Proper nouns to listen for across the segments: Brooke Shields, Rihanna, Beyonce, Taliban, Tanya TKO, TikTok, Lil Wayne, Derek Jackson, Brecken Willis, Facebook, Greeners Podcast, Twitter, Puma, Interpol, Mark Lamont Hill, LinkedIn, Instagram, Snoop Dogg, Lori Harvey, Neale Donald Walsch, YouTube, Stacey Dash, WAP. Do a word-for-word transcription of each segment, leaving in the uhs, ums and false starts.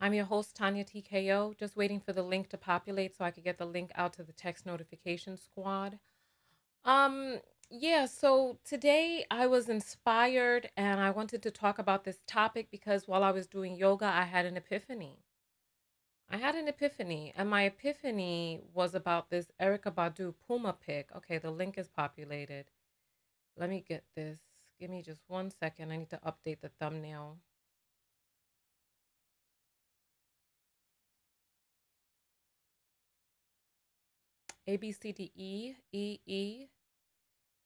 I'm your host, Tanya T K O, just waiting for the link to populate so I could get the link out to the text notification squad. Um, yeah, so today I was inspired and I wanted to talk about this topic because while I was doing yoga, I had an epiphany. I had an epiphany, and my epiphany was about this Erykah Badu Puma pic. Okay, the link is populated. Let me get this. Give me just one second. I need to update the thumbnail. A, B, C, D, E, E, E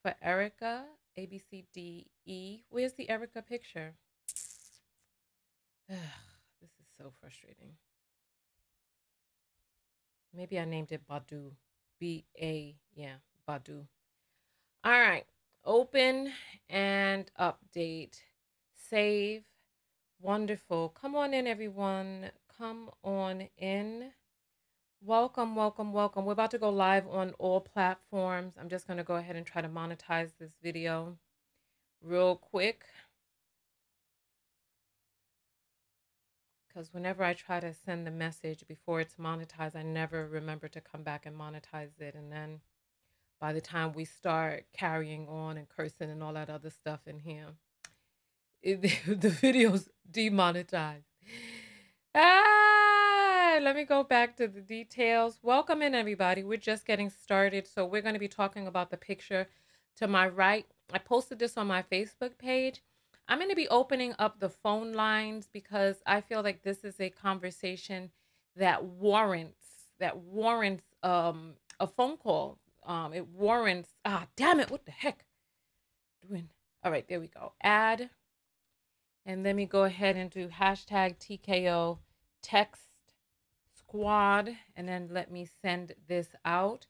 for Erykah. A, B, C, D, E. Where's the Erykah picture? Ugh, this is so frustrating. Maybe I named it Badu. B A, yeah, Badu. All right, open and update. Save. Wonderful. Come on in, everyone. Come on in. Welcome, welcome, welcome. We're about to go live on all platforms. I'm just going to go ahead and try to monetize this video real quick, because whenever I try to send the message before it's monetized, I never remember to come back and monetize it. And then by the time we start carrying on and cursing and all that other stuff in here, it, the video's demonetized. Ah, let me go back to the details. Welcome in, everybody. We're just getting started. So we're going to be talking about the picture to my right. I posted this on my Facebook page. I'm going to be opening up the phone lines because I feel like this is a conversation that warrants, that warrants um, a phone call. Um, it warrants, ah, damn it. What the heck? Doing? All right, there we go. Add. And let me go ahead and do hashtag T K O text squad. And then let me send this out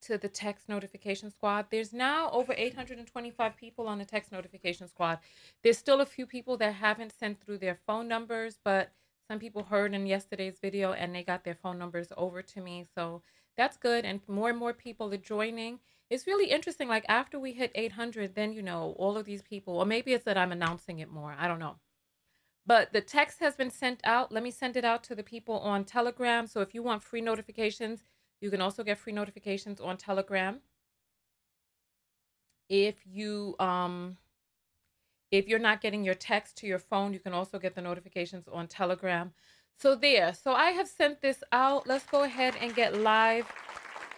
to the text notification squad. There's now over eight hundred twenty-five people on the text notification squad. There's still a few people that haven't sent through their phone numbers, but some people heard in yesterday's video and they got their phone numbers over to me. So that's good. And more and more people are joining. It's really interesting. Like after we hit eight hundred, then, you know, all of these people, or maybe it's that I'm announcing it more. I don't know. But the text has been sent out. Let me send it out to the people on Telegram. So if you want free notifications, you can also get free notifications on Telegram. If you um, if you're not getting your text to your phone, you can also get the notifications on Telegram. So there. So I have sent this out. Let's go ahead and get live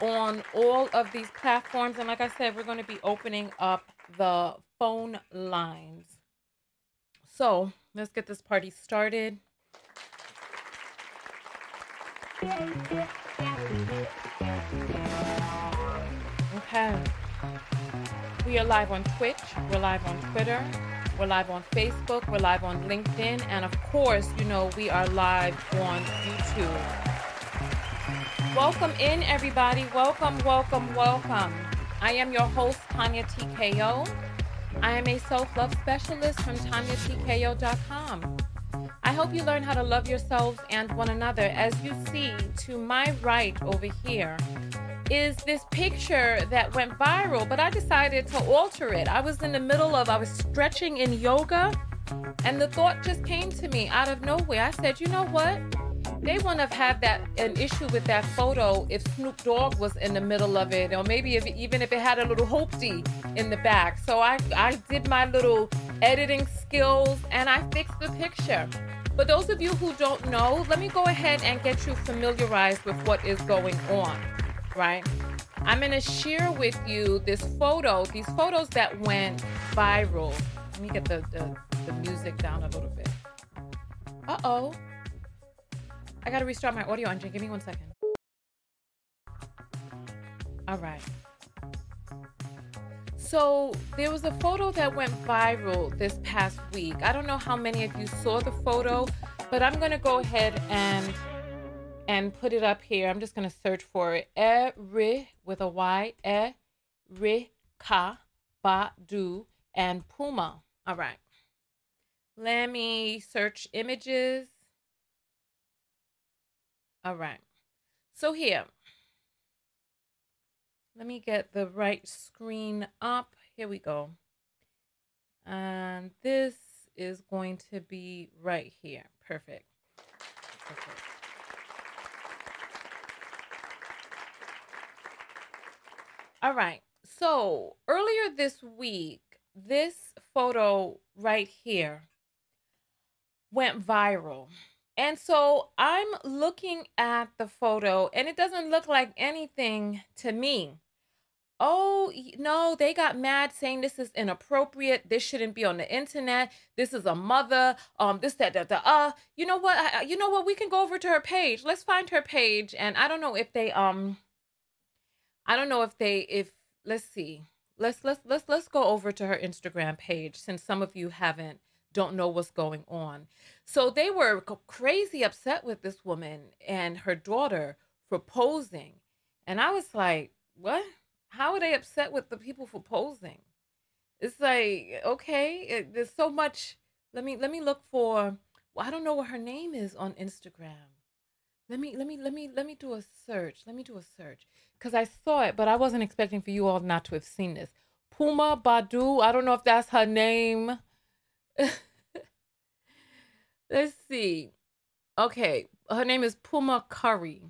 on all of these platforms. And like I said, we're going to be opening up the phone lines. So let's get this party started. Okay. We are live on Twitch. We're live on Twitter. We're live on Facebook. We're live on LinkedIn. And of course, you know, we are live on YouTube. Welcome in, everybody. Welcome, welcome, welcome. I am your host, Tanya T K O. I am a self-love specialist from tanya t k o dot com. I hope you learn how to love yourselves and one another. As you see to my right over here is this picture that went viral, but I decided to alter it. I was in the middle of, I was stretching in yoga, and the thought just came to me out of nowhere. I said, you know what? They wouldn't have had that an issue with that photo if Snoop Dogg was in the middle of it, or maybe if, even if it had a little hoopty in the back. So I, I did my little editing skills and I fixed the picture. But those of you who don't know, let me go ahead and get you familiarized with what is going on, right? I'm gonna share with you this photo, these photos that went viral. Let me get the, the, the music down a little bit. Uh-oh. I gotta restart my audio engine. Give me one second. All right. So there was a photo that went viral this past week. I don't know how many of you saw the photo, but I'm gonna go ahead and and put it up here. I'm just gonna search for it. Erykah with a Y, Erykah Badu and Puma. All right. Let me search images. All right, so here, let me get the right screen up. Here we go. And this is going to be right here. Perfect. All right. So earlier this week, this photo right here went viral. And so I'm looking at the photo and it doesn't look like anything to me. Oh, no, they got mad saying this is inappropriate. This shouldn't be on the internet. This is a mother. Um, this, that, that, that, uh, you know what? I, you know what? We can go over to her page. Let's find her page. And I don't know if they, um, I don't know if they, if let's see, let's, let's, let's, let's go over to her Instagram page since some of you haven't, don't know what's going on. So they were crazy upset with this woman and her daughter for posing. And I was like, what? How are they upset with the people for posing? It's like, okay, it, there's so much. Let me, let me look for, well, I don't know what her name is on Instagram. Let me, let me, let me, let me do a search. Let me do a search. Cause I saw it, but I wasn't expecting for you all not to have seen this. Puma Badu. I don't know if that's her name. Let's see. Okay. Her name is Puma Curry.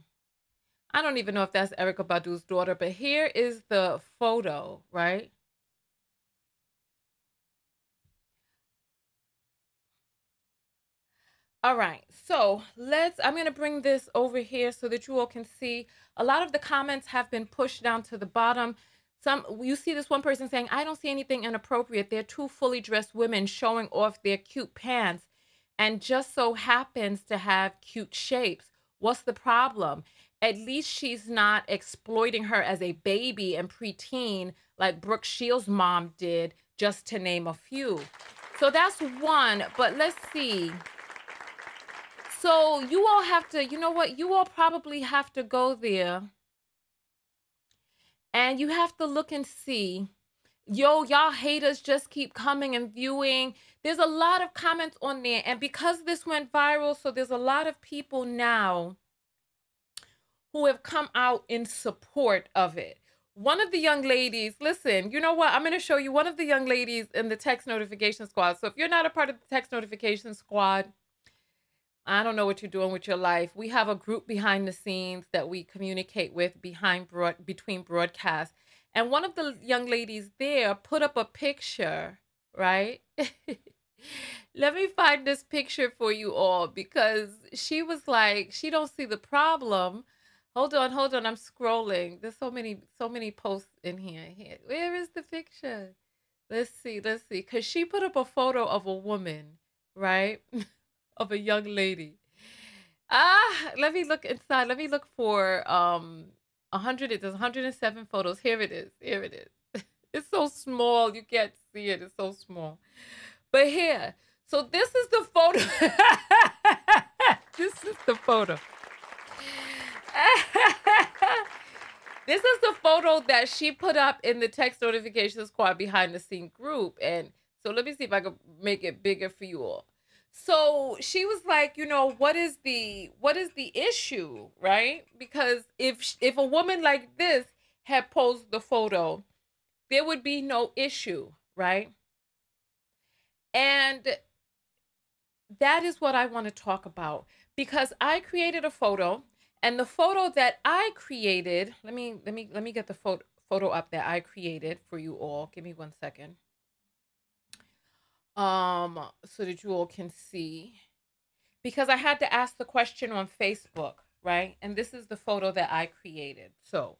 I don't even know if that's Erykah Badu's daughter, but here is the photo, right? All right. So let's, I'm going to bring this over here so that you all can see. A lot of the comments have been pushed down to the bottom. Some, you see this one person saying, I don't see anything inappropriate. They're two fully dressed women showing off their cute pants and just so happens to have cute shapes. What's the problem? At least she's not exploiting her as a baby and preteen like Brooke Shields' mom did, just to name a few. So that's one, but let's see. So you all have to, you know what? You all probably have to go there and you have to look and see. Yo, y'all haters just keep coming and viewing. There's a lot of comments on there. And because this went viral, so there's a lot of people now who have come out in support of it. One of the young ladies, listen, you know what? I'm going to show you one of the young ladies in the text notification squad. So if you're not a part of the text notification squad, I don't know what you're doing with your life. We have a group behind the scenes that we communicate with behind broad, between broadcasts. And one of the young ladies there put up a picture, right? Let me find this picture for you all because she was like, she don't see the problem. Hold on, hold on. I'm scrolling. There's so many, so many posts in here. Here, where is the picture? Let's see, let's see. Because she put up a photo of a woman, right? Of a young lady. Ah, let me look inside. Let me look for um one hundred. There's one hundred seven photos. Here it is. Here it is. It's so small. You can't see it. It's so small. But here. So this is the photo. This is the photo. This is the photo that she put up in the text notification squad behind the scene group. And so let me see if I can make it bigger for you all. So she was like, you know, what is the, what is the issue, right? Because if, if a woman like this had posed the photo, there would be no issue, right? And that is what I want to talk about because I created a photo. And the photo that I created, let me, let me, let me get the photo photo up that I created for you all. Give me one second. Um, so that you all can see, because I had to ask the question on Facebook, right? And this is the photo that I created. So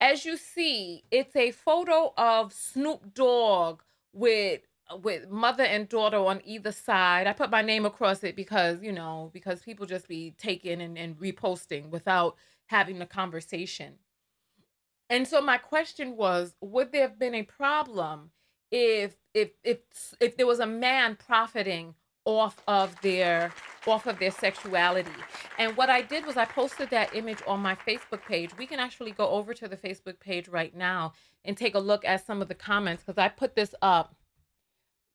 as you see, it's a photo of Snoop Dogg with, with mother and daughter on either side. I put my name across it because, you know, because people just be taking and, and reposting without having the conversation. And so my question was, would there have been a problem if, if, if, if there was a man profiting off of their, off of their sexuality? And what I did was I posted that image on my Facebook page. We can actually go over to the Facebook page right now and take a look at some of the comments. Cause I put this up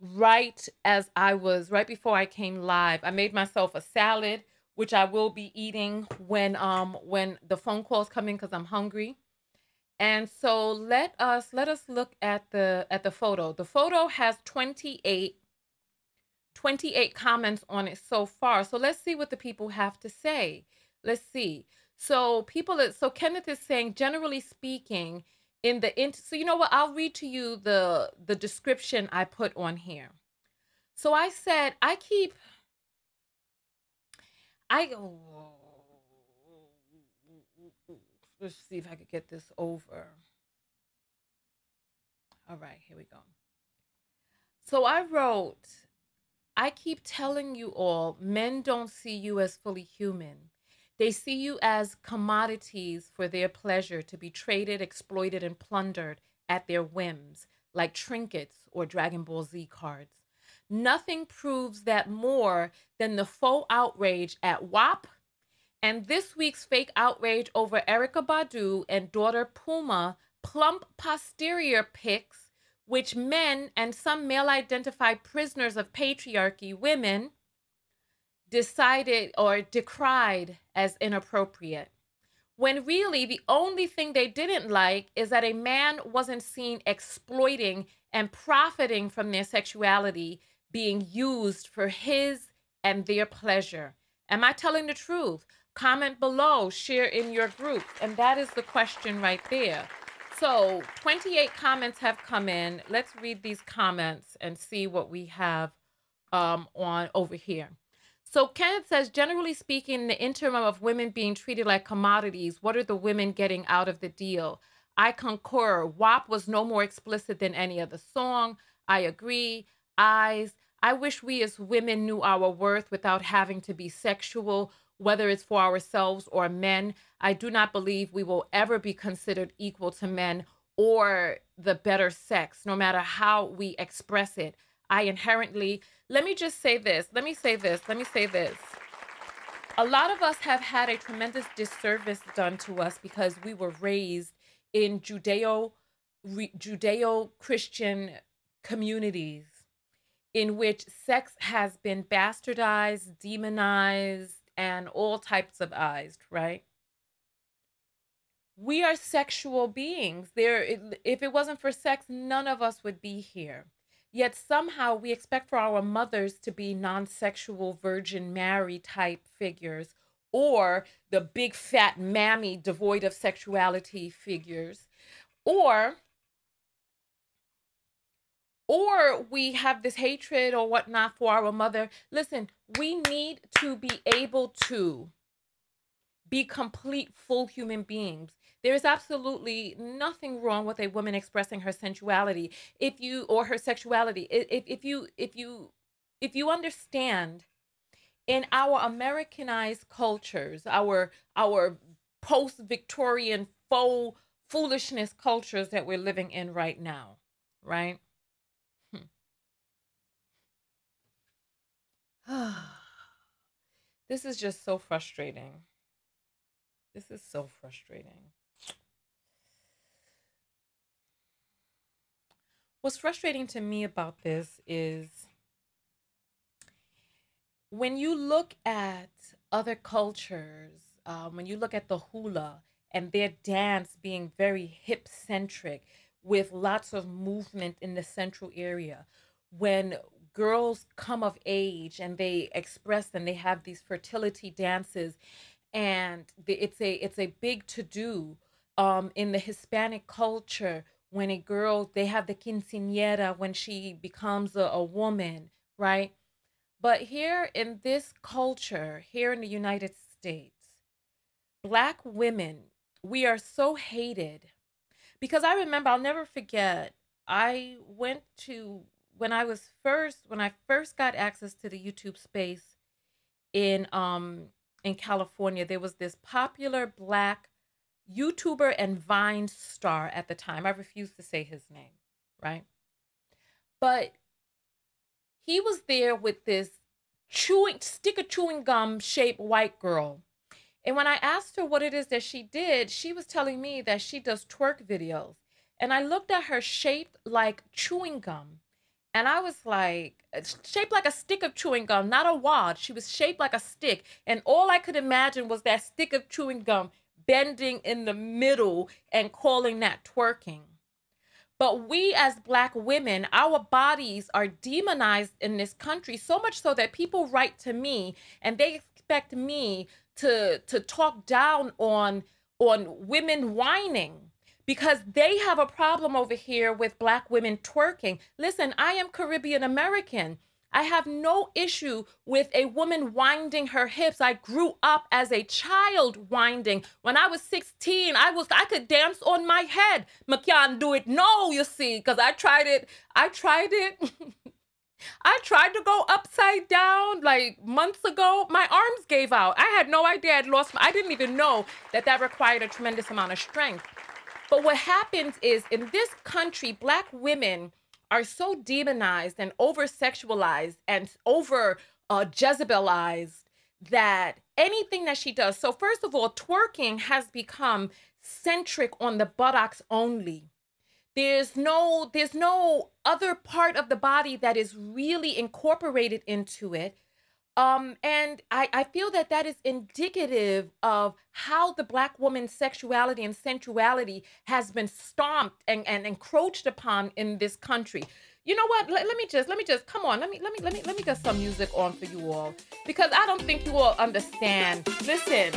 right as I was, right before I came live. I made myself a salad, which I will be eating when um when the phone calls come in because I'm hungry. And so let us let us look at the at the photo. The photo has twenty-eight comments on it so far. So let's see what the people have to say. Let's see. So people so Kenneth is saying, generally speaking, in the in- so you know what? I'll read to you the the description I put on here. So I said, I keep, I oh, let's see if I could get this over. All right, here we go. So I wrote, I keep telling you all, men don't see you as fully human. They see you as commodities for their pleasure, to be traded, exploited, and plundered at their whims, like trinkets or Dragon Ball Z cards. Nothing proves that more than the faux outrage at W A P and this week's fake outrage over Erykah Badu and daughter Puma plump posterior pics, which men and some male-identified prisoners of patriarchy, women, decided or decried as inappropriate, when really the only thing they didn't like is that a man wasn't seen exploiting and profiting from their sexuality being used for his and their pleasure. Am I telling the truth? Comment below, share in your group. And that is the question right there. So twenty-eight comments have come in. Let's read these comments and see what we have um, on over here. So Kenneth says, generally speaking, in the interim of women being treated like commodities, what are the women getting out of the deal? I concur. W A P was no more explicit than any other song. I agree. Eyes. I wish we as women knew our worth without having to be sexual, whether it's for ourselves or men. I do not believe we will ever be considered equal to men or the better sex, no matter how we express it. I inherently, let me just say this, let me say this, let me say this. A lot of us have had a tremendous disservice done to us because we were raised in Judeo, re, Judeo-Christian communities in which sex has been bastardized, demonized, and all types of eyes, right? We are sexual beings. There, if it wasn't for sex, none of us would be here. Yet somehow we expect for our mothers to be non-sexual Virgin Mary type figures, or the big fat mammy devoid of sexuality figures, or, or we have this hatred or whatnot for our mother. Listen, we need to be able to be complete, full human beings. There is absolutely nothing wrong with a woman expressing her sensuality, if you, or her sexuality. If, if you, if you, if you understand, in our Americanized cultures, our our post-Victorian faux foolishness cultures that we're living in right now, right? Hmm. This is just so frustrating. This is so frustrating. What's frustrating to me about this is when you look at other cultures, um, when you look at the hula and their dance being very hip-centric with lots of movement in the central area, when girls come of age and they express and they have these fertility dances, and it's a it's a big to-do um, in the Hispanic culture. When a girl, they have the quinceañera when she becomes a, a woman, right? But here in this culture, here in the United States, Black women, we are so hated. Because I remember, I'll never forget, I went to, when I was first, when I first got access to the YouTube space in um in California, there was this popular Black YouTuber and Vine star at the time. I refuse to say his name, right? But he was there with this chewing, stick of chewing gum shaped white girl. And when I asked her what it is that she did, she was telling me that she does twerk videos. And I looked at her shaped like chewing gum. And I was like, shaped like a stick of chewing gum, not a wad. She was shaped like a stick. And all I could imagine was that stick of chewing gum bending in the middle and calling that twerking. But we as Black women, our bodies are demonized in this country, so much so that people write to me and they expect me to to talk down on on women whining. because they have a problem over here with Black women twerking. Listen, I am Caribbean American. I have no issue with a woman winding her hips. I grew up as a child winding. When I was sixteen, I was I could dance on my head. McKeon, do it. No, you see, because I tried it. I tried it. I tried to go upside down like months ago. My arms gave out. I had no idea I'd lost. My, I didn't even know that that required a tremendous amount of strength. But what happens is in this country, Black women are so demonized and over-sexualized and over-Jezebelized uh, that anything that she does. So first of all, twerking has become centric on the buttocks only. There's no, there's no other part of the body that is really incorporated into it. Um, and I, I feel that that is indicative of how the Black woman's sexuality and sensuality has been stomped and, and encroached upon in this country. You know what? Let, let me just, let me just, come on. Let me, let me, let me, let me get some music on for you all, because I don't think you all understand. Listen,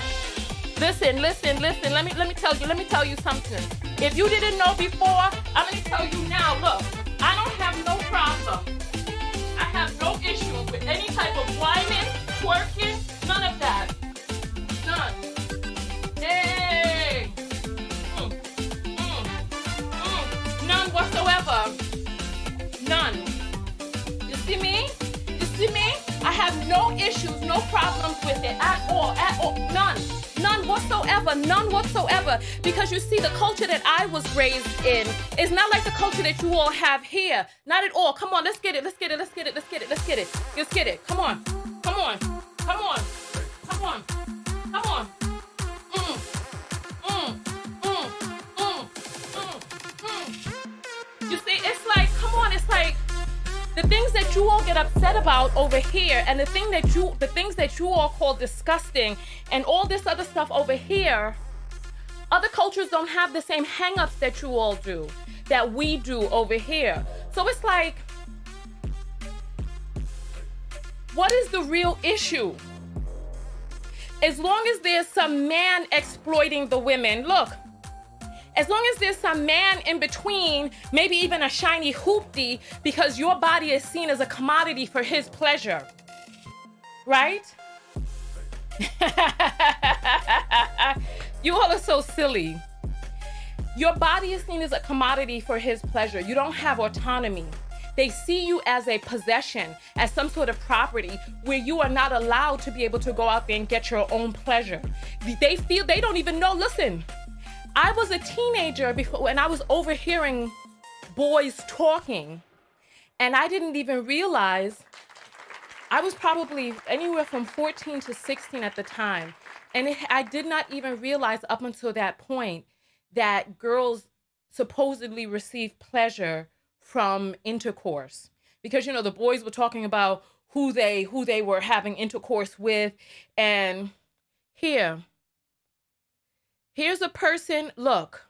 listen, listen, listen. Let me, let me tell you, let me tell you something. If you didn't know before, I'm going to tell you now. Look, I don't have no problem. I have no issue with any type of whining, twerking, none of that. None. Hey! Mm. Mm. Mm. None whatsoever. None. You see me? You see me? I have no issues, no problems with it at all, at all. None. None whatsoever. None whatsoever. Because you see, the culture that I was raised in is not like the culture that you all have here. Not at all. Come on, let's get it. Let's get it. Let's get it. Let's get it. Let's get it. Let's get it. Come on. Come on. Come on. Come on. Come on. Mm. Mm. Mm. Mm. Mm. Mm. You see, it's like, come on, it's like the things that you all get upset about over here and the thing that you, the things that you all call disgusting and all this other stuff over here, other cultures don't have the same hang-ups that you all do, that we do over here. So it's like, what is the real issue? As long as there's some man exploiting the women, look, as long as there's some man in between, maybe even a shiny hoopty, because your body is seen as a commodity for his pleasure, right? You all are so silly. Your body is seen as a commodity for his pleasure. You don't have autonomy. They see you as a possession, as some sort of property where you are not allowed to be able to go out there and get your own pleasure. They feel, they don't even know, listen, I was a teenager before, and I was overhearing boys talking, and I didn't even realize. I was probably anywhere from fourteen to sixteen at the time, and it, I did not even realize up until that point that girls supposedly received pleasure from intercourse, because you know the boys were talking about who they who they were having intercourse with, and here. Here's a person, look,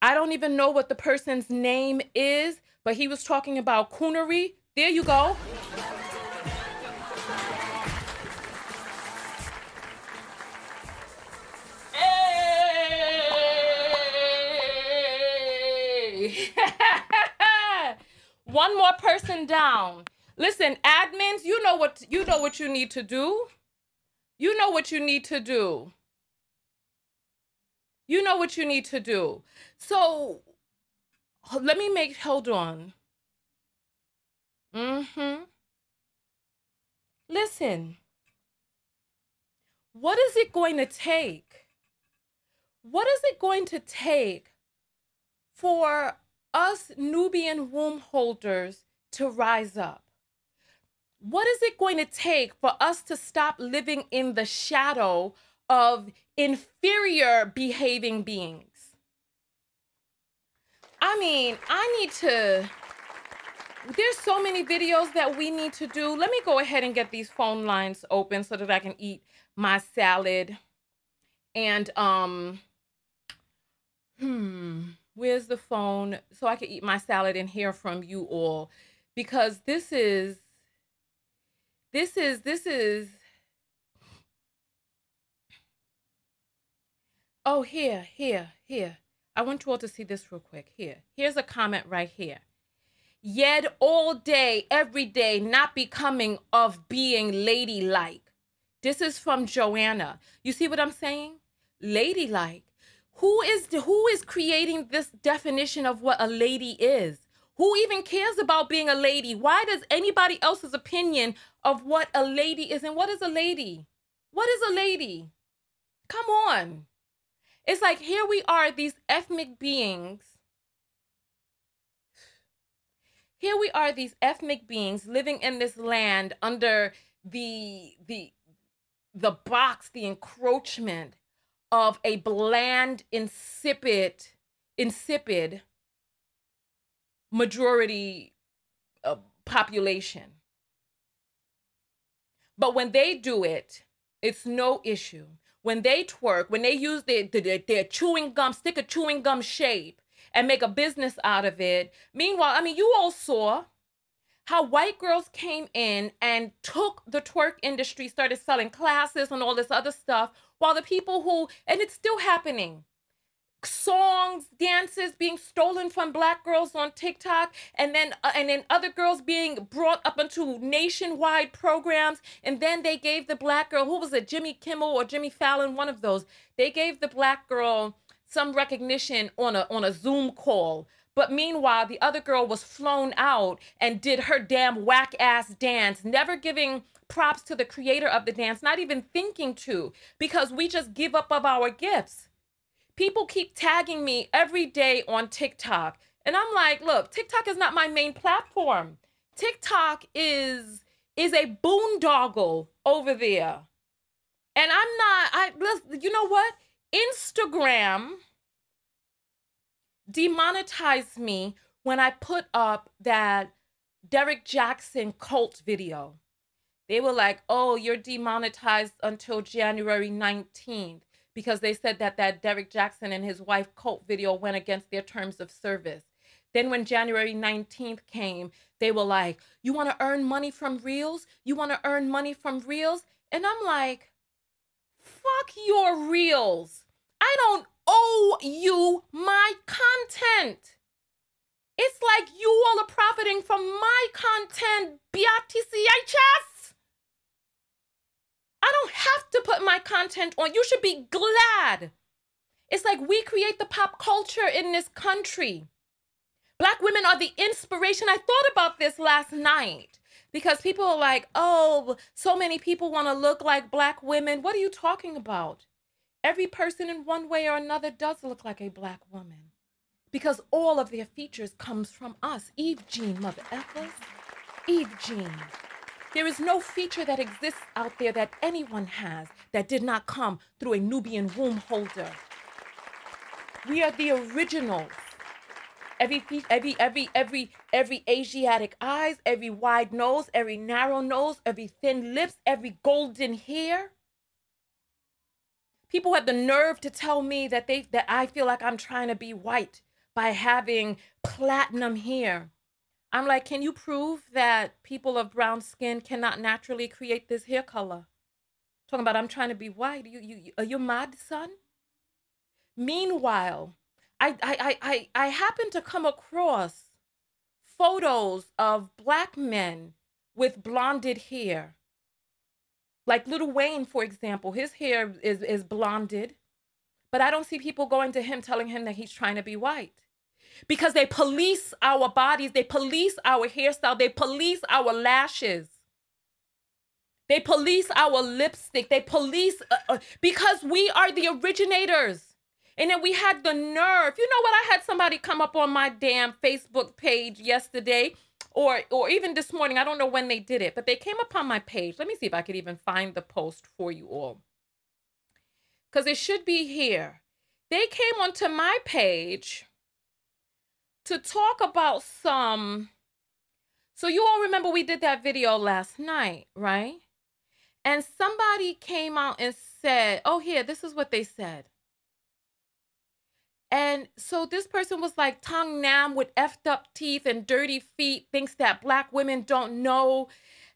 I don't even know what the person's name is, but he was talking about coonery. There you go. Hey! One more person down. Listen, admins, you know what you know what you need to do. You know what you need to do. You know what you need to do. So let me make, hold on. Mm-hmm. Listen, what is it going to take? What is it going to take for us Nubian womb holders to rise up? What is it going to take for us to stop living in the shadow of inferior behaving beings? I mean, I need to, there's so many videos that we need to do. Let me go ahead and get these phone lines open so that I can eat my salad. And, um, hmm, where's the phone? So I can eat my salad and hear from you all, because this is, this is, this is, Oh, here, here, here. I want you all to see this real quick. Here. Here's a comment right here. Yet all day, every day, not becoming of being ladylike. This is from Joanna. You see what I'm saying? Ladylike. Who is who is creating this definition of what a lady is? Who even cares about being a lady? Why does anybody else's opinion of what a lady is? And what is a lady? What is a lady? Come on. It's like, here we are, these ethnic beings. Here we are, these ethnic beings living in this land under the, the, the box, the encroachment of a bland, insipid, insipid majority uh, population. But when they do it, it's no issue. When they twerk, when they use their, their, their chewing gum, stick a chewing gum shape and make a business out of it. Meanwhile, I mean, you all saw how white girls came in and took the twerk industry, started selling classes and all this other stuff, while the people who, and it's still happening, songs, dances being stolen from black girls on TikTok, and then uh, and then other girls being brought up into nationwide programs, and then they gave the black girl, who was it, Jimmy Kimmel or Jimmy Fallon, one of those, they gave the black girl some recognition on a on a Zoom call. But meanwhile, the other girl was flown out and did her damn whack-ass dance, never giving props to the creator of the dance, not even thinking to, because we just give up of our gifts. People keep tagging me every day on TikTok. And I'm like, look, TikTok is not my main platform. TikTok is is a boondoggle over there. And I'm not, I listen, you know what? Instagram demonetized me when I put up that Derek Jackson cult video. They were like, oh, you're demonetized until January nineteenth. Because they said that that Derek Jackson and his wife cult video went against their terms of service. Then when January nineteenth came, they were like, you want to earn money from Reels? You want to earn money from Reels? And I'm like, fuck your Reels. I don't owe you my content. It's like you all are profiting from my content, B R T C H S. I don't have to put my content on. You should be glad. It's like we create the pop culture in this country. Black women are the inspiration. I thought about this last night because people are like, oh, so many people want to look like black women. What are you talking about? Every person in one way or another does look like a black woman because all of their features comes from us. Eve Jean, mother effers. Eve Jean. There is no feature that exists out there that anyone has that did not come through a Nubian womb holder. We are the originals. Every, every, every, every, every Asiatic eyes, every wide nose, every narrow nose, every thin lips, every golden hair. People have the nerve to tell me that they that I feel like I'm trying to be white by having platinum hair. I'm like, can you prove that people of brown skin cannot naturally create this hair color? Talking about I'm trying to be white. You, you, you are you mad, son? Meanwhile, I, I, I, I, I happen to come across photos of black men with blonded hair. Like Lil Wayne, for example, his hair is, is blonded, but I don't see people going to him telling him that he's trying to be white. Because they police our bodies, they police our hairstyle, they police our lashes, they police our lipstick, they police, uh, uh, because we are the originators. And then we had the nerve. You know what? I had somebody come up on my damn Facebook page yesterday or, or even this morning. I don't know when they did it, but they came up on my page. Let me see if I could even find the post for you all. Because it should be here. They came onto my page to talk about some, so you all remember we did that video last night, right? And somebody came out and said, oh, here, this is what they said. And so this person was like, Tong Nam with effed up teeth and dirty feet thinks that black women don't know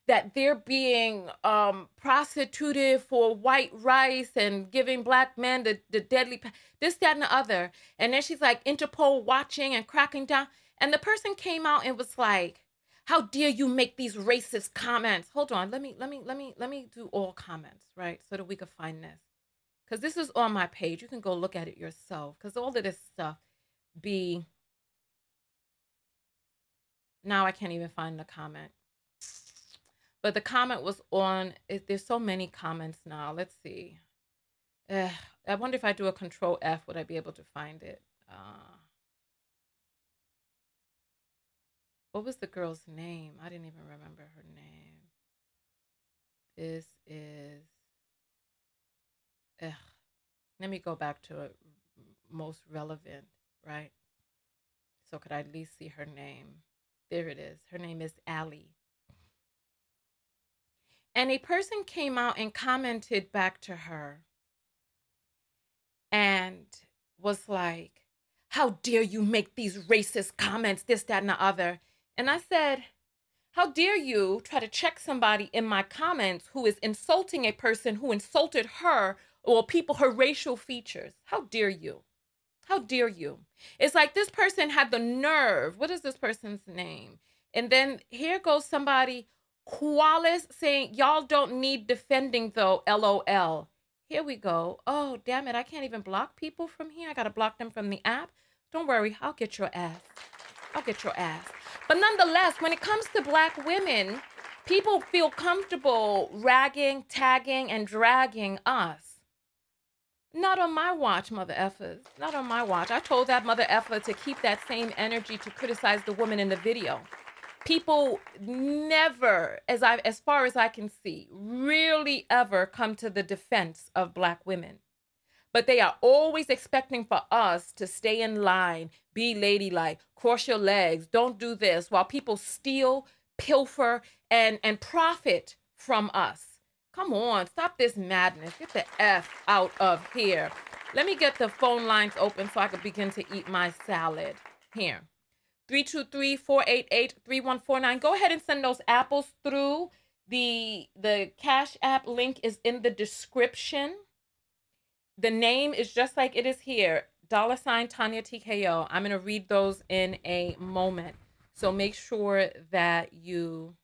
that they're being um, prostituted for white rice and giving black men the, the deadly, this, that, and the other. And then she's like, Interpol watching and cracking down. And the person came out and was like, how dare you make these racist comments? Hold on, let me, let me, let me, let me do all comments, right? So that we can find this. Because this is on my page. You can go look at it yourself. Because all of this stuff be... Now I can't even find the comment. But the comment was on... It, there's so many comments now. Let's see. Uh, I wonder if I do a control F, would I be able to find it? Uh, what was the girl's name? I didn't even remember her name. This is... Ugh. Let me go back to it. Most relevant, right? So could I at least see her name? There it is. Her name is Allie. And a person came out and commented back to her and was like, how dare you make these racist comments, this, that, and the other. And I said, how dare you try to check somebody in my comments who is insulting a person who insulted her or people, her racial features. How dare you? How dare you? It's like this person had the nerve. What is this person's name? And then here goes somebody, Qualis, saying, y'all don't need defending though, LOL. Here we go. Oh, damn it. I can't even block people from here. I got to block them from the app. Don't worry. I'll get your ass. I'll get your ass. But nonetheless, when it comes to black women, people feel comfortable ragging, tagging, and dragging us. Not on my watch, mother effers. Not on my watch. I told that mother effer to keep that same energy to criticize the woman in the video. People never, as I, as far as I can see, really ever come to the defense of black women. But they are always expecting for us to stay in line, be ladylike, cross your legs, don't do this, while people steal, pilfer, and, and profit from us. Come on, stop this madness. Get the F out of here. Let me get the phone lines open so I can begin to eat my salad here. three two three, four eight eight, three one four nine. Go ahead and send those apples through. The, the Cash App link is in the description. The name is just like it is here. Dollar sign Tanya T K O. I'm going to read those in a moment. So make sure that you...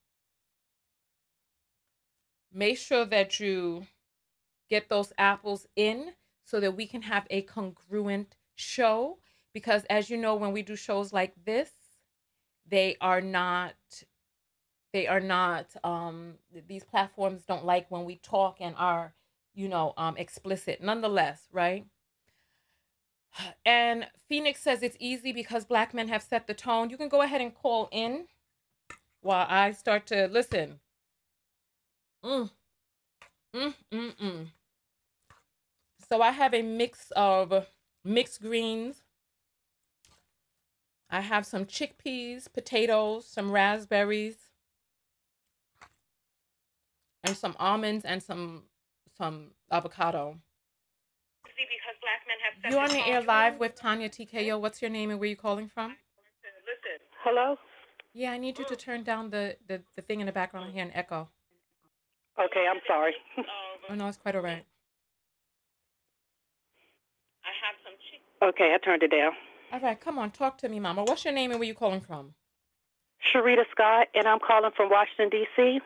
Make sure that you get those apples in so that we can have a congruent show. Because as you know, when we do shows like this, they are not, they are not, um, these platforms don't like when we talk and are, you know, um, explicit nonetheless, right? And Phoenix says it's easy because black men have set the tone. You can go ahead and call in while I start to listen. Mm. Mm, mm, mm. So I have a mix of mixed greens. I have some chickpeas, potatoes, some raspberries, and some almonds and some some avocado. Because black men have You're on the air live with Tanya T K O. What's your name and where are you calling from? Listen. Hello? Yeah, I need you to turn down the, the, the thing in the background. I hear an echo. Okay, I'm sorry. Oh, no, it's quite all right. I have some chicken. Okay, I turned it down. All right, come on, talk to me, Mama. What's your name and where you calling from? Sharita Scott, and I'm calling from Washington, D C.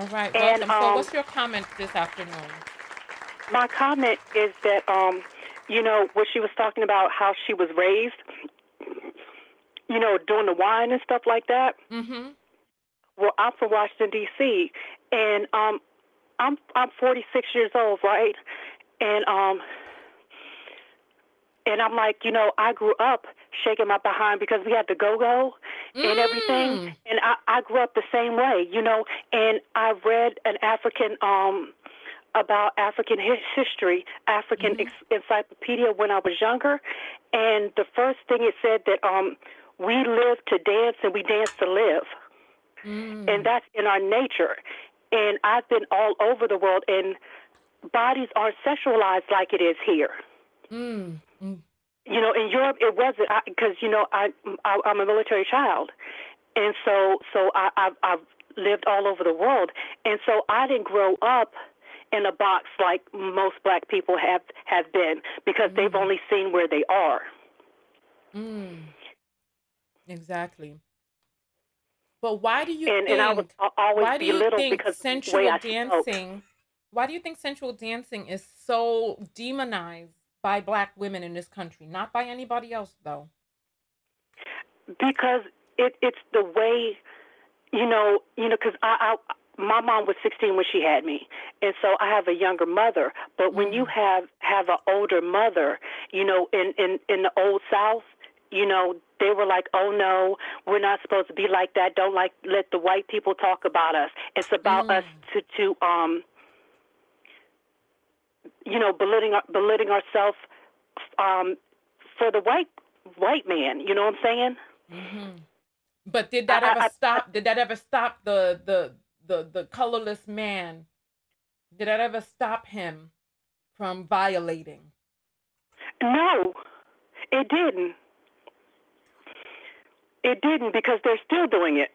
All right, and, welcome. Um, so what's your comment this afternoon? My comment is that, um, you know, what she was talking about, how she was raised, you know, doing the wine and stuff like that. Mm-hmm. Well, I'm from Washington, D C, and um, I'm I'm forty-six years old, right? And um, and I'm like, you know, I grew up shaking my behind because we had the go-go and mm. everything, and I, I grew up the same way, you know. And I read an African um about African history, African mm-hmm. ex- encyclopedia when I was younger, and the first thing it said that um we live to dance and we dance to live. Mm. And that's in our nature. And I've been all over the world, and bodies aren't sexualized like it is here. Mm. Mm. You know, in Europe it wasn't, because you know I, I I'm a military child, and so so I, I I've lived all over the world. And so I didn't grow up in a box like most black people have, have been, because mm. they've only seen where they are. Mm. Exactly. But why do you and, think, and I was always why do you think because sensual dancing, why do you think sensual dancing is so demonized by black women in this country? Not by anybody else, though. Because it, it's the way, you know, you know, because I, I, my mom was sixteen when she had me. And so I have a younger mother. But when you have, have an older mother, you know, in, in, in the old South, you know, they were like, oh, no, we're not supposed to be like that. Don't like let the white people talk about us. It's about mm. us to, to um, you know, belittling, belittling ourselves um, for the white white man. You know what I'm saying? Mm-hmm. But did that I, ever I, stop? I, did that ever stop the, the, the, the colorless man? Did that ever stop him from violating? No, it didn't. It didn't, because they're still doing it.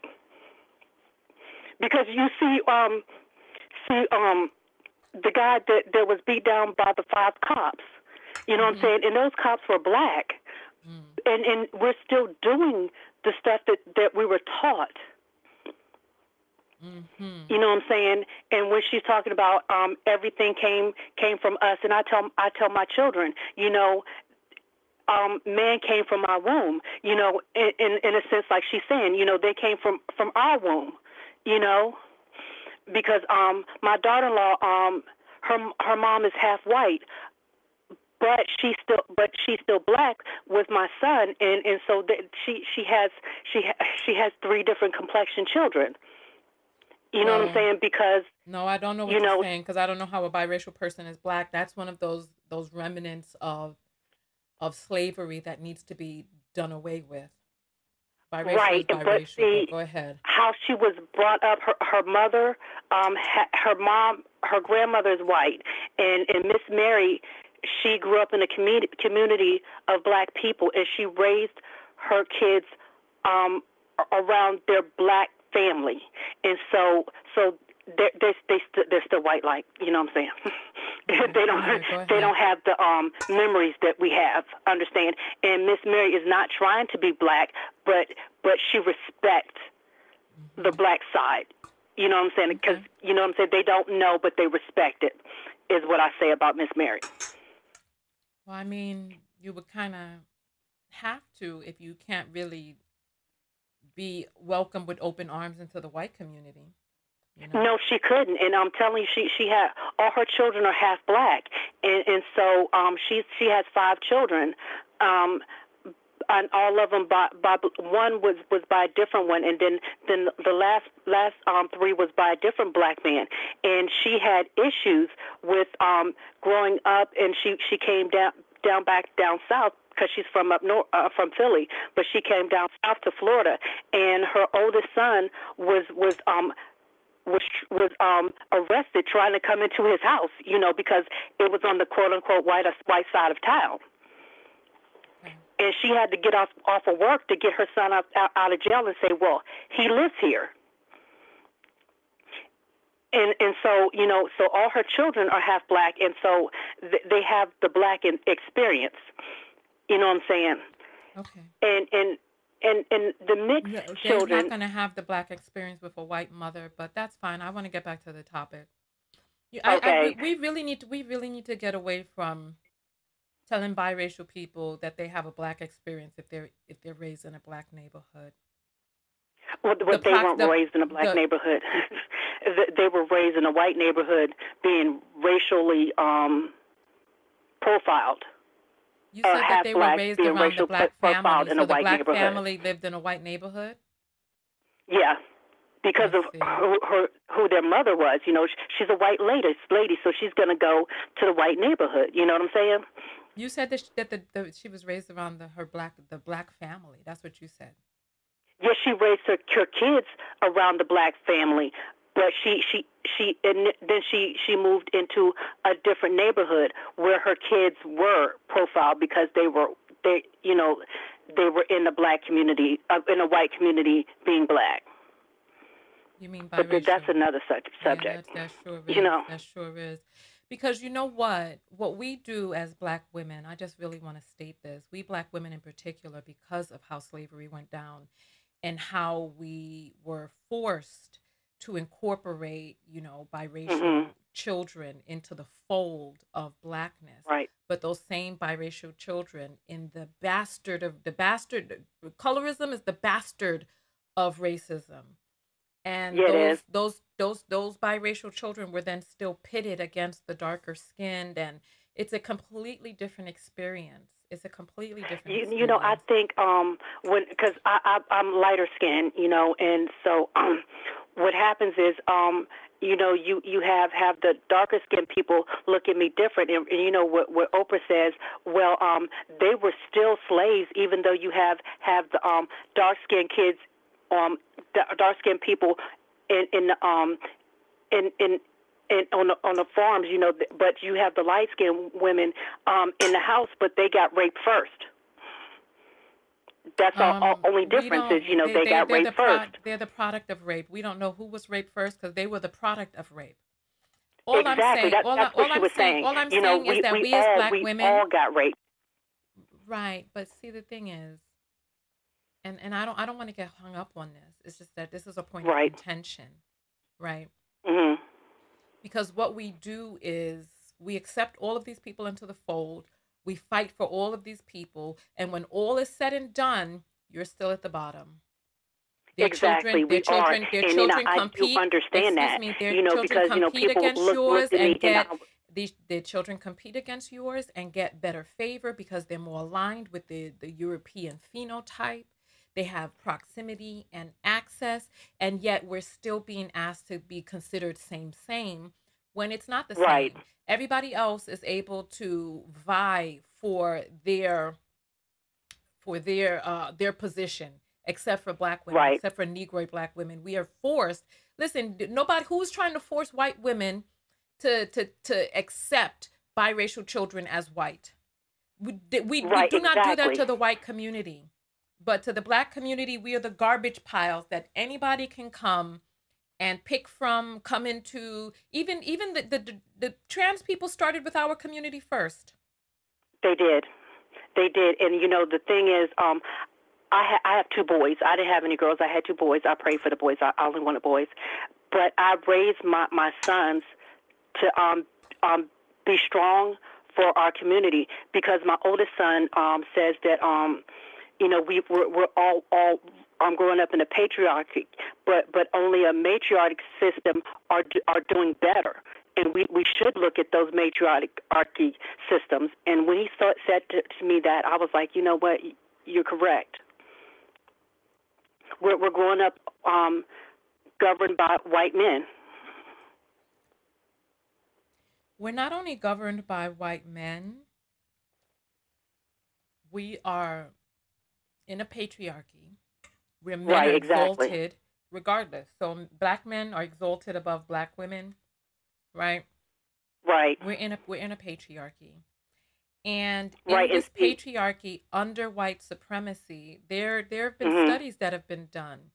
Because you see, um, see, um, the guy that, that was beat down by the five cops, you know mm-hmm. what I'm saying? And those cops were black. Mm. And and we're still doing the stuff that, that we were taught. Mm-hmm. You know what I'm saying? And when she's talking about um, everything came came from us, and I tell I tell my children, you know, Um, man came from my womb, you know, in, in, in a sense, like she's saying, you know, they came from, from our womb, you know, because um, my daughter-in-law, um, her her mom is half white, but she's still but she's still black with my son, and, and so that she she has she she has three different complexion children. You know no. what I'm saying? Because no, I don't know what you you're know, saying, because I don't know how a biracial person is black. That's one of those those remnants of. of slavery that needs to be done away with. Biracial right, biracial, but see, but go ahead. How she was brought up, her, her mother, um, ha, her mom, her grandmother's white, and and Miss Mary, she grew up in a community community of black people, and she raised her kids um, around their black family, and so so they they they st- they're still white, like, you know what I'm saying. they don't yeah, they don't have the um, memories that we have, understand? And Miss Mary is not trying to be black, but but she respects mm-hmm. the black side. You know what I'm saying? Because, mm-hmm. you know what I'm saying, they don't know, but they respect it, is what I say about Miss Mary. Well, I mean, you would kind of have to if you can't really be welcomed with open arms into the white community. You know? No, she couldn't, and I'm telling you, she she had all her children are half black, and and so um she she has five children, um, and all of them by by one was, was by a different one, and then then the last last um three was by a different black man, and she had issues with um growing up, and she she came down down back down south. Because she's from up north, uh, from Philly, but she came down south to Florida, and her oldest son was was um. was was um, arrested trying to come into his house, you know, because it was on the quote-unquote white white side of town. Mm. And she had to get off, off of work to get her son out, out, out of jail and say, well, he lives here. And and so, you know, so all her children are half black, and so th- they have the black in- experience. You know what I'm saying? Okay. And and... And and the mixed yeah, children... They're not going to have the black experience with a white mother, but that's fine. I want to get back to the topic. I, okay. I, we, really need to, we really need to get away from telling biracial people that they have a black experience if they're, if they're raised in a black neighborhood. Well, the, they pro- weren't the, raised in a black the, neighborhood. They were raised in a white neighborhood being racially um, profiled. You said uh, that they were raised around the black family, so the black family lived in a white neighborhood? Yeah, because of her, her, who their mother was. You know, she's a white lady, lady so she's going to go to the white neighborhood. You know what I'm saying? You said that she, that the, the, she was raised around the, her black the black family. That's what you said. Yes, yeah, she raised her, her kids around the black family. But she, she, she, and then she, she moved into a different neighborhood where her kids were profiled because they were, they, you know, they were in the black community, uh, in a white community being black. You mean biracial? But that's another su- subject. Yeah, that, that sure is. You know? That sure is. Because you know what? What we do as Black women, I just really want to state this. We Black women in particular, because of how slavery went down and how we were forced to incorporate, you know, biracial mm-hmm. children into the fold of Blackness. Right. But those same biracial children in the bastard of the bastard, colorism is the bastard of racism. And yeah, those, those those those biracial children were then still pitted against the darker skinned, and it's a completely different experience. It's a completely different experience. You, you know, I think um when because I, I I'm lighter skinned, you know, and so um what happens is um. you know, you, you have, have the darker-skinned people look at me different. And, and you know, what, what Oprah says, well, um, they were still slaves, even though you have, have the um, dark-skinned kids, um, dark-skinned people in in, um, in, in in on the, on the farms, you know, but you have the light-skinned women um, in the house, but they got raped first. That's our um, only difference is, you know, they, they, they got raped the pro- first. They're the product of rape. We don't know who was raped first because they were the product of rape. All exactly. I'm saying, that, all that's I, what all she I'm was saying, saying. All I'm you saying know, is we, that we, we as all, Black we women all got raped. Right, but see, the thing is, and, and I don't I don't want to get hung up on this. It's just that this is a point right. of contention, right? Mm-hmm. Because what we do is we accept all of these people into the fold. We fight for all of these people, and when all is said and done, you're still at the bottom. Their exactly, children, their we children, are. Their and children I, compete. I do understand that. Me, their you know, children because compete you know, people against look, yours look and get and I... these. Their children compete against yours and get better favor because they're more aligned with the, the European phenotype. They have proximity and access, and yet we're still being asked to be considered same same. When it's not the same, right. Everybody else is able to vie for their for their uh, their position, except for Black women, right. except for Negroid Black women. We are forced. Listen, nobody who's trying to force white women to to to accept biracial children as white. We we, right, we do exactly. not do that to the white community, but to the Black community, we are the garbage piles that anybody can come. And pick from, come into, even even the, the the trans people started with our community first. They did, they did, and you know the thing is, um, I ha- I have two boys. I didn't have any girls. I had two boys. I prayed for the boys. I only wanted boys, but I raised my, my sons to um um be strong for our community because my oldest son um says that um you know we we're, we're all all. I'm growing up in a patriarchy, but, but only a matriarchic system are are doing better. And we, we should look at those matriarchy systems. And when he thought, said to, to me that, I was like, you know what, you're correct. We're, we're growing up um, governed by white men. We're not only governed by white men, we are in a patriarchy. We're men right, exactly. exalted regardless. So Black men are exalted above Black women, right? Right. We're in a we're in a patriarchy. And in right. this it's, patriarchy under white supremacy, there there have been mm-hmm. studies that have been done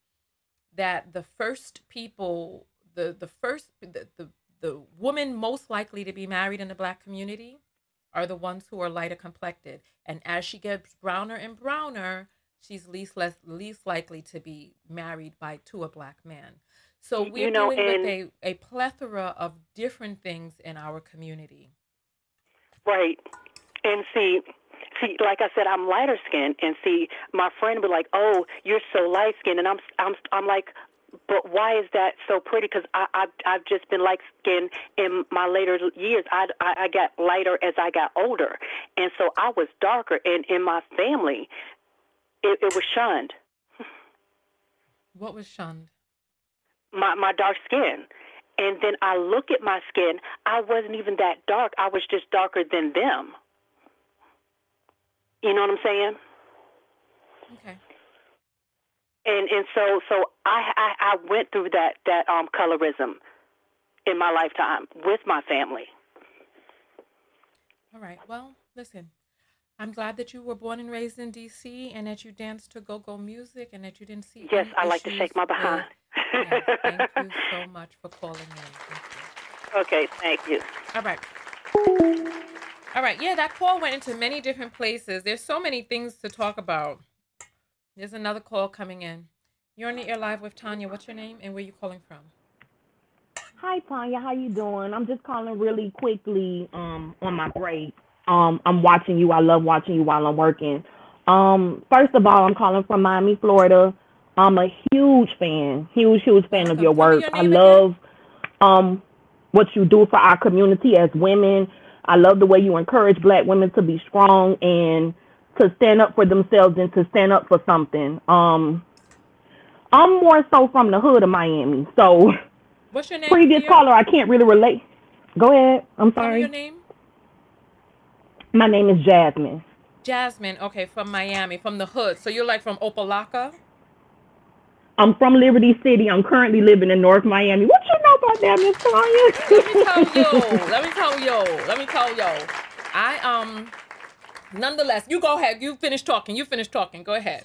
that the first people the, the first the, the the woman most likely to be married in the Black community are the ones who are lighter complected. And as she gets browner and browner, she's least less least likely to be married by to a Black man. So we're you know, dealing with a, a plethora of different things in our community. Right. And see, see, like I said, I'm lighter skinned, and see, my friend would be like, "Oh, you're so light skinned," and I'm I'm I'm like, "But why is that so pretty?" Because I I've, I've just been light skinned in my later years. I, I I got lighter as I got older, and so I was darker, and in my family. It, it was shunned. What was shunned? My my dark skin. And then I look at my skin. I wasn't even that dark. I was just darker than them. You know what I'm saying? Okay. And and so so I I, I went through that that um colorism in my lifetime with my family. All right. Well, listen. I'm glad that you were born and raised in D C and that you danced to go-go music and that you didn't see. Yes, I like to shake my behind. Yeah, thank you so much for calling in. Thank okay, thank you. All right. All right. Yeah, that call went into many different places. There's so many things to talk about. There's another call coming in. You're on the air live with Tanya. What's your name and where are you calling from? Hi, Tanya. How you doing? I'm just calling really quickly um, on my break. Um, I'm watching you. I love watching you while I'm working. Um, first of all, I'm calling from Miami, Florida. I'm a huge fan, huge, huge fan of your work. I love um, what you do for our community as women. I love the way you encourage Black women to be strong and to stand up for themselves and to stand up for something. Um, I'm more so from the hood of Miami. So, what's your name? Previous here? Caller, I can't really relate. Go ahead. I'm sorry. What's your name? My name is Jasmine. Jasmine, okay, from Miami, from the hood. So you're like from Opalaka? I'm from Liberty City. I'm currently living in North Miami. What you know about that, Miss Tanya? Let me tell you. Let me tell you. Let me tell you. I, um, nonetheless, you go ahead. You finish talking. You finish talking. Go ahead.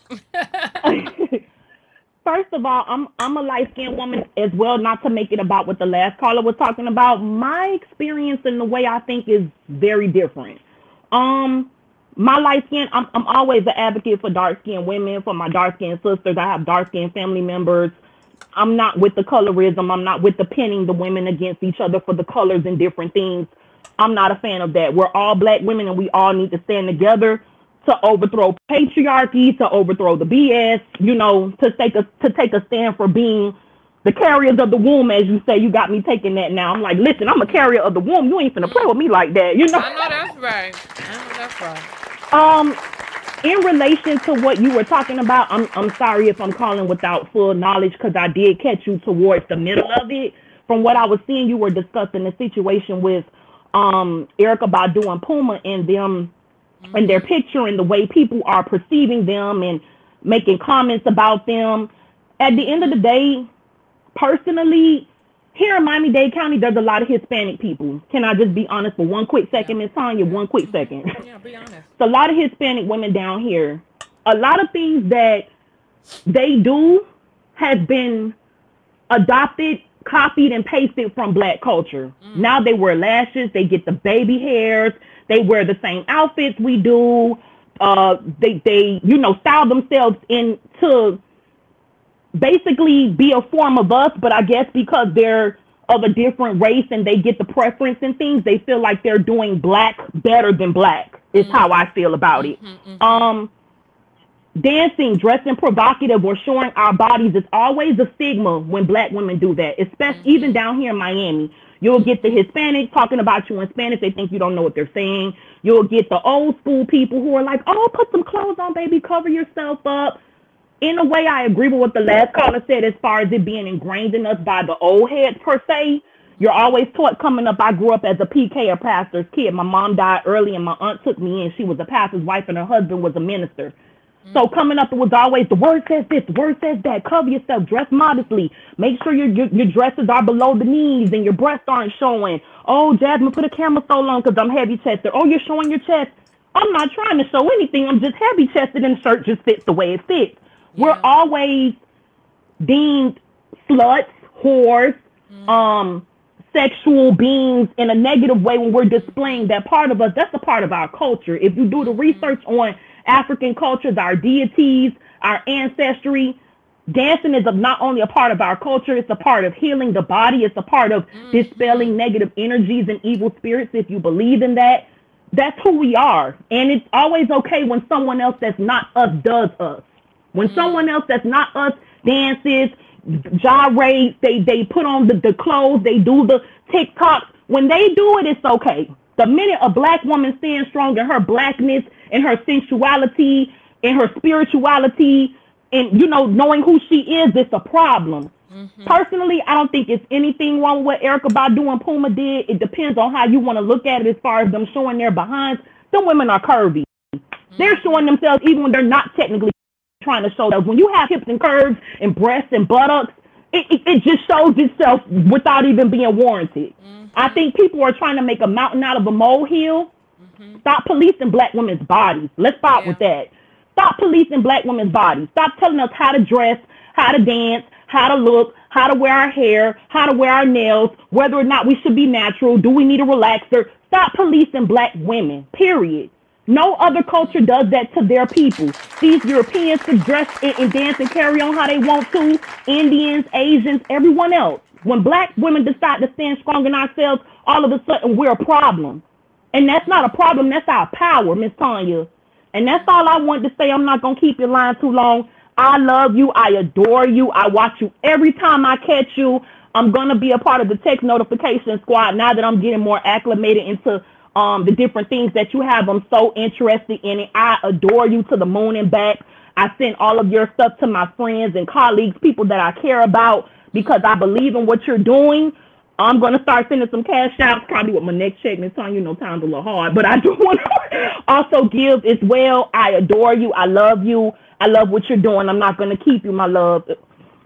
First of all, I'm I'm a light-skinned woman as well, not to make it about what the last caller was talking about. My experience and the way I think is very different. Um, my light skin, I'm, I'm always an advocate for dark-skinned women, for my dark-skinned sisters. I have dark-skinned family members. I'm not with the colorism. I'm not with the pinning the women against each other for the colors and different things. I'm not a fan of that. We're all Black women, and we all need to stand together to overthrow patriarchy, to overthrow the B S, you know, to take a, to take a stand for being the carriers of the womb, as you say. You got me taking that now. I'm like, listen, I'm a carrier of the womb. You ain't finna play with me like that, you know? I know that's right. I know that's right. Um, in relation to what you were talking about, I'm I'm sorry if I'm calling without full knowledge, because I did catch you towards the middle of it. From what I was seeing, you were discussing the situation with um Erykah Badu and Puma and them mm-hmm. and their picture and the way people are perceiving them and making comments about them. At the end of the day, personally, here in Miami-Dade County, there's a lot of Hispanic people. Can I just be honest for one quick second, Miss Tanya? One quick second. Yeah, be honest. It's a lot of Hispanic women down here. A lot of things that they do has been adopted, copied, and pasted from Black culture. Mm. Now they wear lashes. They get the baby hairs. They wear the same outfits we do. Uh, they, they, you know, style themselves into basically be a form of us, but I guess because they're of a different race and they get the preference and things, they feel like they're doing Black better than Black is mm-hmm. how I feel about it. Mm-hmm, mm-hmm. Um, dancing, dressing provocative, or showing our bodies is always a stigma when Black women do that, especially mm-hmm. even down here in Miami. You'll get the Hispanics talking about you in Spanish. They think you don't know what they're saying. You'll get the old school people who are like, oh, put some clothes on, baby, cover yourself up. In a way, I agree with what the last caller said as far as it being ingrained in us by the old heads, per se. You're always taught coming up. I grew up as a P K, a pastor's kid. My mom died early, and my aunt took me in. She was a pastor's wife, and her husband was a minister. Mm-hmm. So coming up, it was always, the word says this, the word says that. Cover yourself. Dress modestly. Make sure your, your, your dresses are below the knees and your breasts aren't showing. Oh, Jasmine, put a camera so long because I'm heavy-chested. Oh, you're showing your chest. I'm not trying to show anything. I'm just heavy-chested, and the shirt just fits the way it fits. Yeah. We're always deemed sluts, whores, mm. um, sexual beings in a negative way when we're displaying that part of us. That's a part of our culture. If you do the research mm. on African cultures, our deities, our ancestry, dancing is not only a part of our culture, it's a part of healing the body. It's a part of mm. dispelling negative energies and evil spirits, if you believe in that. That's who we are. And it's always okay when someone else that's not us does us. When mm-hmm. someone else that's not us dances, gyrates, they, they put on the, the clothes, they do the TikToks. When they do it, it's okay. The minute a Black woman stands strong in her Blackness, in her sensuality, in her spirituality, and, you know, knowing who she is, it's a problem. Mm-hmm. Personally, I don't think it's anything wrong with what Erykah Badu and Puma did. It depends on how you want to look at it as far as them showing their behinds. Some women are curvy. Mm-hmm. They're showing themselves even when they're not technically trying to show those. When you have hips and curves and breasts and buttocks, it, it, it just shows itself without even being warranted. Mm-hmm. I think people are trying to make a mountain out of a molehill, mm-hmm. Mm-hmm. Stop policing black women's bodies. Let's start yeah. with that. Stop policing black women's bodies. Stop telling us how to dress, how to dance, how to look, how to wear our hair, how to wear our nails, whether or not we should be natural, do we need a relaxer? Stop policing black women, period. No other culture does that to their people. These Europeans can dress and, and dance and carry on how they want to, Indians, Asians, everyone else. When black women decide to stand strong in ourselves, all of a sudden we're a problem. And that's not a problem, that's our power, Miss Tanya. And that's all I wanted to say. I'm not going to keep your line too long. I love you. I adore you. I watch you every time I catch you. I'm going to be a part of the text notification squad now that I'm getting more acclimated into um, the different things that you have. I'm so interested in it. I adore you to the moon and back. I send all of your stuff to my friends and colleagues, people that I care about, because I believe in what you're doing. I'm going to start sending some cash outs, probably with my next check. Miz Tanya, you know, time's a little hard, but I do want to also give as well. I adore you. I love you. I love what you're doing. I'm not going to keep you, my love.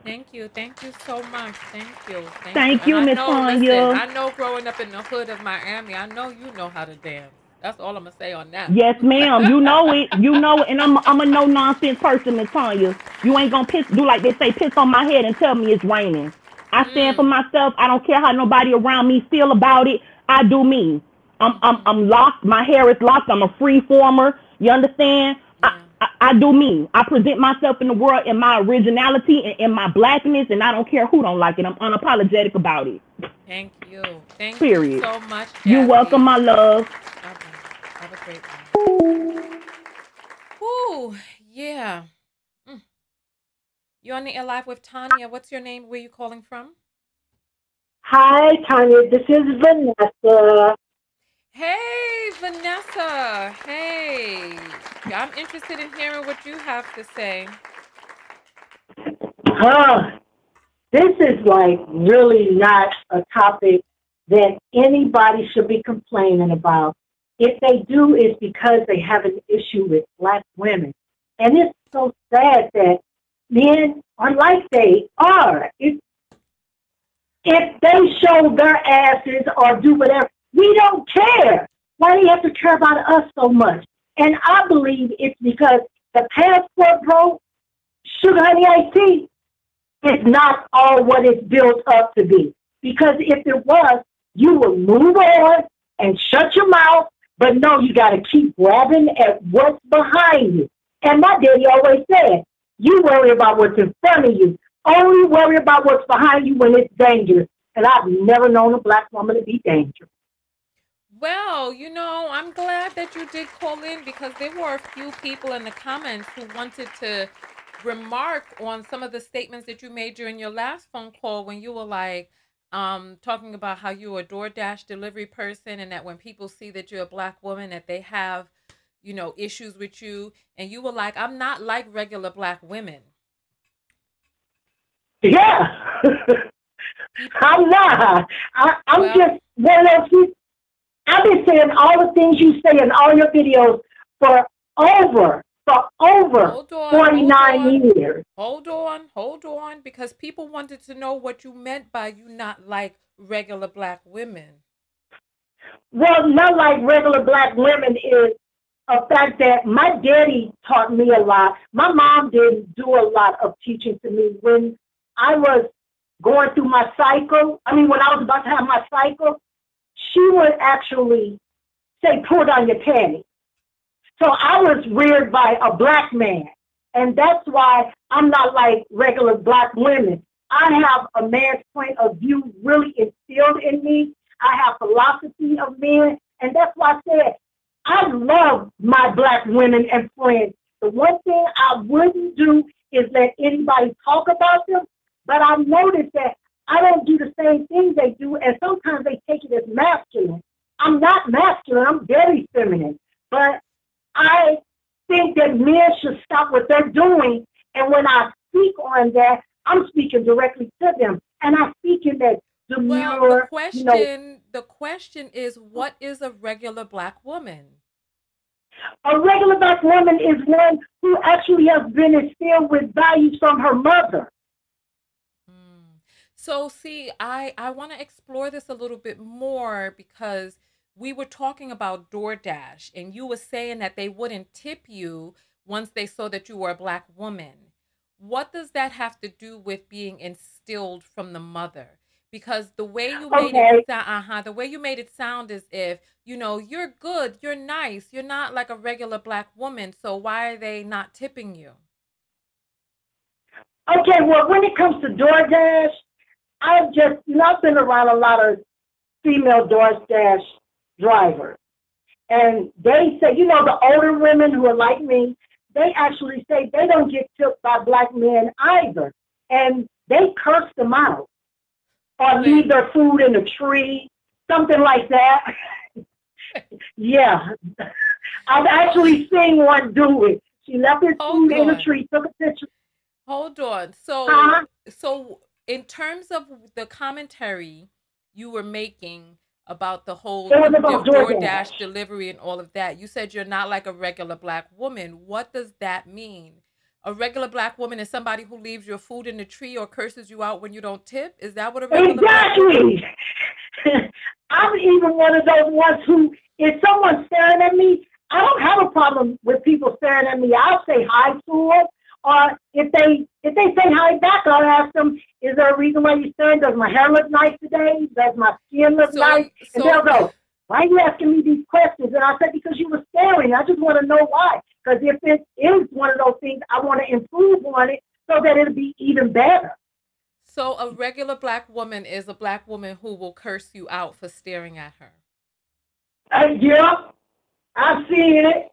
Thank you. Thank you so much. Thank you. Thank, Thank you, Miz Tanya. Listen, I know growing up in the hood of Miami, I know you know how to dance. That's all I'm going to say on that. Yes, ma'am. You know it. You know it. And I'm I'm a no-nonsense person, Miz Tanya. You ain't going to piss, do like they say, piss on my head and tell me it's raining. I stand mm. for myself. I don't care how nobody around me feel about it. I do me. I'm I'm, I'm locked. My hair is locked. I'm a free former. You understand? I, I do me. I present myself in the world in my originality and in my blackness, and I don't care who don't like it. I'm unapologetic about it. Thank you. Thank Period. you so much. Jackie. You're welcome, my love. Okay. Have a great one. Ooh. Ooh, yeah. Mm. You're on the air live with Tanya. What's your name? Where are you calling from? Hi, Tanya. This is Vanessa. Hey, Vanessa. Hey. I'm interested in hearing what you have to say. Huh. This is like really not a topic that anybody should be complaining about. If they do, it's because they have an issue with black women. And it's so sad that men are like they are. If, if they show their asses or do whatever, we don't care. Why do you have to care about us so much? And I believe it's because the passport broke, sugar honey iced tea, is not all what it's built up to be. Because if it was, you would move on and shut your mouth. But no, you got to keep grabbing at what's behind you. And my daddy always said, you worry about what's in front of you. Only worry about what's behind you when it's dangerous. And I've never known a black woman to be dangerous. Well, you know, I'm glad that you did call in, because there were a few people in the comments who wanted to remark on some of the statements that you made during your last phone call when you were like um, talking about how you were a DoorDash delivery person, and that when people see that you're a black woman, that they have, you know, issues with you. And you were like, I'm not like regular black women. Yeah, I'm not. I, I'm well, just one of those. I've been saying all the things you say in all your videos for over, for over hold on, forty-nine hold on, years. Hold on, hold on, because people wanted to know what you meant by you not like regular black women. Well, not like regular black women is a fact that my daddy taught me a lot. My mom didn't do a lot of teaching to me when I was going through my cycle. I mean, when I was about to have my cycle, she would actually say, pull down your panties. So I was reared by a black man. And that's why I'm not like regular black women. I have a man's point of view really instilled in me. I have philosophy of men. And that's why I said, I love my black women and friends. The one thing I wouldn't do is let anybody talk about them. But I've noticed that I don't do the same things they do, and sometimes they take it as masculine. I'm not masculine. I'm very feminine. But I think that men should stop what they're doing, and when I speak on that, I'm speaking directly to them, and I speak in that demure. Well, the question, you know, the question is, what is a regular black woman? A regular black woman is one who actually has been instilled with values from her mother. So see, I, I want to explore this a little bit more, because we were talking about DoorDash, and you were saying that they wouldn't tip you once they saw that you were a Black woman. What does that have to do with being instilled from the mother? Because the way you made okay. it, uh-huh, the way you made it sound is if, you know, you're good, you're nice, you're not like a regular Black woman, so why are they not tipping you? Okay, well, when it comes to DoorDash, I've just not been around a lot of female DoorDash drivers. And they say, you know, the older women who are like me, they actually say they don't get tipped by Black men either. And they curse them out or leave their food in a tree, something like that. Yeah. I've actually seen one do it. She left her food in a tree, took a picture. Hold on. So, uh-huh. so in terms of the commentary you were making about the whole about DoorDash Dash delivery and all of that, you said you're not like a regular Black woman. What does that mean? A regular Black woman is somebody who leaves your food in the tree or curses you out when you don't tip? Is that what a regular Exactly. Black I'm even one of those ones who, if someone's staring at me, I don't have a problem with people staring at me. I'll say hi to them. Or if they if they say hi back, I'll ask them, is there a reason why you're staring? Does my hair look nice today? Does my skin look so, nice? And so, they'll go, why are you asking me these questions? And I said, because you were staring. I just want to know why. Because if it is one of those things, I want to improve on it so that it'll be even better. So a regular Black woman is a Black woman who will curse you out for staring at her. Uh, yeah, I've seen it.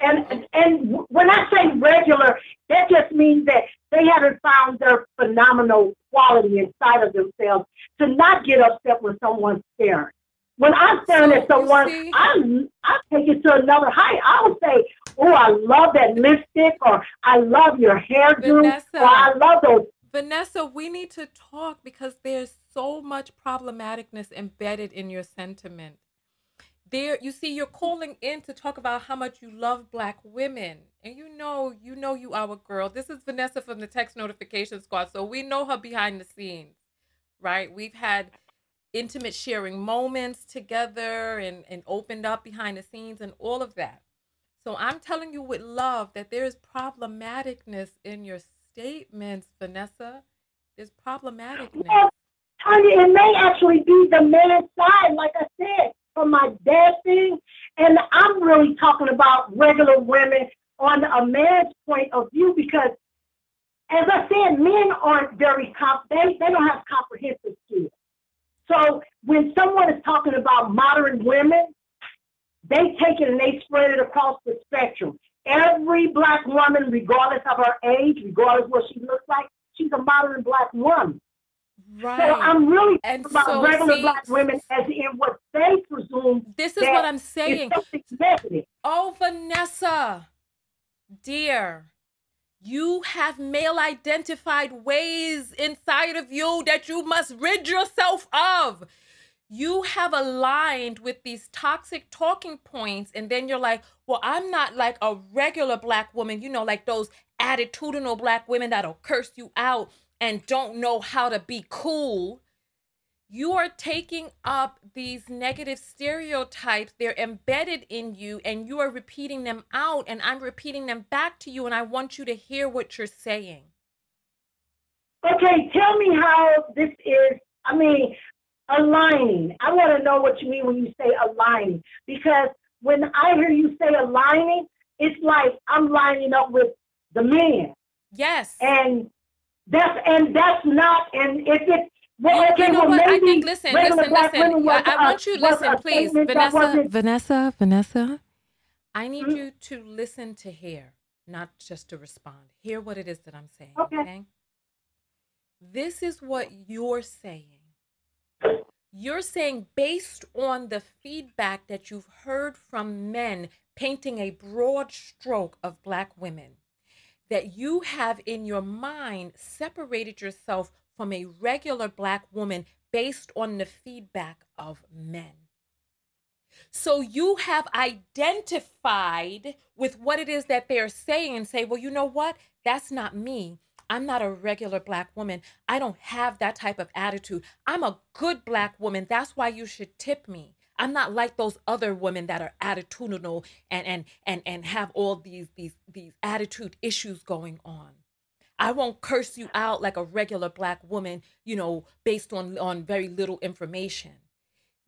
And and when I say regular, that just means that they haven't found their phenomenal quality inside of themselves to not get upset when someone's staring. When I'm staring so, at someone, I I take it to another height. I would say, oh, I love that lipstick, or I love your hairdo, Vanessa, or I love those. Vanessa, we need to talk because there's so much problematicness embedded in your sentiment. There, you see, you're calling in to talk about how much you love Black women. And you know, you know you are a girl. This is Vanessa from the Text Notification Squad. So we know her behind the scenes, right? We've had intimate sharing moments together and, and opened up behind the scenes and all of that. So I'm telling you with love that there is problematicness in your statements, Vanessa. There's problematicness. Yes, Tanya, it may actually be the man's side, like I said. For my dad thing, and I'm really talking about regular women on a man's point of view because, as I said, men aren't very comp. They they don't have comprehensive skills. So when someone is talking about modern women, they take it and they spread it across the spectrum. Every Black woman, regardless of her age, regardless what she looks like, she's a modern Black woman. Right. So I'm really and about so, regular see, Black women as in what they presume. This is what I'm saying. Oh, Vanessa, dear, you have male identified ways inside of you that you must rid yourself of. You have aligned with these toxic talking points. And then you're like, well, I'm not like a regular Black woman, you know, like those attitudinal Black women that'll curse you out and don't know how to be cool. You are taking up these negative stereotypes. They're embedded in you and you are repeating them out and I'm repeating them back to you and I want you to hear what you're saying. Okay, tell me how this is, I mean, aligning. I want to know what you mean when you say aligning, because when I hear you say aligning, it's like I'm lining up with the man. Yes. And That's and that's not and if it well, you, okay, you know well, what? I think listen, listen, listen. I, I want you to listen, please, Vanessa, Vanessa, Vanessa. I need mm-hmm. you to listen to hear, not just to respond. Hear what it is that I'm saying. Okay. okay. This is what you're saying. You're saying based on the feedback that you've heard from men painting a broad stroke of Black women, that you have in your mind separated yourself from a regular Black woman based on the feedback of men. So you have identified with what it is that they're saying and say, well, you know what? That's not me. I'm not a regular Black woman. I don't have that type of attitude. I'm a good Black woman. That's why you should tip me. I'm not like those other women that are attitudinal and and and and have all these these these attitude issues going on. I won't curse you out like a regular black woman, you know, based on on very little information.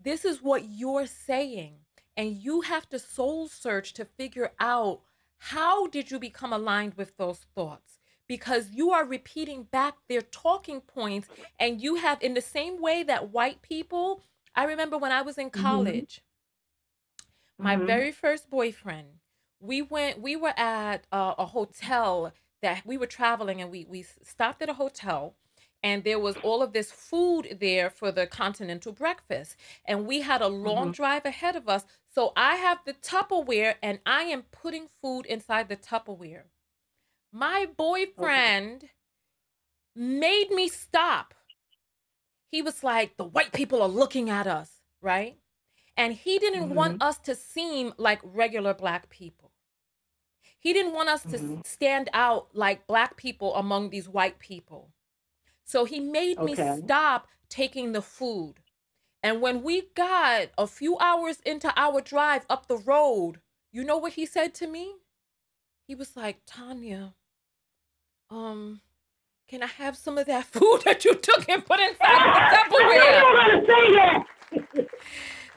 This is what you're saying, and you have to soul search to figure out, how did you become aligned with those thoughts? Because you are repeating back their talking points, and you have, in the same way that white people, I remember when I was in college, mm-hmm. my mm-hmm. very first boyfriend, we went, we were at a, a hotel that we were traveling, and we, we stopped at a hotel, and there was all of this food there for the continental breakfast. And we had a long mm-hmm. drive ahead of us. So I have the Tupperware, and I am putting food inside the Tupperware. My boyfriend okay. made me stop. He was like, the white people are looking at us, right? And he didn't mm-hmm. want us to seem like regular black people. He didn't want us mm-hmm. to stand out like black people among these white people. So he made okay. me stop taking the food. And when we got a few hours into our drive up the road, you know what he said to me? He was like, Tanya, um, can I have some of that food that you took and put inside ah, the Tupperware?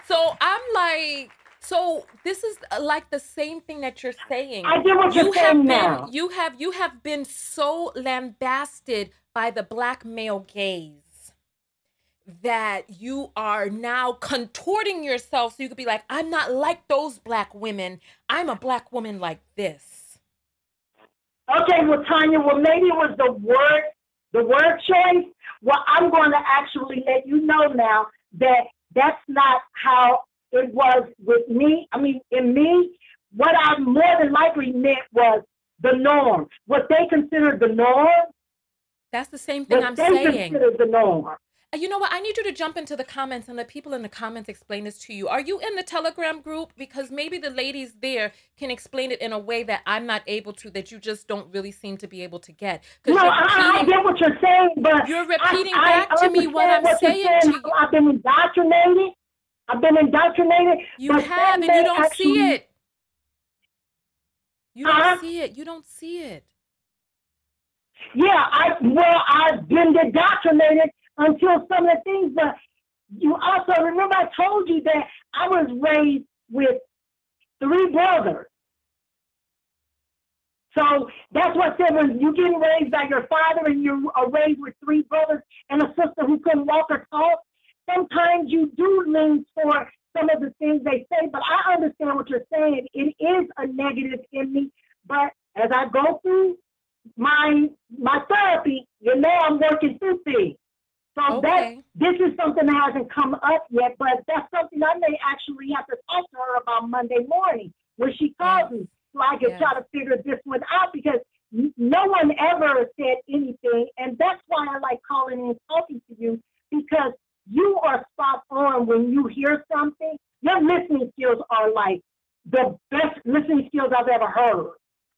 So I'm like, so this is like the same thing that you're saying. I get what you you're saying been, now. You have, you have been so lambasted by the black male gaze that you are now contorting yourself so you could be like, I'm not like those black women. I'm a black woman like this. Okay, well, Tanya, well, maybe it was the word, the word choice. Well, I'm going to actually let you know now that that's not how it was with me. I mean, in me, what I more than likely meant was the norm. What they considered the norm. That's the same thing I'm saying. What they considered the norm. You know what? I need you to jump into the comments and let people in the comments explain this to you. Are you in the Telegram group? Because maybe the ladies there can explain it in a way that I'm not able to, that you just don't really seem to be able to get. No, I, I get what you're saying, but you're repeating I, back I, I to me what I'm what saying, saying to you. I've been indoctrinated. I've been indoctrinated. You have, and you don't actually... see it. You don't uh-huh. see it. You don't see it. Yeah, I well, I've been indoctrinated. Until some of the things that you also remember, I told you that I was raised with three brothers. So that's what I said, when you're getting raised by your father and you are raised with three brothers and a sister who couldn't walk or talk, sometimes you do lean toward some of the things they say, but I understand what you're saying. It is a negative in me, but as I go through my, my therapy, you know, I'm working through things. So okay. that, this is something that hasn't come up yet, but that's something I may actually have to talk to her about Monday morning when she calls me, so I can yeah. try to figure this one out, because no one ever said anything, and that's why I like calling and talking to you, because you are spot on when you hear something. Your listening skills are like the best listening skills I've ever heard.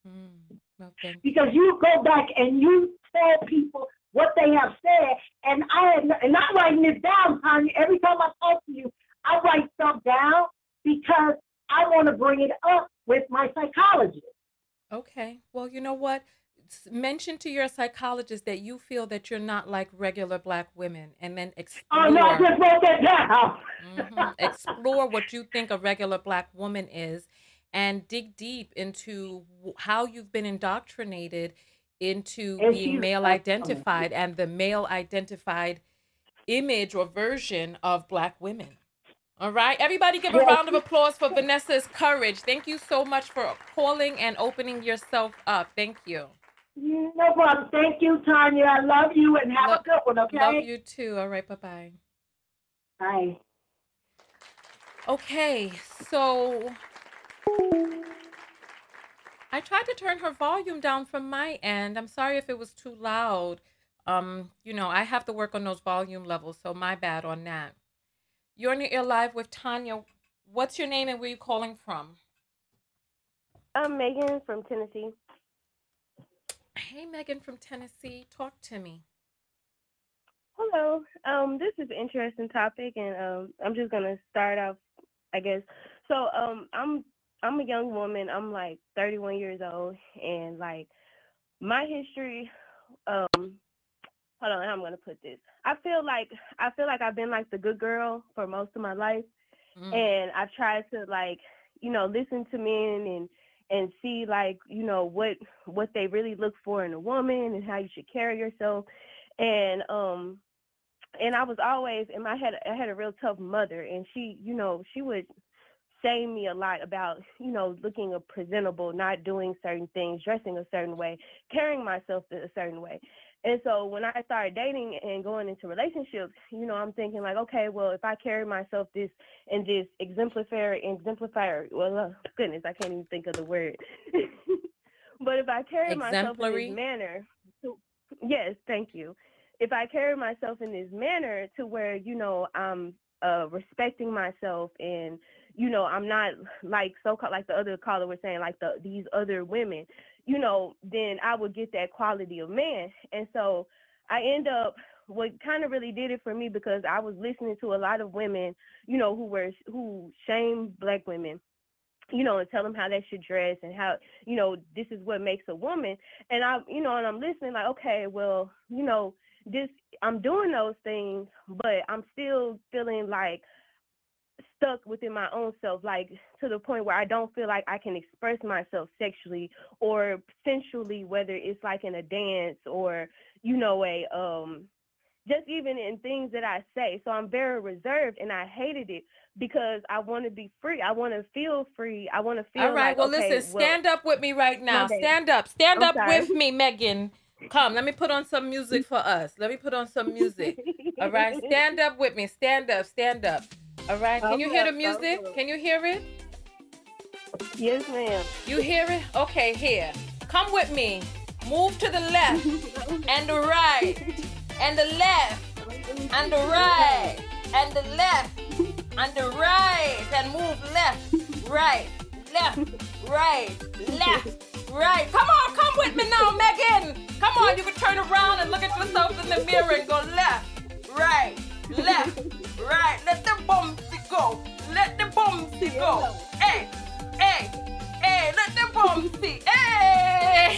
Mm, okay. Because you go back and you tell people what they have said, and I had, and I'm writing this down, Tanya. Every time I talk to you, I write stuff down because I want to bring it up with my psychologist. Okay. Well, you know what? Mention to your psychologist that you feel that you're not like regular black women, and then explore. Oh no, I just wrote that down. mm-hmm. Explore what you think a regular black woman is, and dig deep into how you've been indoctrinated into being male identified and the male identified image or version of black women. All right, everybody give a round of applause for Vanessa's courage. Thank you so much for calling and opening yourself up. Thank you. No problem. Thank you, Tanya. I love you, and have love, a good one, okay? Love you too. All right, bye-bye. Bye. Okay, so... I tried to turn her volume down from my end. I'm sorry if it was too loud. Um, you know, I have to work on those volume levels, so my bad on that. You're in your ear live with Tanya. What's your name and where are you calling from? I'm Megan from Tennessee. Hey, Megan from Tennessee. Talk to me. Hello. Um, this is an interesting topic, and um, I'm just going to start off I guess. So um, I'm I'm a young woman. I'm like thirty-one years old, and like my history. Um, hold on, how I'm gonna put this. I feel like I feel like I've been like the good girl for most of my life, mm. and I've tried to like you know listen to men and and see like you know what what they really look for in a woman and how you should carry yourself, and um. And I was always in my head, I had a real tough mother, and she, you know, she would say me a lot about, you know, looking presentable, not doing certain things, dressing a certain way, carrying myself a certain way. And so when I started dating and going into relationships, you know, I'm thinking like, okay, well, if I carry myself this and this exemplary, exemplary, well, oh, goodness, I can't even think of the word. But if I carry exemplary. myself in this manner, yes, thank you. If I carry myself in this manner to where, you know, I'm uh, respecting myself and, you know, I'm not like so-called, like the other caller was saying, like the, these other women, you know, then I would get that quality of man. And so I end up, what kind of really did it for me, because I was listening to a lot of women, you know, who were, who shame black women, you know, and tell them how they should dress and how, you know, this is what makes a woman. And I, you know, and I'm listening like, okay, well, you know, this I'm doing those things, but I'm still feeling like stuck within my own self, like to the point where I don't feel like I can express myself sexually or sensually, whether it's like in a dance or, you know, a um, just even in things that I say. So I'm very reserved, and I hated it because I want to be free. I want to feel free. I want to feel all right. Like, well, okay, listen, stand well, up with me right now. Stand up. Stand I'm up sorry. with me, Megan. Come, let me put on some music for us. Let me put on some music. All right. Stand up with me. Stand up. Stand up. All right. Can you hear the music? Can you hear it? Yes, ma'am. You hear it? Okay, here. Come with me. Move to the left and the right and the left and the right and the left and the right and move left, right, left, right, left. Right. Come on, come with me now, Megan. Come on, you can turn around and look at yourself in the mirror and go left, right, left, right. Let the bumpsy go. Let the bumpsy go. Hey, hey, hey, let the bumpsy. Hey.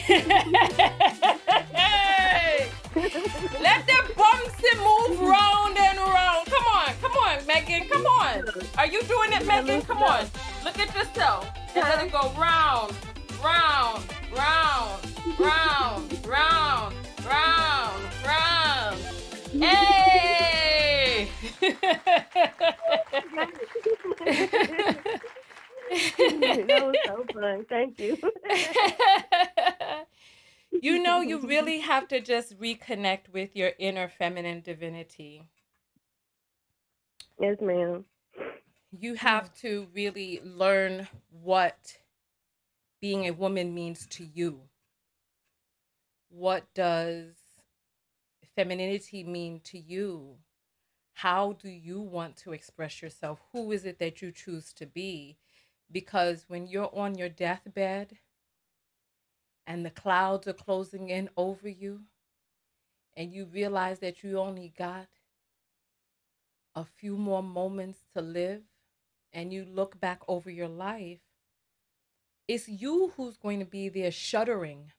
Hey. Let the bumpsy move round and round. Come on, come on, Megan. Come on. Are you doing it, Megan? Come on. Look at yourself and let it go round. Round, round, round, round, round, round. Hey! That was so fun. Thank you. You know, you really have to just reconnect with your inner feminine divinity. Yes, ma'am. You have to really learn what being a woman means to you. What does femininity mean to you? How do you want to express yourself? Who is it that you choose to be? Because when you're on your deathbed and the clouds are closing in over you and you realize that you only got a few more moments to live and you look back over your life, it's you who's going to be there shuddering,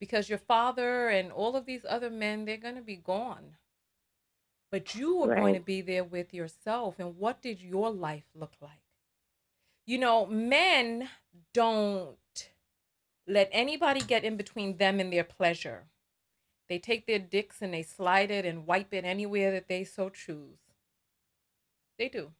because your father and all of these other men, they're going to be gone. But you are right. going to be there with yourself. And what did your life look like? You know, men don't let anybody get in between them and their pleasure. They take their dicks and they slide it and wipe it anywhere that they so choose. They do.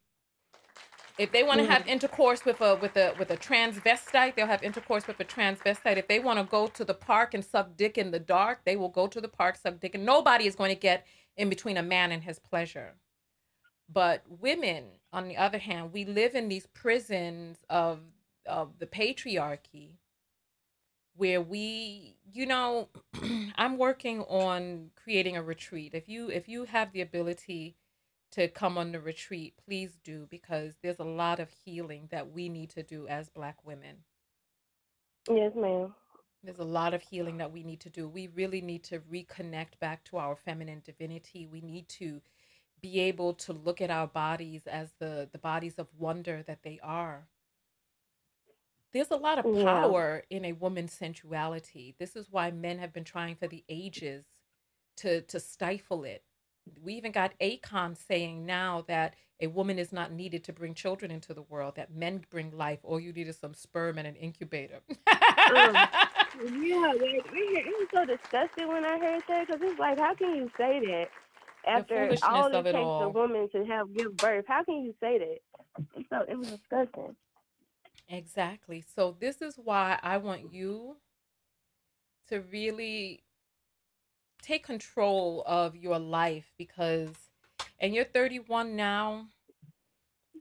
If they want to have intercourse with a with a with a transvestite, they'll have intercourse with a transvestite. If they want to go to the park and suck dick in the dark, they will go to the park, suck dick, and nobody is going to get in between a man and his pleasure. But women, on the other hand, we live in these prisons of of the patriarchy, where we, you know, I'm working on creating a retreat. If you if you have the ability to come on the retreat, please do, because there's a lot of healing that we need to do as Black women. Yes, ma'am. There's a lot of healing that we need to do. We really need to reconnect back to our feminine divinity. We need to be able to look at our bodies as the, the bodies of wonder that they are. There's a lot of power yeah. in a woman's sensuality. This is why men have been trying for the ages to, to stifle it. We even got Akon saying now that a woman is not needed to bring children into the world, that men bring life. All you need is some sperm and an incubator. um, yeah, like, it was so disgusting when I heard that, because it's like, how can you say that after all it takes a woman to have give birth? How can you say that? So it was disgusting. Exactly. So this is why I want you to really take control of your life, because, and you're thirty-one now.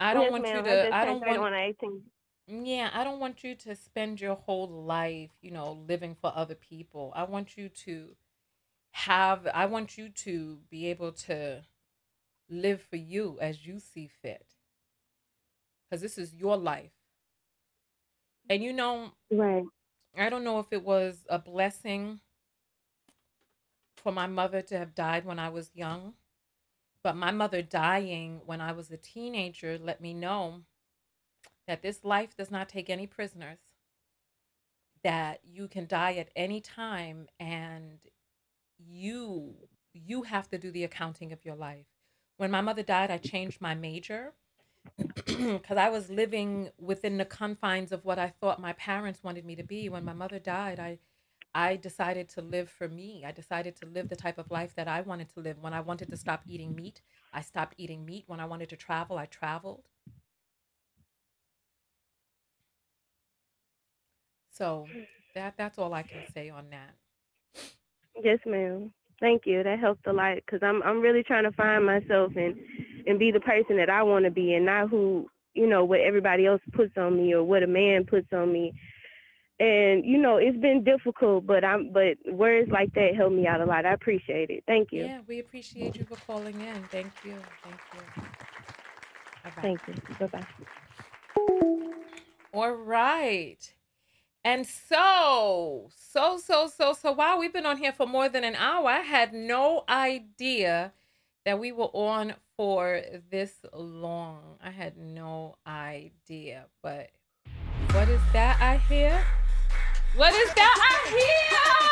I don't yes, want ma'am. you to, I, I don't want, eighteen. yeah, I don't want you to spend your whole life, you know, living for other people. I want you to have, I want you to be able to live for you as you see fit. Because this is your life. And, you know, right. I don't know if it was a blessing for my mother to have died when I was young, but my mother dying when I was a teenager let me know that this life does not take any prisoners, that you can die at any time, and you you have to do the accounting of your life. When my mother died, I changed my major because I was living within the confines of what I thought my parents wanted me to be. When my mother died, I I decided to live for me. I decided to live the type of life that I wanted to live. When I wanted to stop eating meat, I stopped eating meat. When I wanted to travel, I traveled. So that that's all I can say on that. Yes, ma'am. Thank you. That helped a lot, because I'm I'm really trying to find myself and and be the person that I want to be, and not who, you know, what everybody else puts on me or what a man puts on me. And, you know, it's been difficult, but I'm but words like that help me out a lot. I appreciate it. Thank you. Yeah, we appreciate you for calling in. Thank you. Thank you. Bye-bye. Thank you. Bye-bye. All right. And so, so, so, so, so, wow, we've been on here for more than an hour. I had no idea that we were on for this long. I had no idea, but what is that I hear? What is that I hear?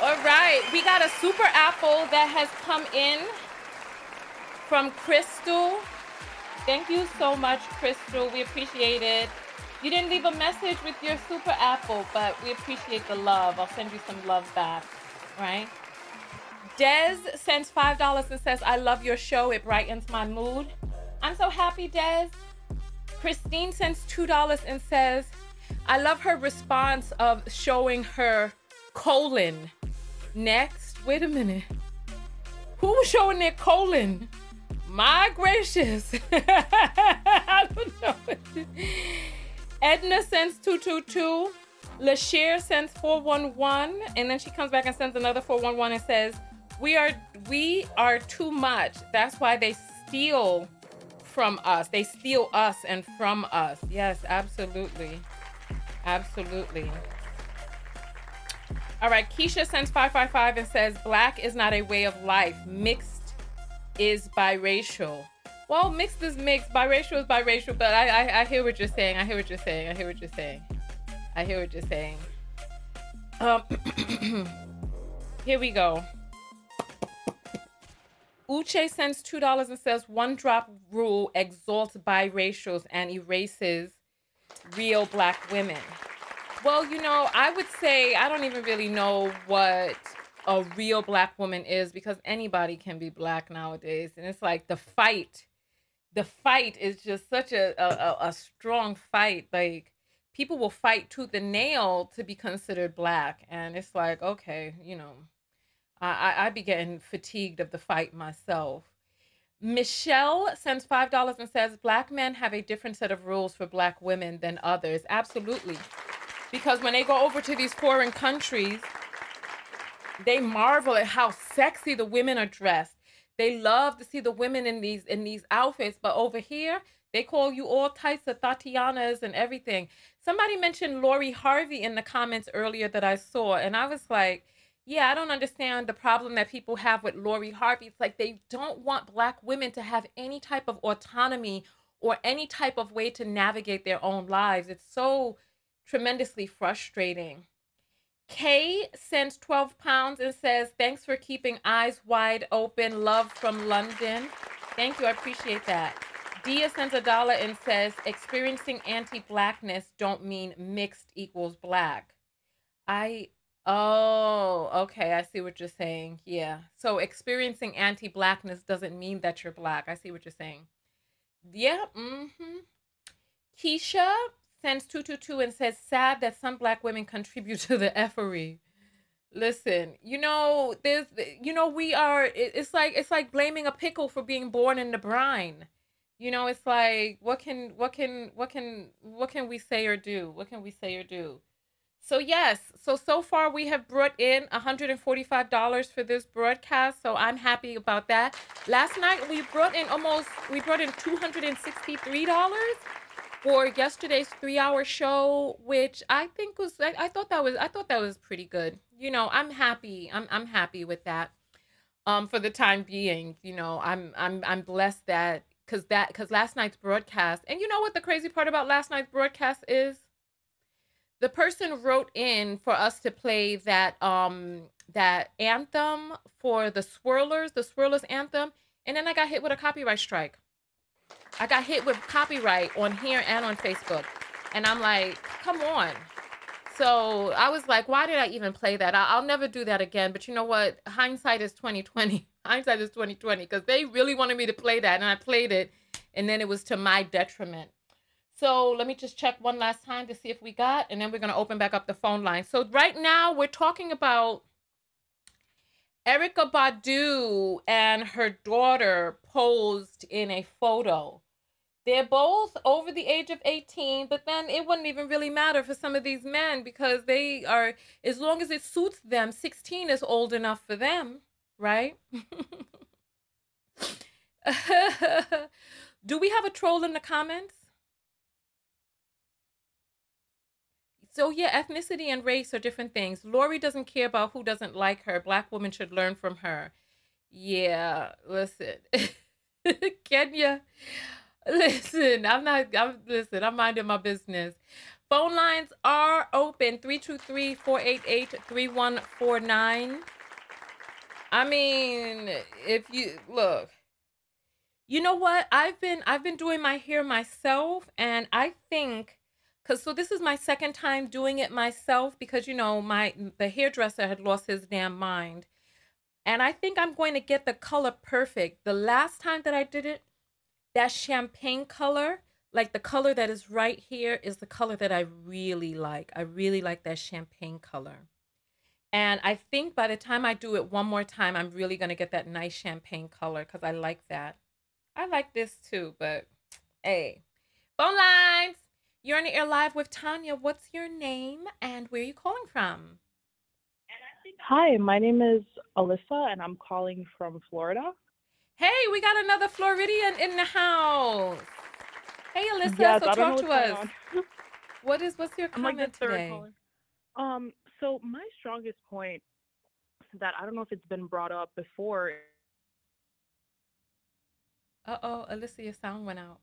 All right, we got a super apple that has come in from Crystal. Thank you so much, Crystal. We appreciate it. You didn't leave a message with your super apple, but we appreciate the love. I'll send you some love back, right? Des sends five dollars and says, I love your show. It brightens my mood. I'm so happy, Des. Christine sends two dollars and says, I love her response of showing her colon. Next, wait a minute. Who was showing their colon? My gracious. I don't know. Edna sends two two two. LaShear sends four one one. And then she comes back and sends another four one one and says, we are, we are too much. That's why they steal from us. They steal us and from us. Yes, absolutely. Absolutely. All right. Keisha sends five five five and says, Black is not a way of life. Mixed is biracial. Well, mixed is mixed. Biracial is biracial. But I, I, I hear what you're saying. I hear what you're saying. I hear what you're saying. I hear what you're saying. Um, here we go. Uche sends two dollars and says, one drop rule exalts biracials and erases real Black women. Well, you know, I would say I don't even really know what a real Black woman is, because anybody can be Black nowadays. And it's like the fight, the fight is just such a, a, a strong fight. Like, people will fight tooth and nail to be considered Black. And it's like, okay, you know. I, I be getting fatigued of the fight myself. Michelle sends five dollars and says, Black men have a different set of rules for Black women than others. Absolutely. Because when they go over to these foreign countries, they marvel at how sexy the women are dressed. They love to see the women in these in these outfits. But over here, they call you all types of Tatianas and everything. Somebody mentioned Lori Harvey in the comments earlier that I saw. And I was like, yeah, I don't understand the problem that people have with Lori Harvey. It's like they don't want Black women to have any type of autonomy or any type of way to navigate their own lives. It's so tremendously frustrating. Kay sends twelve pounds and says, thanks for keeping eyes wide open. Love from London. Thank you. I appreciate that. Dia sends a dollar and says, experiencing anti-Blackness don't mean mixed equals Black. I, oh, okay. I see what you're saying. Yeah. So experiencing anti-Blackness doesn't mean that you're Black. I see what you're saying. Yeah. Mm-hmm. Keisha sends two two two and says, sad that some Black women contribute to the effery. Listen, you know, there's, you know, we are, it's like, it's like blaming a pickle for being born in the brine. You know, it's like, what can, what can, what can, what can we say or do? What can we say or do? So yes, so, so far we have brought in one hundred forty-five dollars for this broadcast. So I'm happy about that. Last night we brought in almost, we brought in two hundred sixty-three dollars. For yesterday's three-hour show, which I think was, I, I thought that was, I thought that was pretty good. You know, I'm happy. I'm, I'm happy with that. Um, for the time being, you know, I'm, I'm, I'm blessed that because that because last night's broadcast. And you know what the crazy part about last night's broadcast is? The person wrote in for us to play that, um, that anthem for the Swirlers, the Swirlers anthem, and then I got hit with a copyright strike. I got hit with copyright on here and on Facebook. And I'm like, come on. So I was like, why did I even play that? I'll never do that again. But you know what? Hindsight is twenty twenty. Hindsight is twenty twenty because they really wanted me to play that. And I played it. And then it was to my detriment. So let me just check one last time to see if we got. And then we're going to open back up the phone line. So right now we're talking about Erykah Badu and her daughter posed in a photo. They're both over the age of eighteen, but then it wouldn't even really matter for some of these men because they are, as long as it suits them, sixteen is old enough for them, right? Do we have a troll in the comments? So yeah, ethnicity and race are different things. Lori doesn't care about who doesn't like her. Black women should learn from her. Yeah, listen, Kenya, listen, I'm not, I'm, listen, I'm minding my business. Phone lines are open, three two three, four eight eight, three one four nine. I mean, if you, look, you know what? I've been, I've been doing my hair myself, and I think, Cause so this is my second time doing it myself because, you know, my the hairdresser had lost his damn mind. And I think I'm going to get the color perfect. The last time that I did it, that champagne color, like the color that is right here is the color that I really like. I really like that champagne color. And I think by the time I do it one more time, I'm really going to get that nice champagne color because I like that. I like this too, but hey, phone lines. You're on the air live with Tanya. What's your name and where are you calling from? Hi, my name is Alyssa and I'm calling from Florida. Hey, we got another Floridian in the house. Hey, Alyssa, yes, so talk to us. What is, what's your comment I'm like the third today? Caller. Um, so my strongest point that I don't know if it's been brought up before. Uh-oh, Alyssa, your sound went out.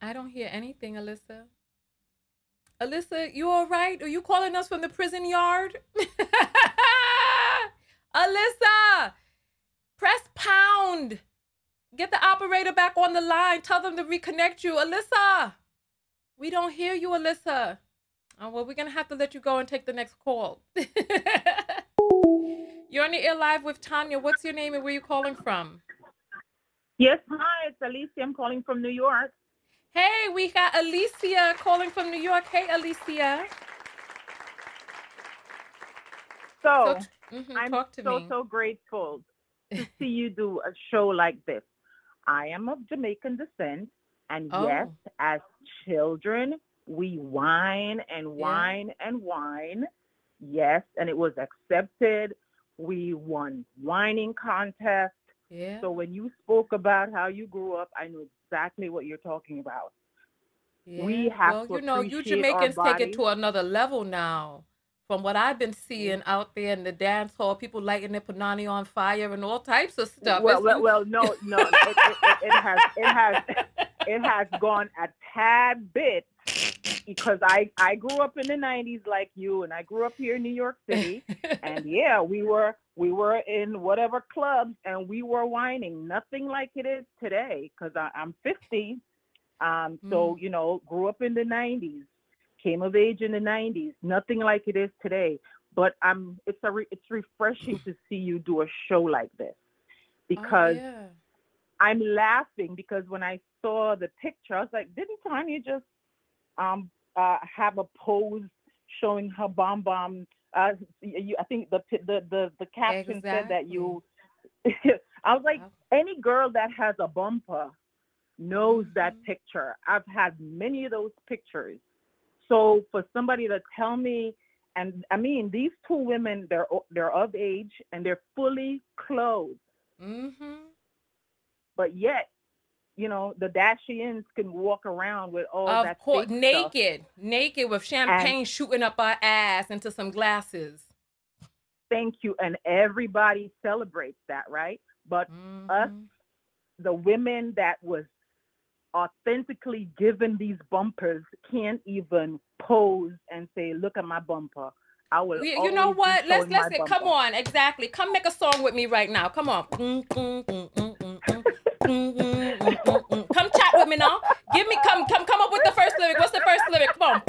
I don't hear anything, Alyssa. Alyssa, you all right? Are you calling us from the prison yard? Alyssa, press pound. Get the operator back on the line. Tell them to reconnect you. Alyssa, we don't hear you, Alyssa. Oh, well, we're going to have to let you go and take the next call. You're on the air live with Tanya. What's your name and where are you calling from? Yes, hi, it's Alicia. I'm calling from New York. Hey, we got Alicia calling from New York. Hey, Alicia. So talk to, mm-hmm, I'm talk to so, me. so grateful to see you do a show like this. I am of Jamaican descent. And oh. yes, as children, we whine and whine yeah. and whine. Yes. And it was accepted. We won whining contests. Yeah. So when you spoke about how you grew up, I know exactly what you're talking about. Yeah. We have well, to you know, you Jamaicans take it to another level now. From what I've been seeing out there in the dance hall, people lighting their panani on fire and all types of stuff. Well, well, well, no, no, it, it, it, it has, it has, it has gone a tad bit because I, I grew up in the nineties like you, and I grew up here in New York City, and yeah, we were, we were in whatever clubs, and we were whining. Nothing like it is today because I'm fifty, um, so mm. you know, grew up in the nineties. Came of age in the nineties, nothing like it is today. But um, it's a re- it's refreshing to see you do a show like this because oh, yeah. I'm laughing because when I saw the picture, I was like, didn't Tanya just um uh, have a pose showing her bomb bomb? Uh, you, I think the the the, the caption exactly. said that you. I was like, any girl that has a bumper knows mm-hmm. that picture. I've had many of those pictures. So for somebody to tell me, and I mean, these two women, they're they're of age and they're fully clothed. Mm-hmm. But yet, you know, the Dashians can walk around with all of that course, fake naked, stuff. naked with champagne and, shooting up our ass into some glasses. Thank you. And everybody celebrates that, right? But mm-hmm. us, the women that was authentically given these bumpers can't even pose and say, look at my bumper. I will. You know what? Let's let's say, come on. Exactly. Come make a song with me right now. Come on. Come chat with me now. Give me come come come up with the first lyric. What's the first lyric? Come on.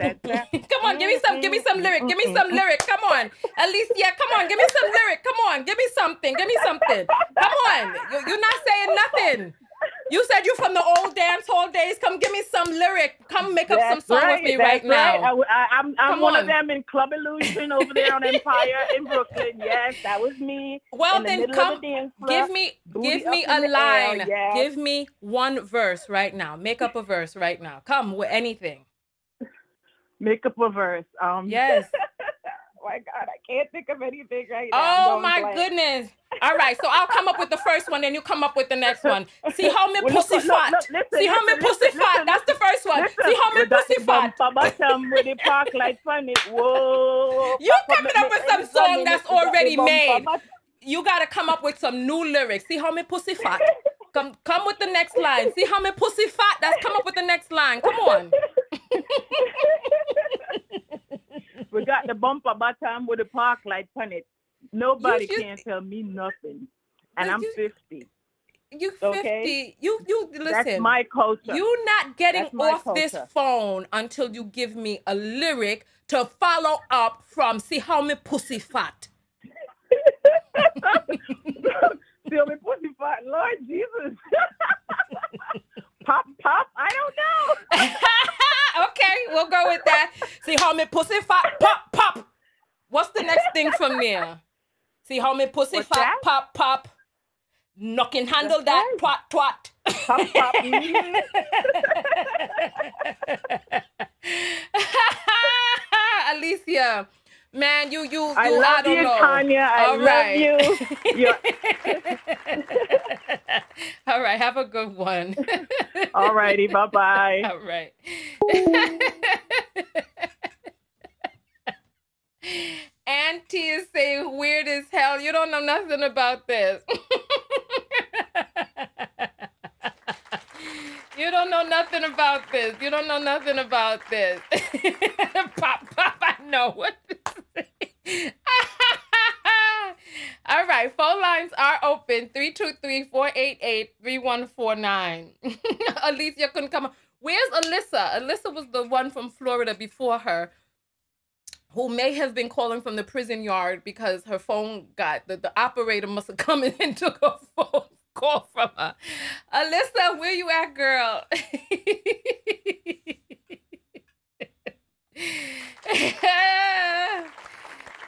Come on, give me some give me some lyric. Give me some lyric. Come on. Alicia, come on, give me some lyric. Come on. Give me something. Give me something. Come on. You you're not saying nothing. You said you from the old dance hall days. Come give me some lyric. Come make up that's some song right, with me right, right now. I, I, I'm, I'm one on. of them in Club Illusion over there on Empire in Brooklyn. Yes, that was me. Well, in then the come the give me give me a line. Yes. Give me one verse right now. Make up a verse right now. Come with anything. Make up a verse. Um, yes. Oh my God, I can't think of anything right now. Oh my blank. goodness. All right, so I'll come up with the first one, then you come up with the next one. See how me well, pussy fat. See how me pussy fat. That's the first one. Listen, see how me pussy fat. You coming up with some song that's already made. You got to come up with some new lyrics. See how me pussy fat. Come come with the next line. See how me pussy fat. That's come up with the next line. Come on. We got the bumper bottom with the park light on it. Nobody you, you, can tell me nothing. And I'm you, fifty. You fifty. Okay? You you listen. That's my culture. You're not getting off culture. This phone until you give me a lyric to follow up from see how me pussy fat. See how me pussy fat, Lord Jesus. Pop, pop, I don't know. Okay, we'll go with that. See how me pussy fat, pop, pop. What's the next thing from there? See how me pussy What's fat, that? Pop, pop. Knocking handle That's that, nice. Twat, twat. Pop, pop. Mm-hmm. Alicia, man, you, you, you, I, love I don't you, know. Tanya, I All love right. you, Tanya. All right, have a good one. All righty, bye-bye. All right. Auntie is saying weird as hell. You don't know nothing about this. You don't know nothing about this. You don't know nothing about this. Pop, pop, I know what to say. All right, phone lines are open. three two three, four eight eight, three one four nine. Alicia couldn't come on. Where's Alyssa? Alyssa was the one from Florida before her, who may have been calling from the prison yard because her phone got, the, the operator must have come in and took her phone call from her. Alyssa, where you at, girl?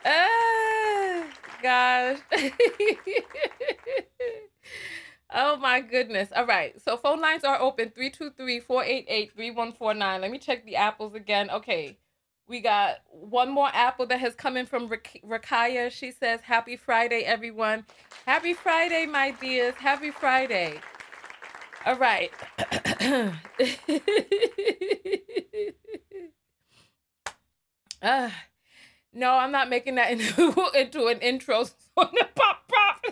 Oh, gosh. Oh, my goodness. All right. So phone lines are open. three two three, four eight eight, three one four nine. Let me check the apples again. Okay. We got one more apple that has come in from Rakaya. She says, happy Friday, everyone. Happy Friday, my dears. Happy Friday. All right. uh, no, I'm not making that into, into an intro. Pop, pop.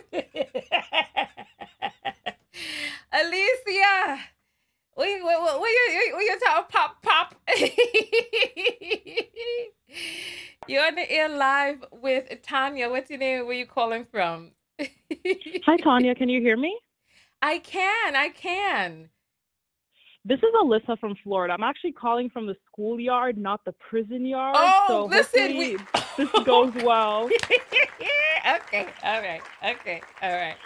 Alicia. We we we we you talking pop pop. You're on the air live with Tanya. What's your name? Where you calling from? Hi, Tanya. Can you hear me? I can. I can. This is Alyssa from Florida. I'm actually calling from the schoolyard, not the prison yard. Oh, so listen, we... this goes well. Okay. All right. Okay. All right.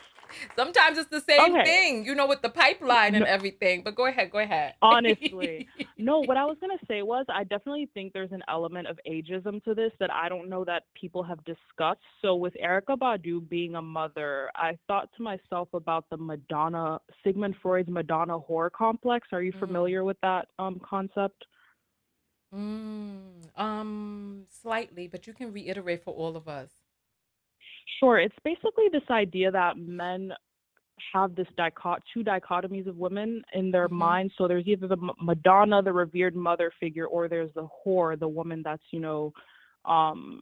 Sometimes it's the same okay. thing, you know, with the pipeline and no. everything. But go ahead, go ahead. Honestly. No, what I was going to say was I definitely think there's an element of ageism to this that I don't know that people have discussed. So with Erykah Badu being a mother, I thought to myself about the Madonna, Sigmund Freud's Madonna horror complex. Are you mm. familiar with that um, concept? Mm, um, slightly, but you can reiterate for all of us. Sure. It's basically this idea that men have this dichot- two dichotomies of women in their mm-hmm. minds. So there's either the M- Madonna, the revered mother figure, or there's the whore, the woman that's, you know, um,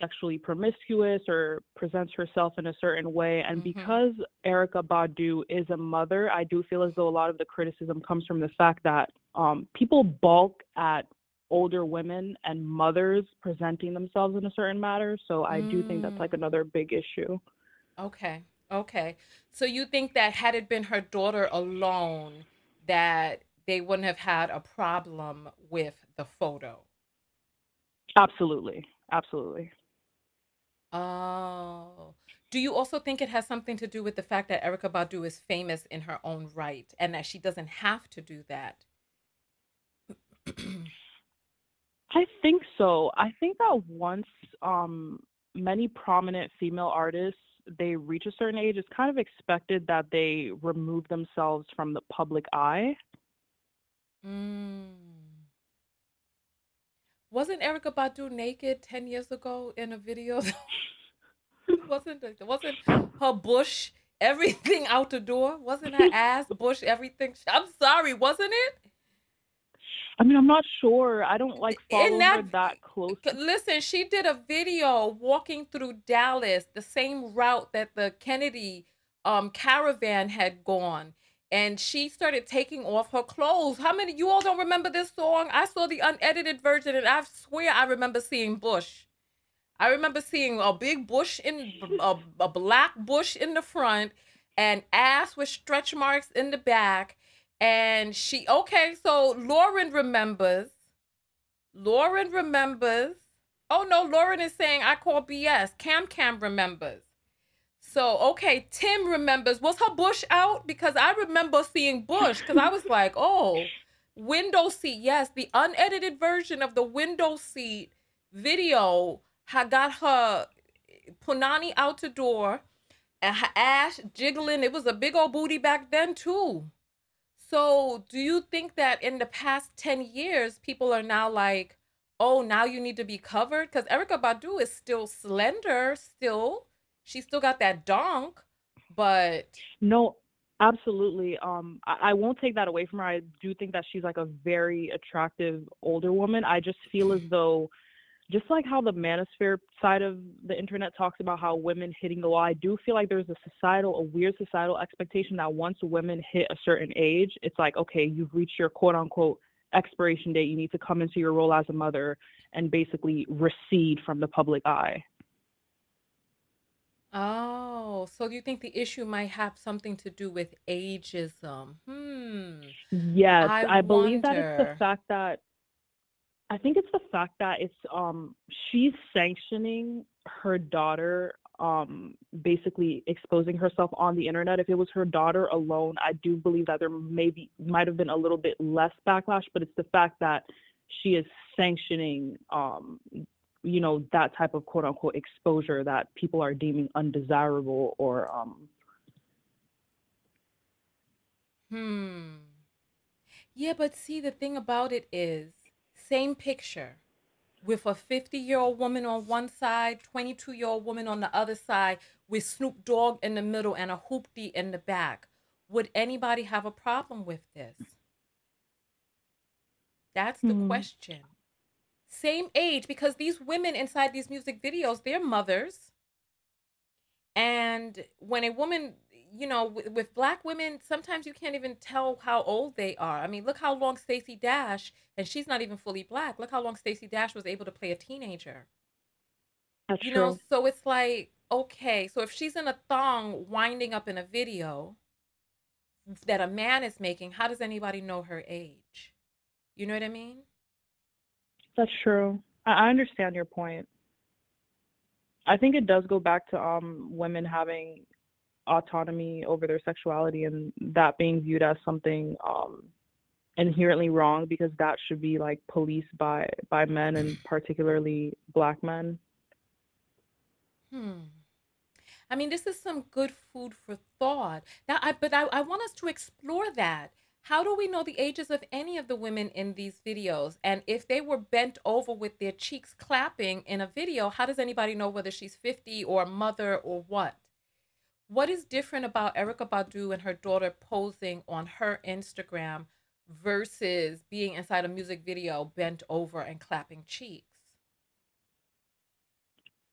sexually promiscuous or presents herself in a certain way. And mm-hmm. because Erykah Badu is a mother, I do feel as though a lot of the criticism comes from the fact that um, people balk at older women and mothers presenting themselves in a certain matter. So I do think that's like another big issue. Okay. Okay. So you think that had it been her daughter alone, that they wouldn't have had a problem with the photo? Absolutely. Absolutely. Oh. Do you also think it has something to do with the fact that Erykah Badu is famous in her own right and that she doesn't have to do that? I think so. I think that once um, many prominent female artists, they reach a certain age, it's kind of expected that they remove themselves from the public eye. Mm. Wasn't Erykah Badu naked ten years ago in a video? wasn't wasn't her bush everything out the door? Wasn't her ass, bush, everything? I'm sorry, wasn't it? I mean, I'm not sure. I don't like follow that, her that close. Listen, she did a video walking through Dallas, the same route that the Kennedy um, caravan had gone. And she started taking off her clothes. How many, you all don't remember this song? I saw the unedited version and I swear I remember seeing bush. I remember seeing a big bush, in a, a black bush in the front and ass with stretch marks in the back. And she, okay, so Lauren remembers. Lauren remembers. Oh, no, Lauren is saying, I call B S. Cam Cam remembers. So, okay, Tim remembers. Was her bush out? Because I remember seeing bush because I was like, oh, Window Seat. Yes, the unedited version of the Window Seat video had got her punani out the door and her ass jiggling. It was a big old booty back then, too. So do you think that in the past ten years, people are now like, oh, now you need to be covered? Because Erykah Badu is still slender, still. She's still got that donk, but... No, absolutely. Um, I-, I won't take that away from her. I do think that she's like a very attractive older woman. I just feel as though, just like how the manosphere side of the internet talks about how women hitting the wall, I do feel like there's a societal, a weird societal expectation that once women hit a certain age, it's like, okay, you've reached your quote unquote expiration date. You need to come into your role as a mother and basically recede from the public eye. Oh, so you think the issue might have something to do with ageism? Hmm. Yes, I, I believe that it's the fact that I think it's the fact that it's um, she's sanctioning her daughter, um, basically exposing herself on the internet. If it was her daughter alone, I do believe that there maybe might have been a little bit less backlash, but it's the fact that she is sanctioning, um, you know, that type of quote unquote exposure that people are deeming undesirable or. Um... Hmm. Yeah, but see, the thing about it is, same picture with a fifty-year-old woman on one side, twenty-two-year-old woman on the other side, with Snoop Dogg in the middle and a hoopty in the back. Would anybody have a problem with this? That's the mm. question. Same age, because these women inside these music videos, they're mothers. And when a woman, you know, with, with black women, sometimes you can't even tell how old they are. I mean, look how long Stacey Dash, and she's not even fully black. Look how long Stacey Dash was able to play a teenager. That's you true. know, so it's like, okay, so if she's in a thong winding up in a video that a man is making, how does anybody know her age? You know what I mean? That's true. I understand your point. I think it does go back to um, women having autonomy over their sexuality and that being viewed as something um, inherently wrong, because that should be like policed by, by men, and particularly black men. Hmm. I mean, this is some good food for thought. Now, I, but I, I want us to explore that. How do we know the ages of any of the women in these videos? And if they were bent over with their cheeks clapping in a video, how does anybody know whether she's fifty or a mother or what? What is different about Erykah Badu and her daughter posing on her Instagram versus being inside a music video bent over and clapping cheeks?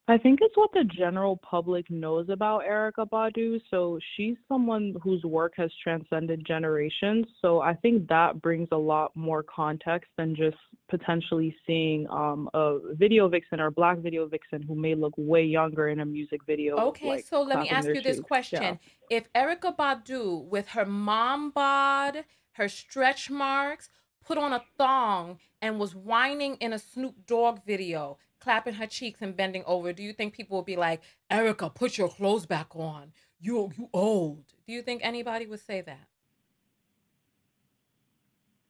I think it's what the general public knows about Erykah Badu. So she's someone whose work has transcended generations. So I think that brings a lot more context than just potentially seeing um, a video vixen or a black video vixen who may look way younger in a music video. Okay, like, so let me ask you this cheeks. question. Yeah. If Erykah Badu, with her mom bod, her stretch marks, put on a thong and was whining in a Snoop Dogg video, clapping her cheeks and bending over, do you think people will be like, Erykah, put your clothes back on. You you old. Do you think anybody would say that?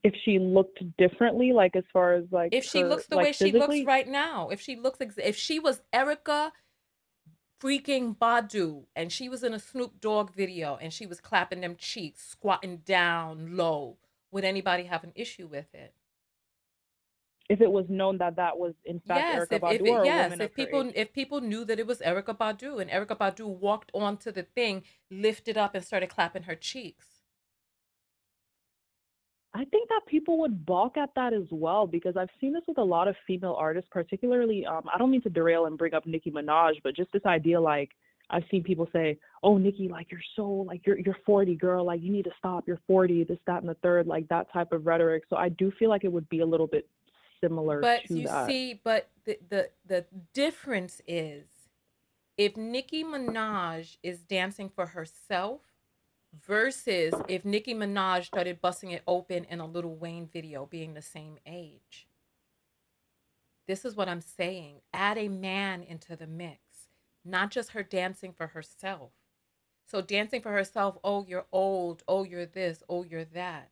If she looked differently, like as far as like if she her, looks the like, way physically? She looks right now, if she looks ex- if she was Erykah freaking Badu and she was in a Snoop Dogg video and she was clapping them cheeks, squatting down low, would anybody have an issue with it? If it was known that that was in fact yes, Erykah if, Badu, if it, or yes, if people age. if people knew that it was Erykah Badu and Erykah Badu walked onto the thing, lifted up, and started clapping her cheeks, I think that people would balk at that as well, because I've seen this with a lot of female artists, particularly. Um, I don't mean to derail and bring up Nicki Minaj, but just this idea, like I've seen people say, "Oh, Nicki, like you're so like you're you're forty, girl. Like you need to stop. You're forty. This, that, and the third. Like that type of rhetoric." So I do feel like it would be a little bit similar but to you that. see but the, the the difference is, if Nicki Minaj is dancing for herself versus if Nicki Minaj started busting it open in a Lil Wayne video, being the same age. This is what I'm saying. Add a man into the mix, not just her dancing for herself. So dancing for herself, oh you're old, oh you're this, oh you're that.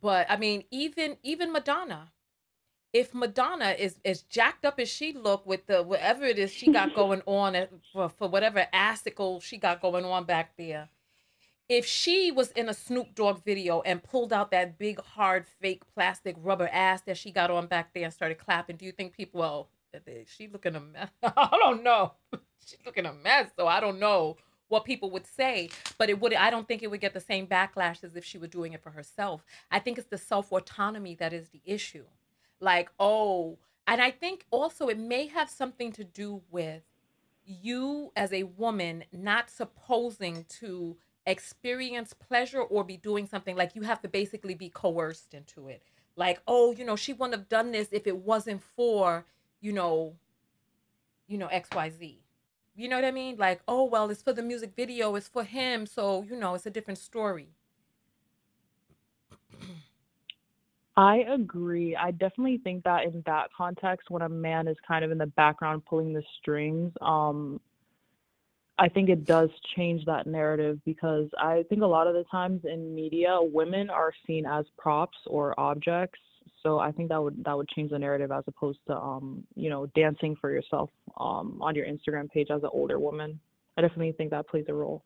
But I mean, even even Madonna. If Madonna is as jacked up as she looked with the whatever it is she got going on for, for whatever assicle she got going on back there, if she was in a Snoop Dogg video and pulled out that big, hard, fake plastic rubber ass that she got on back there and started clapping, do you think people, well, she looking a mess? I don't know. She's looking a mess, so I don't know what people would say, but it would, I don't think it would get the same backlash as if she were doing it for herself. I think it's the self-autonomy that is the issue. Like, oh, and I think also it may have something to do with you as a woman not supposing to experience pleasure or be doing something. Like, you have to basically be coerced into it. Like, oh, you know, she wouldn't have done this if it wasn't for, you know, you know, X Y Z. You know what I mean? Like, oh, well, it's for the music video, it's for him. So, you know, it's a different story. I agree. I definitely think that in that context, when a man is kind of in the background pulling the strings, um, I think it does change that narrative, because I think a lot of the times in media, women are seen as props or objects. So I think that would that would change the narrative, as opposed to um, you know, dancing for yourself um, on your Instagram page as an older woman. I definitely think that plays a role.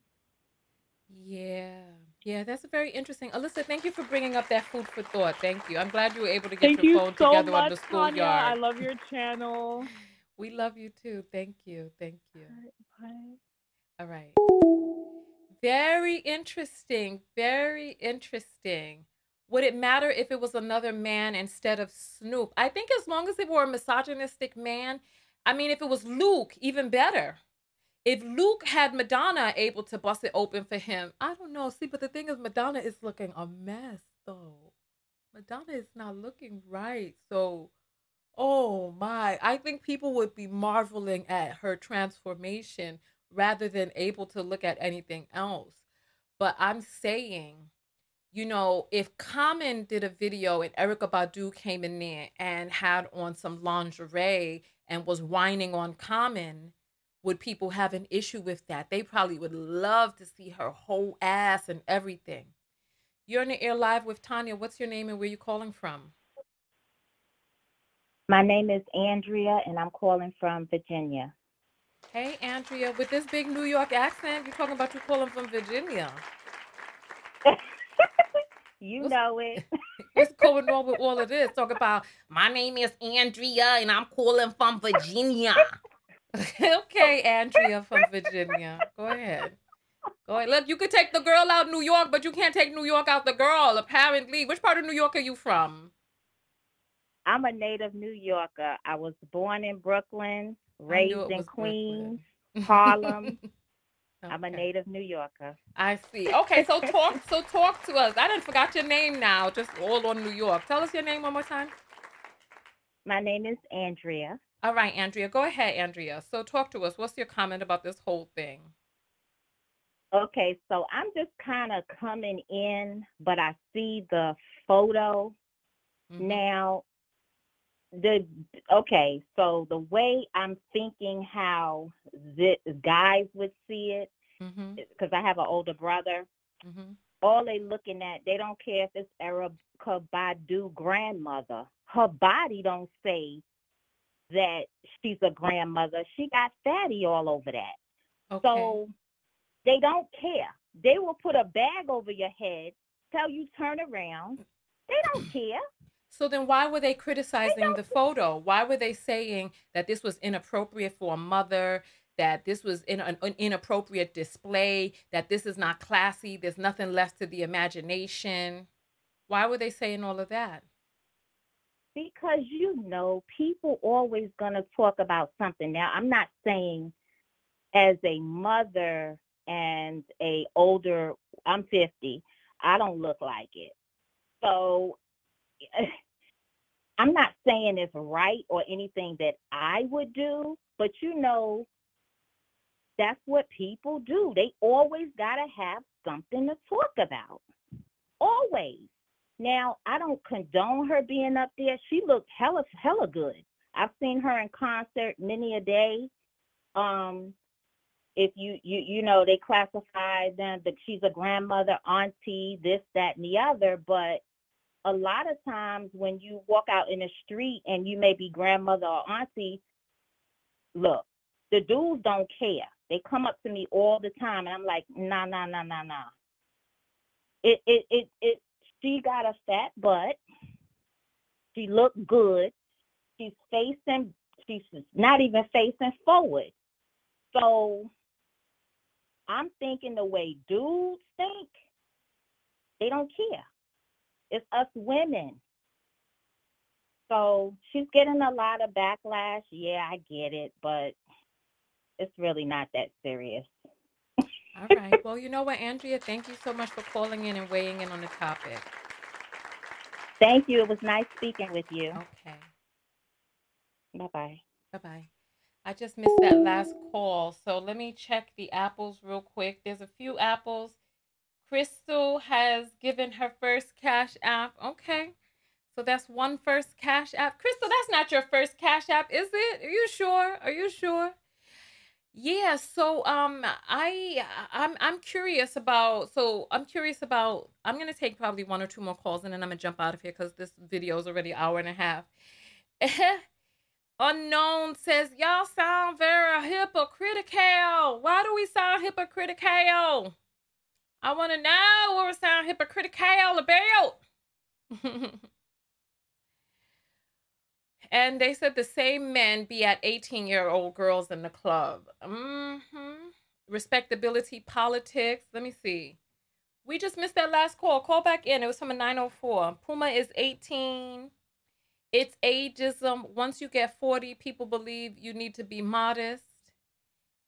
Yeah. Yeah, that's very interesting. Alyssa, thank you for bringing up that food for thought. Thank you. I'm glad you were able to get thank your you phone so together much, on the schoolyard. Tanya, I love your channel. We love you too. Thank you. Thank you. All right. All right. Very interesting. Very interesting. Would it matter if it was another man instead of Snoop? I think as long as it were a misogynistic man. I mean, if it was Luke, even better. If Luke had Madonna able to bust it open for him, I don't know. See, but the thing is, Madonna is looking a mess, though. Madonna is not looking right. So, oh, my. I think people would be marveling at her transformation rather than able to look at anything else. But I'm saying, you know, if Common did a video and Erykah Badu came in there and had on some lingerie and was whining on Common, would people have an issue with that? They probably would love to see her whole ass and everything. You're in the air live with Tanya. What's your name and where you calling from? My name is Andrea, and I'm calling from Virginia. Hey, Andrea, with this big New York accent, you're talking about you calling from Virginia. You what's, know it. What's going on with all of this? Talk about, my name is Andrea, and I'm calling from Virginia. Okay, Andrea from Virginia. Go ahead. Go ahead. Look, you could take the girl out of New York, but you can't take New York out the girl, apparently. Which part of New York are you from? I'm a native New Yorker. I was born in Brooklyn, raised in Queens, Brooklyn. Harlem. Okay. I'm a native New Yorker. I see. Okay, so talk so talk to us. I done forgot your name now, just all on New York. Tell us your name one more time. My name is Andrea. All right, Andrea, go ahead, Andrea. So talk to us. What's your comment about this whole thing? Okay, so I'm just kind of coming in, but I see the photo mm-hmm. now. The okay, so the way I'm thinking how the guys would see it, because mm-hmm. I have an older brother, mm-hmm. all they looking at, they don't care if it's Erykah Badu grandmother. Her body don't say that she's a grandmother. She got fatty all over that. Okay. So they don't care. They will put a bag over your head, tell you turn around. They don't care. So then why were they criticizing the photo? Why were they saying that this was inappropriate for a mother, that this was in an inappropriate display, that this is not classy, there's nothing left to the imagination? Why were they saying all of that? Because, you know, people always going to talk about something. Now, I'm not saying as a mother and a older, I'm fifty, I don't look like it. So I'm not saying it's right or anything that I would do, but, you know, that's what people do. They always got to have something to talk about. Always. Now, I don't condone her being up there. She looked hella, hella good. I've seen her in concert many a day. Um, if you, you, you know, they classify them that she's a grandmother, auntie, this, that, and the other. But a lot of times when you walk out in the street and you may be grandmother or auntie, look, the dudes don't care. They come up to me all the time, and I'm like, nah, nah, nah, nah, nah. It, it, it, it. She got a fat butt. She looked good. She's facing, she's not even facing forward. So I'm thinking the way dudes think, they don't care. It's us women. So she's getting a lot of backlash. Yeah, I get it, but it's really not that serious. All right. Well, you know what, Andrea, thank you so much for calling in and weighing in on the topic. Thank you. It was nice speaking with you. Okay. Bye-bye. Bye-bye. I just missed that last call, so let me check the apples real quick. There's a few apples. Crystal has given her first Cash App. Okay. So that's one first Cash App. Crystal, that's not your first Cash App, is it? Are you sure? Are you sure? Yeah, so um I I'm I'm curious about so I'm curious about I'm gonna take probably one or two more calls and then I'm gonna jump out of here because this video is already an hour and a half. Unknown says, y'all sound very hypocritical. Why do we sound hypocritical? I wanna know what we sound hypocritical about. And they said the same men be at eighteen-year-old girls in the club. Mm-hmm. Respectability, politics. Let me see. We just missed that last call. Call back in. It was from a nine oh four. Puma is eighteen. It's ageism. Once you get forty, people believe you need to be modest.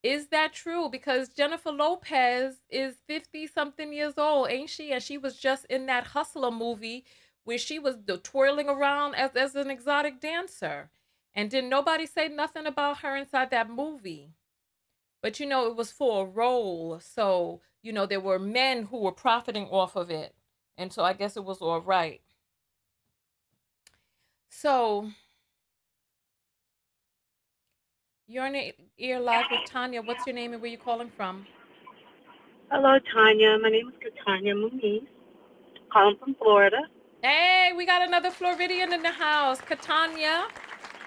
Is that true? Because Jennifer Lopez is fifty-something years old, ain't she? And she was just in that Hustler movie where she was twirling around as, as an exotic dancer. And didn't nobody say nothing about her inside that movie. But, you know, it was for a role. So, you know, there were men who were profiting off of it. And so I guess it was all right. So, you're in the ear live with Tanya. What's your name and where you calling from? Hello, Tanya. My name is Katanya Muniz. Calling from Florida. Hey, we got another Floridian in the house, Katanya.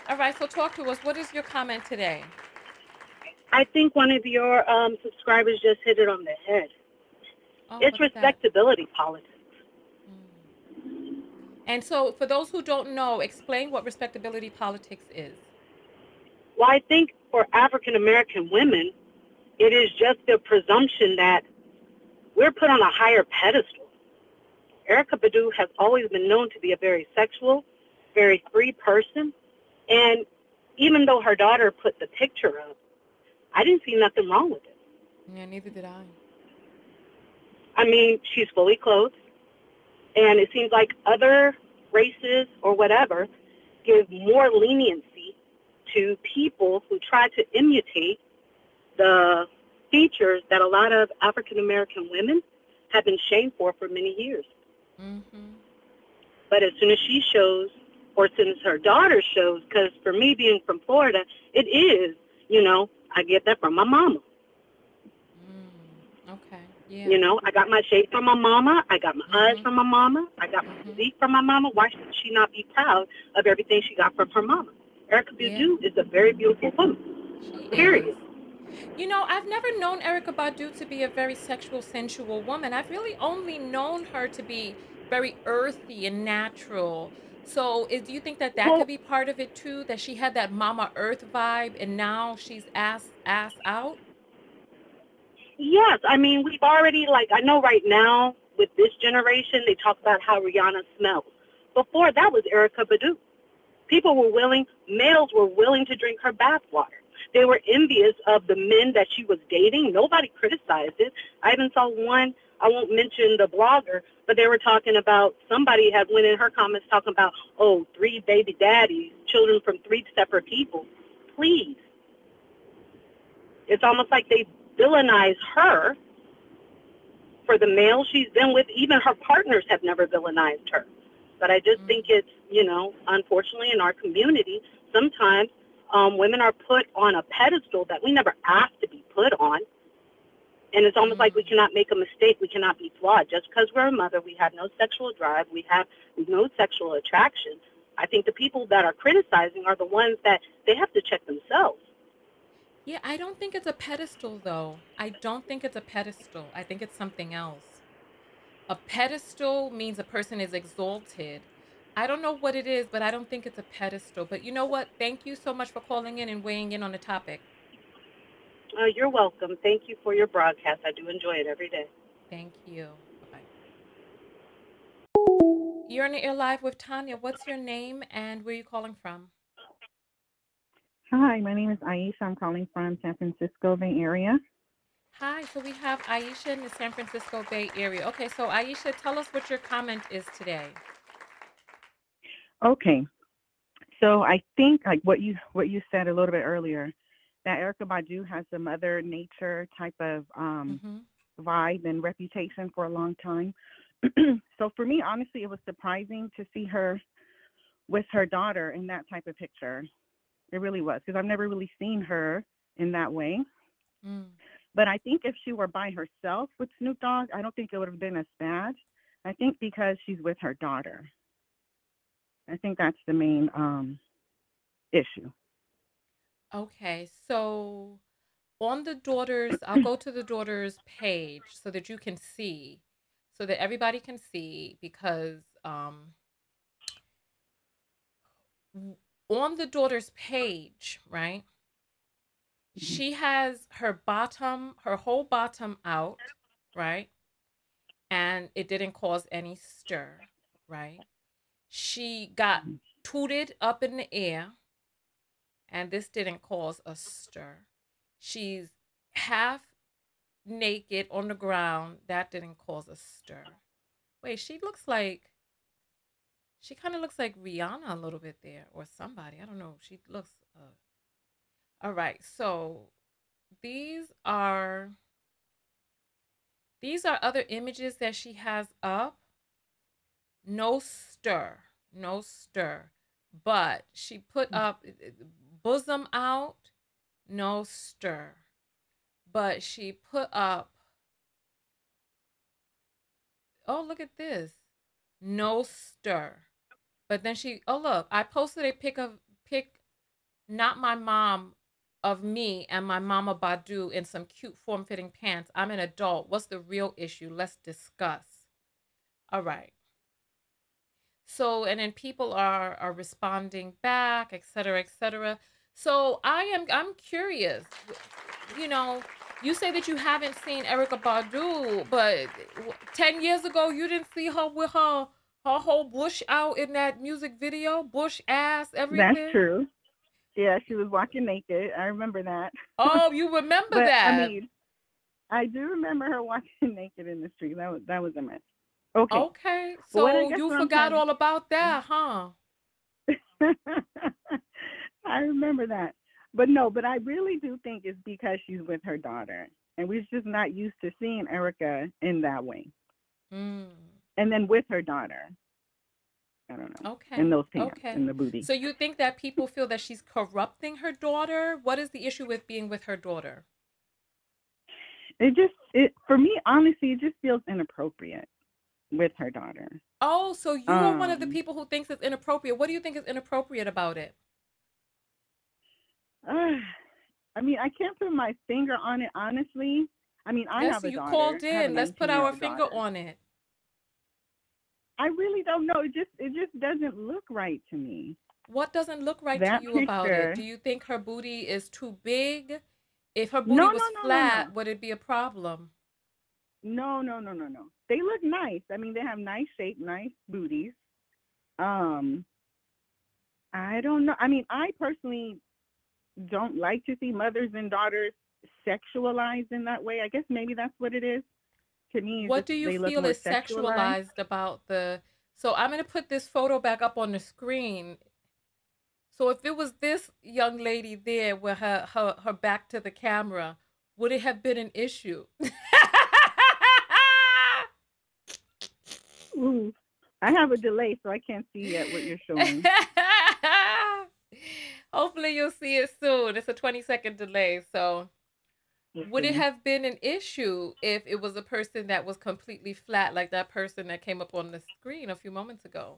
All right, so talk to us. What is your comment today? I think one of your um, subscribers just hit it on the head. Oh, it's respectability politics. Mm. And so for those who don't know, explain what respectability politics is. Well, I think for African-American women, it is just the presumption that we're put on a higher pedestal. Erykah Badu has always been known to be a very sexual, very free person. And even though her daughter put the picture up, I didn't see nothing wrong with it. Yeah, neither did I. I mean, she's fully clothed. And it seems like other races or whatever give more leniency to people who try to imitate the features that a lot of African-American women have been shamed for for many years. Mm-hmm. But as soon as she shows, or since her daughter shows, because for me being from Florida, it is, you know, I get that from my mama. Mm. Okay. Yeah. You know, I got my shape from my mama. I got my mm-hmm. eyes from my mama. I got mm-hmm. my physique from my mama. Why should she not be proud of everything she got from her mama? Erykah Badu yeah. is a very beautiful woman. She Period. Is. You know, I've never known Erykah Badu to be a very sexual, sensual woman. I've really only known her to be very earthy and natural. So is, do you think that that well, could be part of it, too, that she had that Mama Earth vibe and now she's ass, ass out? Yes. I mean, we've already, like, I know right now with this generation, they talk about how Rihanna smells. Before, that was Erykah Badu. People were willing, males were willing to drink her bathwater. They were envious of the men that she was dating. Nobody criticized it. I even saw one, I won't mention the blogger, but they were talking about, somebody had went in her comments talking about, oh, three baby daddies, children from three separate people. Please. It's almost like they villainize her for the male she's been with. Even her partners have never villainized her. But I just think it's, you know, unfortunately in our community, sometimes, Um, women are put on a pedestal that we never asked to be put on. And it's almost mm-hmm. like we cannot make a mistake. We cannot be flawed. Just because we're a mother, we have no sexual drive. We have no sexual attraction. I think the people that are criticizing are the ones that they have to check themselves. Yeah, I don't think it's a pedestal, though. I don't think it's a pedestal. I think it's something else. A pedestal means a person is exalted. I don't know what it is, but I don't think it's a pedestal. But you know what? Thank you so much for calling in and weighing in on the topic. Uh, you're welcome. Thank you for your broadcast. I do enjoy it every day. Thank you. Bye-bye. You're in the air live with Tanya. What's your name and where are you calling from? Hi, my name is Aisha. I'm calling from San Francisco Bay Area. Hi, so we have Aisha in the San Francisco Bay Area. Okay, so Aisha, tell us what your comment is today. Okay, so I think like what you what you said a little bit earlier, that Erykah Badu has the mother nature type of um, mm-hmm. vibe and reputation for a long time. So for me, honestly, it was surprising to see her with her daughter in that type of picture. It really was, because I've never really seen her in that way. Mm. But I think if she were by herself with Snoop Dogg, I don't think it would have been as bad. I think because she's with her daughter. I think that's the main um, issue. Okay, so on the daughter's, I'll go to the daughter's page so that you can see, so that everybody can see, because um, on the daughter's page, right, mm-hmm. she has her bottom, her whole bottom out, right, and it didn't cause any stir, right? She got tooted up in the air, and this didn't cause a stir. She's half naked on the ground. That didn't cause a stir. Wait, she looks like, she kind of looks like Rihanna a little bit there, or somebody. I don't know. She looks, uh... all right. So these are, these are other images that she has up. No stir, no stir. But she put up bosom out, no stir. But she put up, oh, look at this, no stir. But then she, oh, look, I posted a pic of, pic, not my mom, of me and my mama Badu in some cute form-fitting pants. I'm an adult. What's the real issue? Let's discuss. All right. So, and then people are, are responding back, et cetera, et cetera. So I am, I'm curious, you know, you say that you haven't seen Erykah Badu, but ten years ago, you didn't see her with her, her whole bush out in that music video, bush, ass, everything. That's true. Yeah. She was walking naked. I remember that. Oh, you remember but, that. I mean, I do remember her walking naked in the street. That was, that was a mess. Okay. Okay. So well, you forgot all about that, huh? I remember that. But no, but I really do think it's because she's with her daughter. And we're just not used to seeing Erykah in that way. Mm. And then with her daughter. I don't know. Okay. In those pants, okay. In the booty. So you think that people feel that she's corrupting her daughter? What is the issue with being with her daughter? It just, it for me, honestly, it just feels inappropriate. With her daughter. Oh, so you um, are one of the people who thinks it's inappropriate. What do you think is inappropriate about it? Uh, I mean, I can't put my finger on it, honestly. I mean, I yes, have so a daughter. You called in. Let's put our finger daughter. on it. I really don't know. It just it just doesn't look right to me. What doesn't look right that to you picture, about it? Do you think her booty is too big? If her booty no, was no, no, flat, no, no. would it be a problem? No, no, no, no, no. They look nice. I mean, they have nice shape, nice booties. Um, I don't know. I mean, I personally don't like to see mothers and daughters sexualized in that way. I guess maybe that's what it is. To me, what do you feel is sexualized, sexualized about the? So I'm going to put this photo back up on the screen. So if it was this young lady there with her her, her back to the camera, would it have been an issue? Ooh, I have a delay, so I can't see yet what you're showing. Hopefully you'll see it soon. It's a twenty-second delay. So mm-hmm. would it have been an issue if it was a person that was completely flat, like that person that came up on the screen a few moments ago?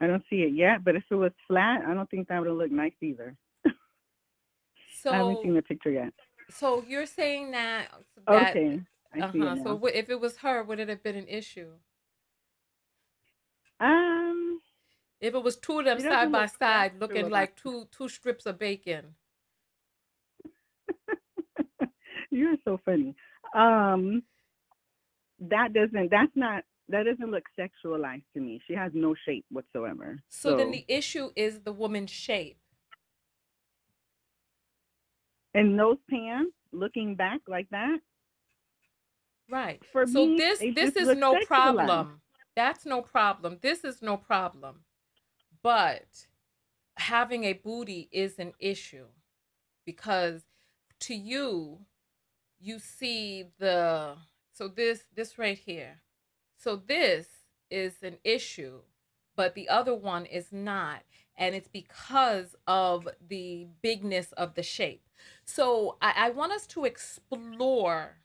I don't see it yet, but if it was flat, I don't think that would have looked nice either. So, I haven't seen the picture yet. So you're saying that... that okay. Uh-huh. So w- if it was her, would it have been an issue? Um, if it was two of them side by side, looking like two two strips of bacon. You're so funny. Um, that doesn't. That's not. That doesn't look sexualized to me. She has no shape whatsoever. So, so. then the issue is the woman's shape. And those pants, looking back like that. Right. For so me, this this is no sexualized. problem. That's no problem. This is no problem. But having a booty is an issue because to you, you see the so this this right here. So this is an issue, but the other one is not. And it's because of the bigness of the shape. So I, I want us to explore.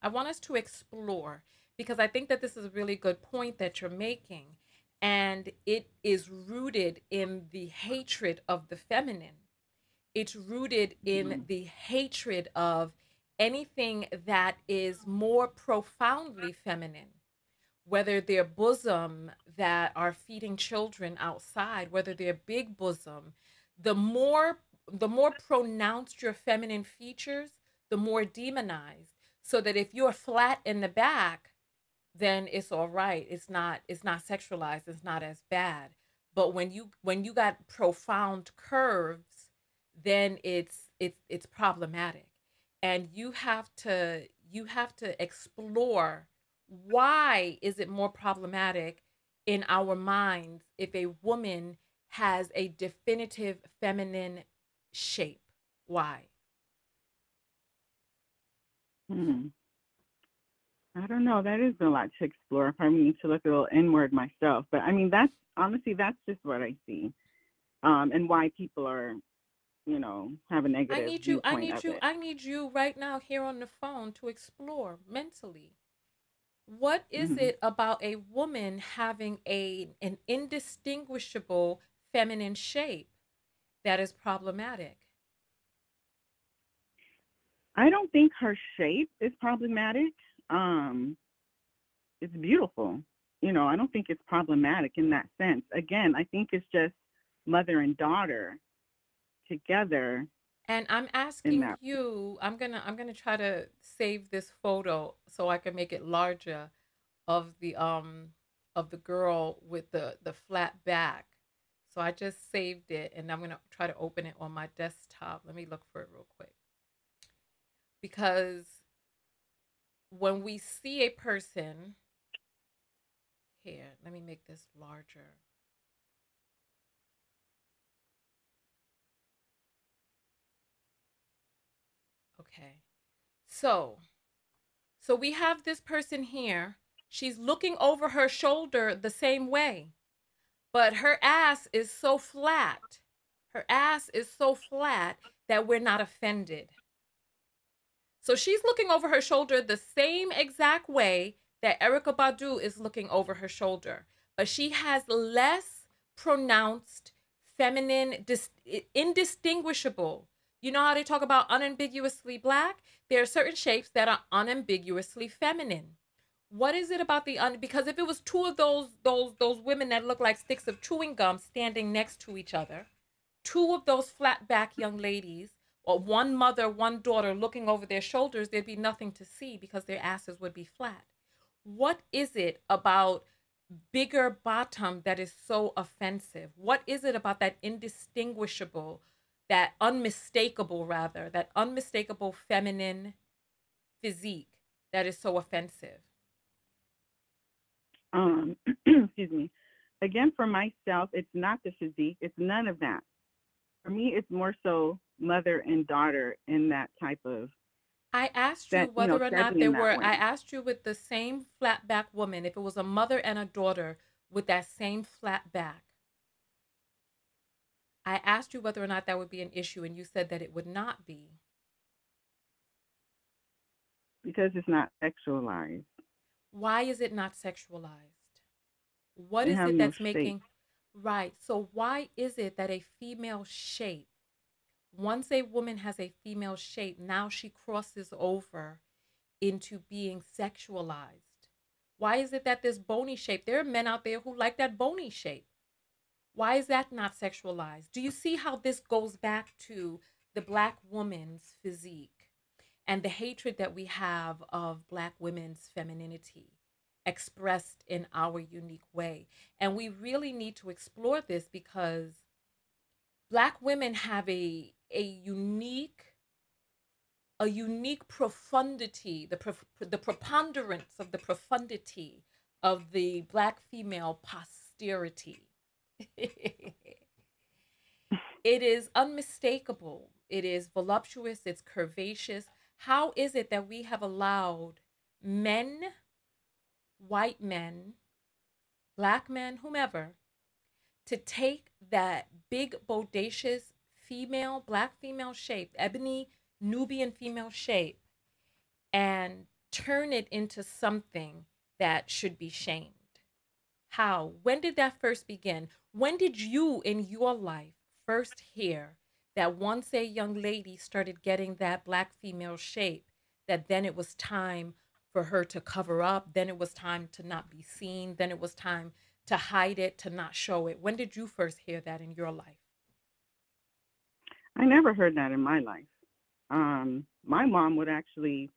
I want us to explore because I think that this is a really good point that you're making. And it is rooted in the hatred of the feminine. It's rooted in mm-hmm. the hatred of anything that is more profoundly feminine, whether they're bosom that are feeding children outside, whether they're big bosom. The more the more pronounced your feminine features, the more demonized. So that if you're flat in the back, then it's all right. It's not it's not sexualized. It's not as bad. But when you when you got profound curves, then it's it's it's problematic. And you have to you have to explore, why is it more problematic in our minds if a woman has a definitive feminine shape? Why? Hmm. I don't know. That is a lot to explore. I mean, to look a little inward myself. But I mean, that's honestly, that's just what I see, um, and why people are, you know, have a negative. I need you. I need you. It. I need you right now here on the phone to explore mentally. What is mm-hmm. it about a woman having a an indistinguishable feminine shape that is problematic? I don't think her shape is problematic. Um, it's beautiful. You know, I don't think it's problematic in that sense. Again, I think it's just mother and daughter together. And I'm asking you, I'm going to, I'm going to try to save this photo so I can make it larger of the, um, of the girl with the, the flat back. So I just saved it and I'm going to try to open it on my desktop. Let me look for it real quick. Because when we see a person here, let me make this larger. Okay. So, so we have this person here. She's looking over her shoulder the same way, but her ass is so flat. Her ass is so flat that we're not offended. So she's looking over her shoulder the same exact way that Erykah Badu is looking over her shoulder, but she has less pronounced feminine, dis- indistinguishable. You know how they talk about unambiguously black? There are certain shapes that are unambiguously feminine. What is it about the un? Because if it was two of those those those women that look like sticks of chewing gum standing next to each other, two of those flat back young ladies, or one mother, one daughter looking over their shoulders, there'd be nothing to see because their asses would be flat. What is it about bigger bottom that is so offensive? What is it about that indistinguishable, that unmistakable rather, that unmistakable feminine physique that is so offensive? Um, excuse me. Again, for myself, it's not the physique. It's none of that. For me, it's more so mother and daughter in that type of. I asked you that, whether you know, or not they were. Way. I asked you with the same flat back woman, if it was a mother and a daughter with that same flat back. I asked you whether or not that would be an issue, and you said that it would not be. Because it's not sexualized. Why is it not sexualized? What is it that's making... Right. So why is it that a female shape, once a woman has a female shape, now she crosses over into being sexualized? Why is it that this bony shape... There are men out there who like that bony shape. Why is that not sexualized? Do you see how this goes back to the black woman's physique and the hatred that we have of black women's femininity expressed in our unique way? And we really need to explore this because black women have a, a unique, a unique profundity, the, prof, the preponderance of the profundity of the black female posterity. It is unmistakable. It is voluptuous. It's curvaceous. How is it that we have allowed men, white men, black men, whomever, to take that big, bodacious female, black female shape, ebony Nubian female shape and turn it into something that should be shamed? How? When did that first begin? When did you in your life first hear that once a young lady started getting that black female shape, that then it was time for her to cover up, then it was time to not be seen, then it was time to hide it, to not show it? When did you first hear that in your life? I never heard that in my life. Um, my mom would actually,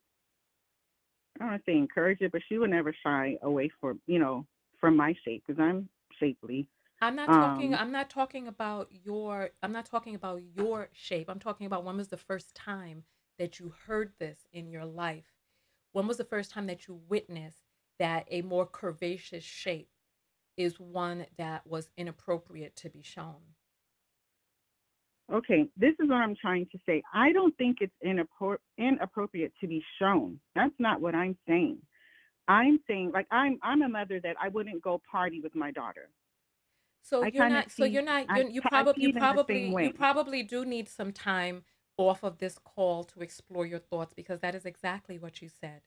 I don't want to say encourage it, but she would never shy away from, you know, from my shape, because I'm shapely. I'm not talking. Um, I'm not talking about your. I'm not talking about your shape. I'm talking about when was the first time that you heard this in your life? When was the first time that you witnessed that a more curvaceous shape is one that was inappropriate to be shown? Okay, this is what I'm trying to say. I don't think it's inappro- inappropriate to be shown. That's not what I'm saying. I'm saying, like, I'm I'm a mother that I wouldn't go party with my daughter. So you're not, so you're not. You're not. You probably. You probably. You probably do need some time off of this call to explore your thoughts, because that is exactly what you said.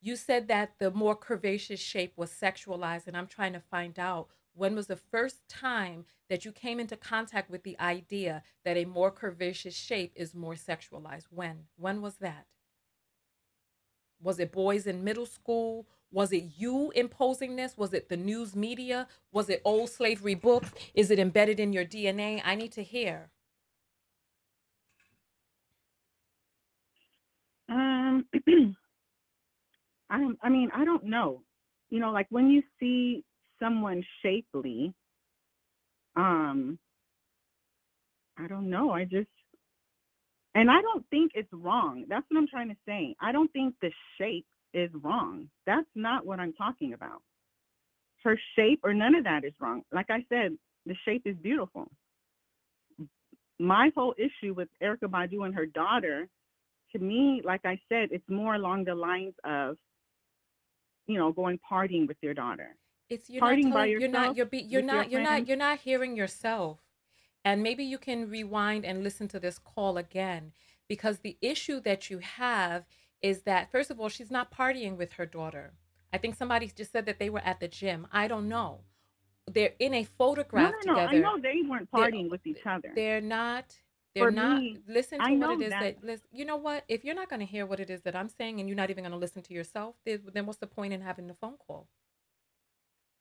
You said that the more curvaceous shape was sexualized, and I'm trying to find out, when was the first time that you came into contact with the idea that a more curvaceous shape is more sexualized? When? When was that? Was it boys in middle school? Was it you imposing this? Was it the news media? Was it old slavery books? Is it embedded in your D N A? I need to hear. Um, I, I mean, I don't know. You know, like when you see someone shapely, um I don't know, I just, and I don't think it's wrong. That's what I'm trying to say. I don't think the shape is wrong. That's not what I'm talking about. Her shape or none of that is wrong. Like I said, the shape is beautiful. My whole issue with Erykah Badu and her daughter, to me, like I said, it's more along the lines of, you know, going partying with your daughter. It's you're not, telling, you're not you're, be, you're not you're friends. not you're not hearing yourself. And maybe you can rewind and listen to this call again, because the issue that you have is that, first of all, she's not partying with her daughter. I think somebody just said that they were at the gym. I don't know. They're in a photograph no, no, together. No, I know they weren't partying they're, with each other. They're not. They're For not. Me, listen to I what it is that. that. You know what? If you're not going to hear what it is that I'm saying, and you're not even going to listen to yourself, then what's the point in having the phone call?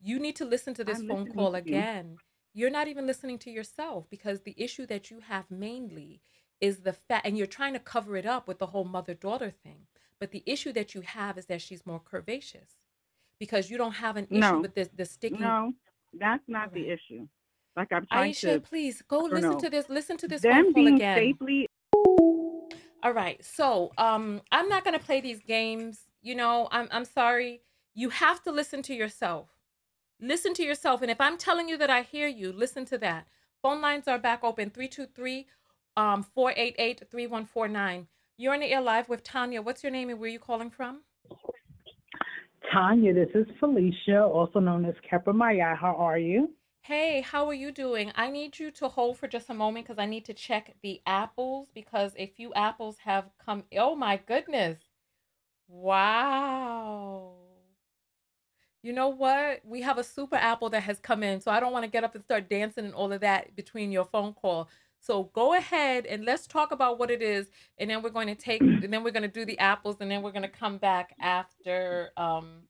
You need to listen to this I'm phone call again. You. You're not even listening to yourself, because the issue that you have mainly is the fact, and you're trying to cover it up with the whole mother-daughter thing. But the issue that you have is that she's more curvaceous, because you don't have an issue no. with the, the sticking. No, that's not right. the issue. Like I'm trying Aisha, to. Aisha, please go listen know. to this. Listen to this Them phone call being again. Safely- All right. So um, I'm not going to play these games. You know, I'm I'm sorry. You have to listen to yourself. Listen to yourself. And if I'm telling you that I hear you, listen to that. Phone lines are back open. three two three, four eight eight, three one four nine. You're on the air live with Tanya. What's your name and where are you calling from? Tanya, this is Felicia, also known as Kepamaya. How are you? Hey, how are you doing? I need you to hold for just a moment, because I need to check the apples, because a few apples have come. Oh, my goodness. Wow. You know what? We have a super apple that has come in, so I don't want to get up and start dancing and all of that between your phone call. So go ahead and let's talk about what it is, and then we're going to take, and then we're going to do the apples, and then we're going to come back after, um,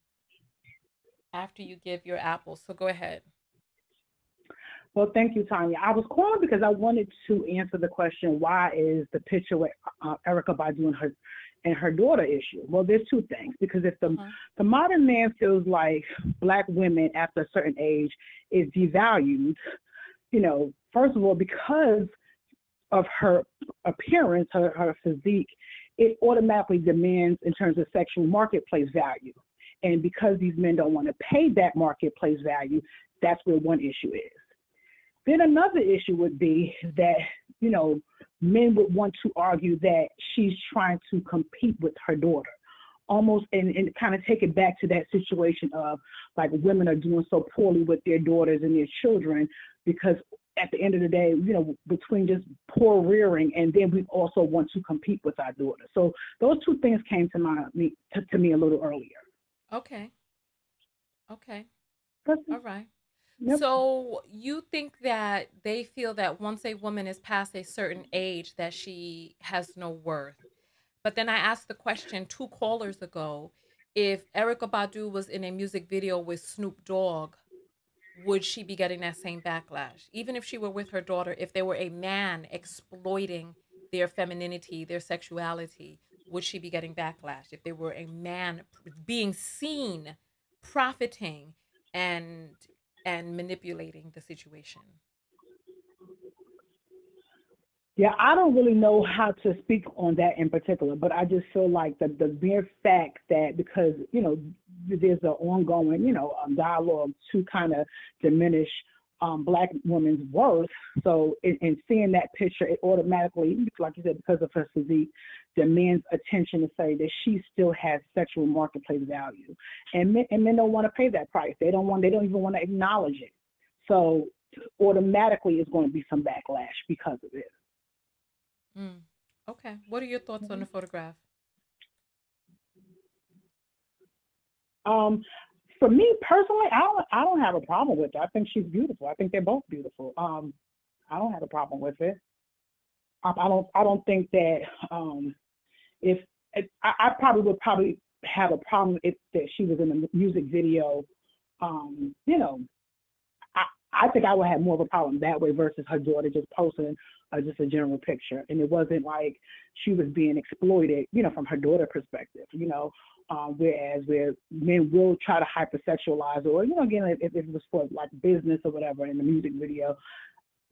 after you give your apples. So go ahead. Well, thank you, Tanya. I was calling because I wanted to answer the question, why is the picture with uh, Erykah Badu and her and her daughter issue? Well, there's two things, because if the uh-huh. the modern man feels like black women after a certain age is devalued, you know, first of all, because of her appearance, her, her physique, it automatically demands in terms of sexual marketplace value. And because these men don't want to pay that marketplace value, that's where one issue is. Then another issue would be that, you know, men would want to argue that she's trying to compete with her daughter, almost, and, and kind of take it back to that situation of like women are doing so poorly with their daughters and their children because at the end of the day, you know, between just poor rearing, and then we also want to compete with our daughter. So those two things came to my me to, to me a little earlier. Okay. Okay. That's, all right. Yep. So you think that they feel that once a woman is past a certain age that she has no worth. But then I asked the question two callers ago, if Erykah Badu was in a music video with Snoop Dogg, would she be getting that same backlash? Even if she were with her daughter, if there were a man exploiting their femininity, their sexuality, would she be getting backlash? If there were a man being seen profiting and and manipulating the situation? Yeah, I don't really know how to speak on that in particular, but I just feel like the, the mere fact that, because, you know, there's an ongoing, you know, um, dialogue to kind of diminish um, Black women's worth. So in, in seeing that picture, it automatically, like you said, because of her physique, demands attention to say that she still has sexual marketplace value. And men, and men don't want to pay that price. They don't want, they don't even want to acknowledge it. So automatically it's going to be some backlash because of it. Mm. Okay. What are your thoughts on the photograph? Um, for me personally, I don't, I don't have a problem with it. I think she's beautiful. I think they're both beautiful. Um, I don't have a problem with it. I, I don't, I don't think that um, if, if I, I probably would probably have a problem if that she was in a music video. Um, you know, I think I would have more of a problem that way versus her daughter just posting uh, just a general picture. And it wasn't like she was being exploited, you know, from her daughter perspective, you know, um, whereas where men will try to hypersexualize, or, you know, again, if, if it was for like business or whatever in the music video,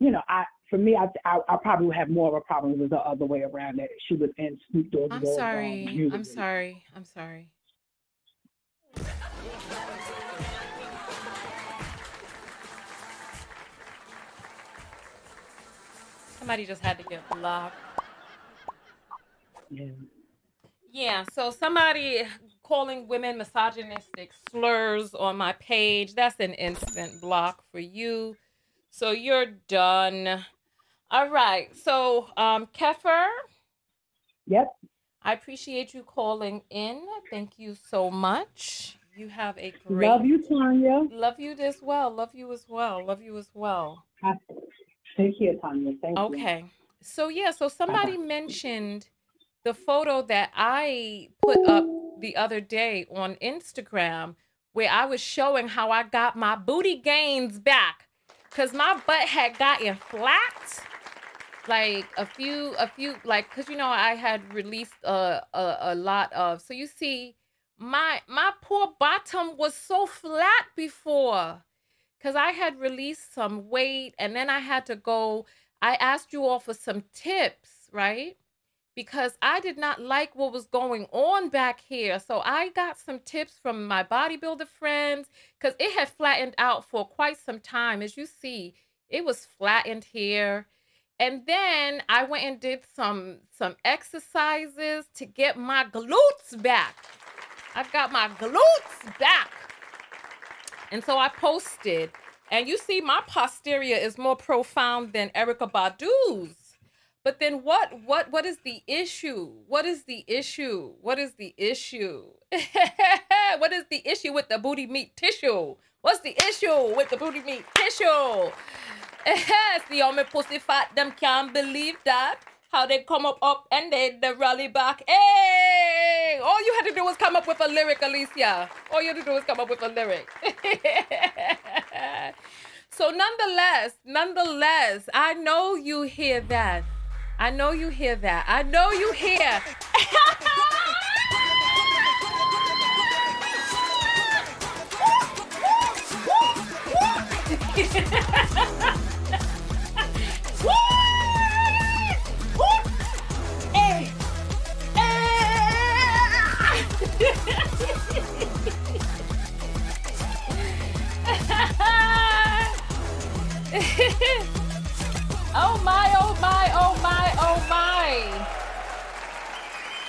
you know, I for me, I I, I probably would have more of a problem with the other way around, that she was in Snoop Dogg's. I'm sorry. Um, I'm sorry. I'm sorry. Somebody just had to get blocked. Yeah. Yeah. So somebody calling women misogynistic slurs on my page, that's an instant block for you. So you're done. All right. So um, Keffer. Yep. I appreciate you calling in. Thank you so much. You have a great. Love you, Tanya. Love you as well. Love you as well. Love you as well. I- Thank you, Tanya. Thank you. Okay. So, yeah, so somebody mentioned the photo that I put up the other day on Instagram where I was showing how I got my booty gains back because my butt had gotten flat. Like a few, a few, like, because, you know, I had released a, a, a lot of, so you see, my my poor bottom was so flat before. Because I had released some weight and then I had to go, I asked you all for some tips, right? Because I did not like what was going on back here. So I got some tips from my bodybuilder friends because it had flattened out for quite some time. As you see, it was flattened here. And then I went and did some, some exercises to get my glutes back. I've got my glutes back. And so I posted, and you see my posterior is more profound than Erykah Badu's. But then what, what, what is the issue? What is the issue? What is the issue? What is the issue with the booty meat tissue? What's the issue with the booty meat tissue? See how my pussy fat, them can't believe that. How they come up, up and they, they rally back. Hey! All you had to do was come up with a lyric, Alicia. All you had to do was come up with a lyric. So nonetheless, nonetheless, I know you hear that. I know you hear that. I know you hear. Oh my, oh my, oh my, oh my.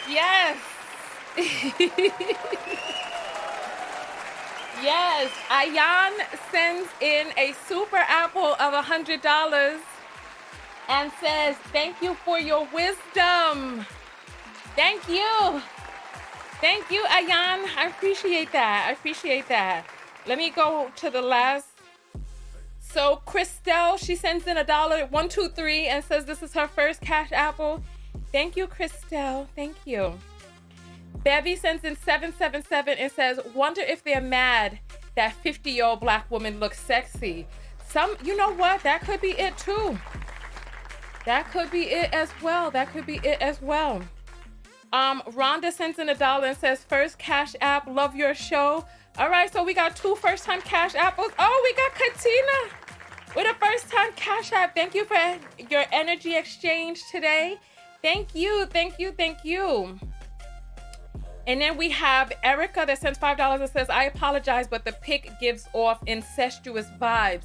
Yes. Yes, Ayan sends in a super apple of one hundred dollars and says, thank you for your wisdom. Thank you. Thank you, Ayan. I appreciate that. I appreciate that. Let me go to the last. So Christelle, she sends in a dollar, one, two, three, and says this is her first Cash Apple. Thank you, Christelle. Thank you. Bevy sends in seven seven seven and says, wonder if they're mad that fifty-year-old black woman looks sexy. Some, you know what? That could be it too. That could be it as well. That could be it as well. Um, Rhonda sends in a dollar and says, first Cash App, love your show. All right, so we got two first-time Cash Apples. Oh, we got Katina with a first-time Cash App. Thank you for your energy exchange today. Thank you, thank you, thank you. And then we have Erykah that sends five dollars and says, I apologize, but the pic gives off incestuous vibes.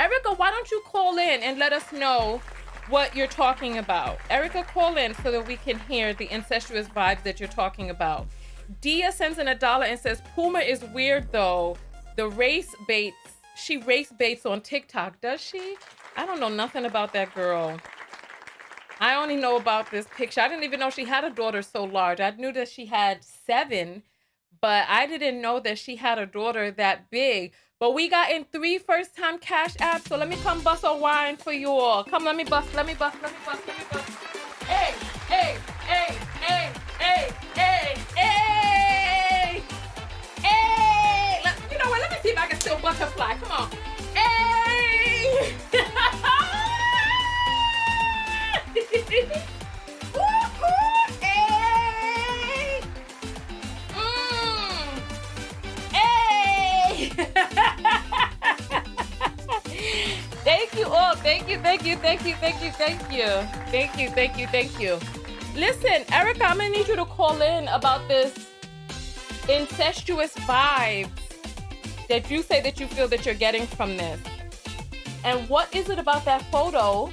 Erykah, why don't you call in and let us know what you're talking about? Erykah, call in so that we can hear the incestuous vibes that you're talking about. Dia sends in a dollar and says, Puma is weird, though. The race baits, she race baits on TikTok, does she? I don't know nothing about that girl. I only know about this picture. I didn't even know she had a daughter so large. I knew that she had seven, but I didn't know that she had a daughter that big. But we got in three first-time Cash Apps, so let me come bust a wine for you all. Come, let me bust, let me bust, let me bust, let me bust. Hey, hey, hey, hey, hey, hey, hey, hey. Let, you know what? Let me see if I can still butterfly. Come on. Hey. Ooh, ooh, hey. Mm. Hey. Thank you all. Thank you, thank you, thank you, thank you, thank you. Thank you, thank you, thank you. Listen, Erykah, I'm going to need you to call in about this incestuous vibe that you say that you feel that you're getting from this. And what is it about that photo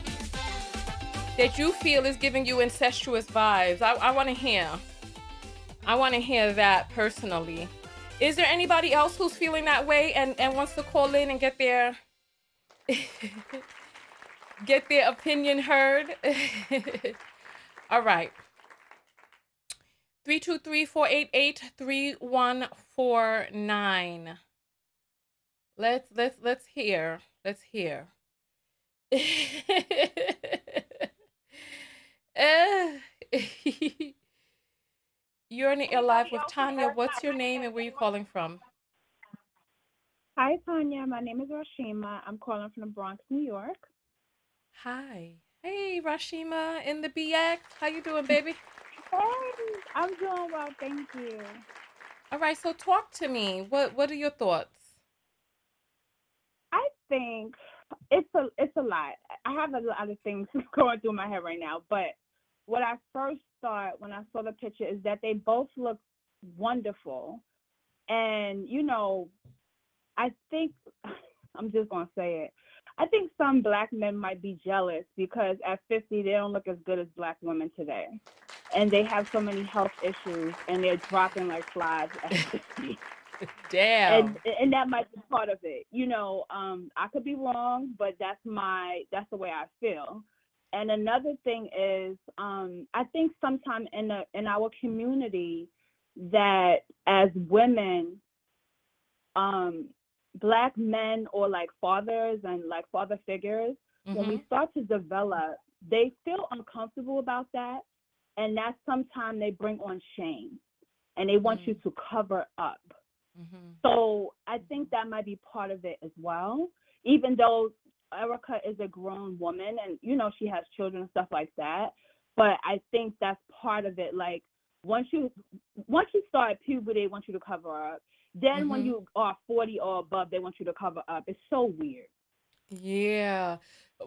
that you feel is giving you incestuous vibes? I, I want to hear. I want to hear that personally. Is there anybody else who's feeling that way and, and wants to call in and get their get their opinion heard? All right. three two three, four eight eight, three one four nine. Let's let's let's hear. Let's hear. Uh, you're in the air live with Tanya. What's your name and where are you calling from? Hi, Tanya. My name is Rashima. I'm calling from the Bronx, New York. Hi. Hey, Rashima in the B X. How you doing, baby? Hey, I'm doing well. Thank you. All right. So talk to me. What What are your thoughts? I think it's a, it's a lot. I have a lot of things going through my head right now, but what I first thought when I saw the picture is that they both look wonderful. And, you know, I think, I'm just going to say it, I think some black men might be jealous because at fifty, they don't look as good as black women today. And they have so many health issues and they're dropping like flies at fifty. Damn. And, and that might be part of it. You know, um, I could be wrong, but that's my, that's the way I feel. And another thing is, um, I think sometimes in the, in our community that as women, um, black men or like fathers and like father figures, mm-hmm. when we start to develop, they feel uncomfortable about that. And that sometimes they bring on shame and they want mm-hmm. you to cover up. Mm-hmm. So I think that might be part of it as well, even though Erykah is a grown woman and, you know, she has children and stuff like that. But I think that's part of it. Like once you once you start puberty, they want you to cover up. Then mm-hmm. when you are forty or above, they want you to cover up. It's so weird. Yeah.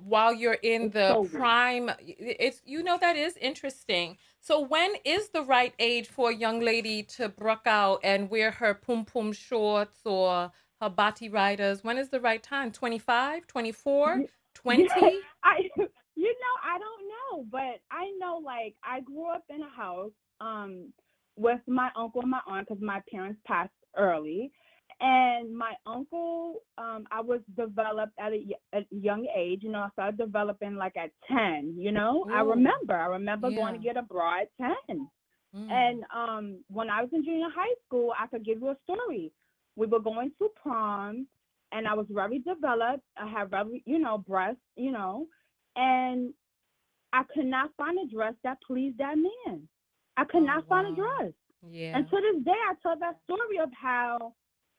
While you're in it's the so prime, weird. It's, you know, that is interesting. So when is the right age for a young lady to brook out and wear her pum pum shorts or her bati riders? When is the right time? twenty-five, twenty-four, twenty? Yeah, I, you know, I don't know, but I know, like, I grew up in a house um, with my uncle and my aunt because my parents passed early. And my uncle, um, I was developed at a, a young age, you know, I started developing like at ten, you know, Ooh. I remember, I remember yeah. going to get a bra at ten. Mm. And um, when I was in junior high school, I could give you a story. We were going to prom and I was very developed. I had, very, you know, breasts, you know, and I could not find a dress that pleased that man. I could oh, not wow. find a dress. Yeah. And to this day, I tell that story of how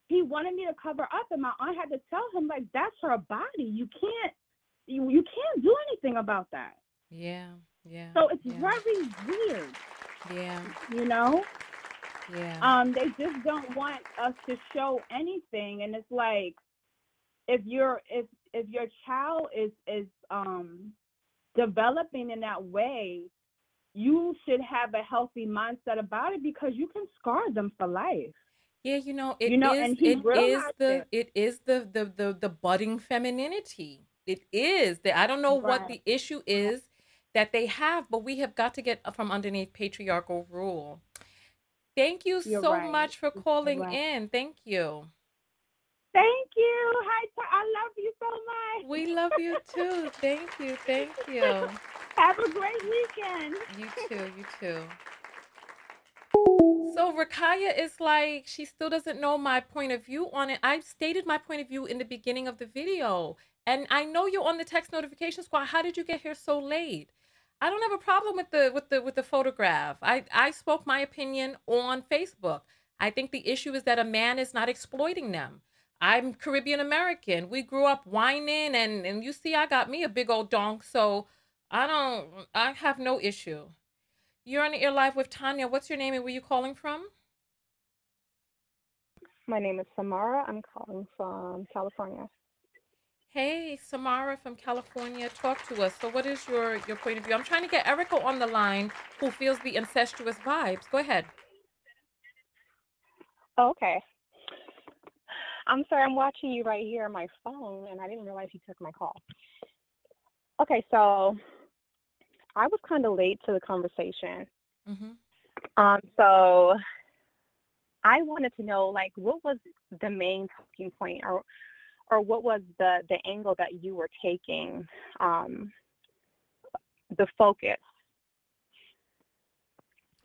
he wanted me to cover up, and my aunt had to tell him, like, that's her body. You can't, you, you can't do anything about that. Yeah, yeah. So it's yeah. very weird. Yeah. You know? Yeah. Um, they just don't want us to show anything, and it's like, if you're, if if your child is is um developing in that way, you should have a healthy mindset about it because you can scar them for life. Yeah, you know, it you know, is it is the it. it is the the the the budding femininity. It is that I don't know right. what the issue is that they have, but we have got to get from underneath patriarchal rule. Thank you You're so right. much for calling right. in. Thank you. Thank you. Hi, I love you so much. We love you too. Thank you. Thank you. Have a great weekend. You too. You too. So Erykah is like, she still doesn't know my point of view on it. I stated my point of view in the beginning of the video. And I know you're on the text notification squad. How did you get here so late? I don't have a problem with the with the with the photograph. I, I spoke my opinion on Facebook. I think the issue is that a man is not exploiting them. I'm Caribbean American. We grew up whining and, and you see I got me a big old donk, so I don't I have no issue. You're on the air live with Tanya. What's your name and where you calling from? My name is Samara. I'm calling from California. Hey, Samara from California. Talk to us. So what is your, your point of view? I'm trying to get Erykah on the line who feels the incestuous vibes. Go ahead. Oh, okay. I'm sorry. I'm watching you right here on my phone, and I didn't realize you took my call. Okay, so I was kind of late to the conversation. Mm-hmm. Um, so I wanted to know, like, what was the main talking point or or what was the, the angle that you were taking, um, the focus?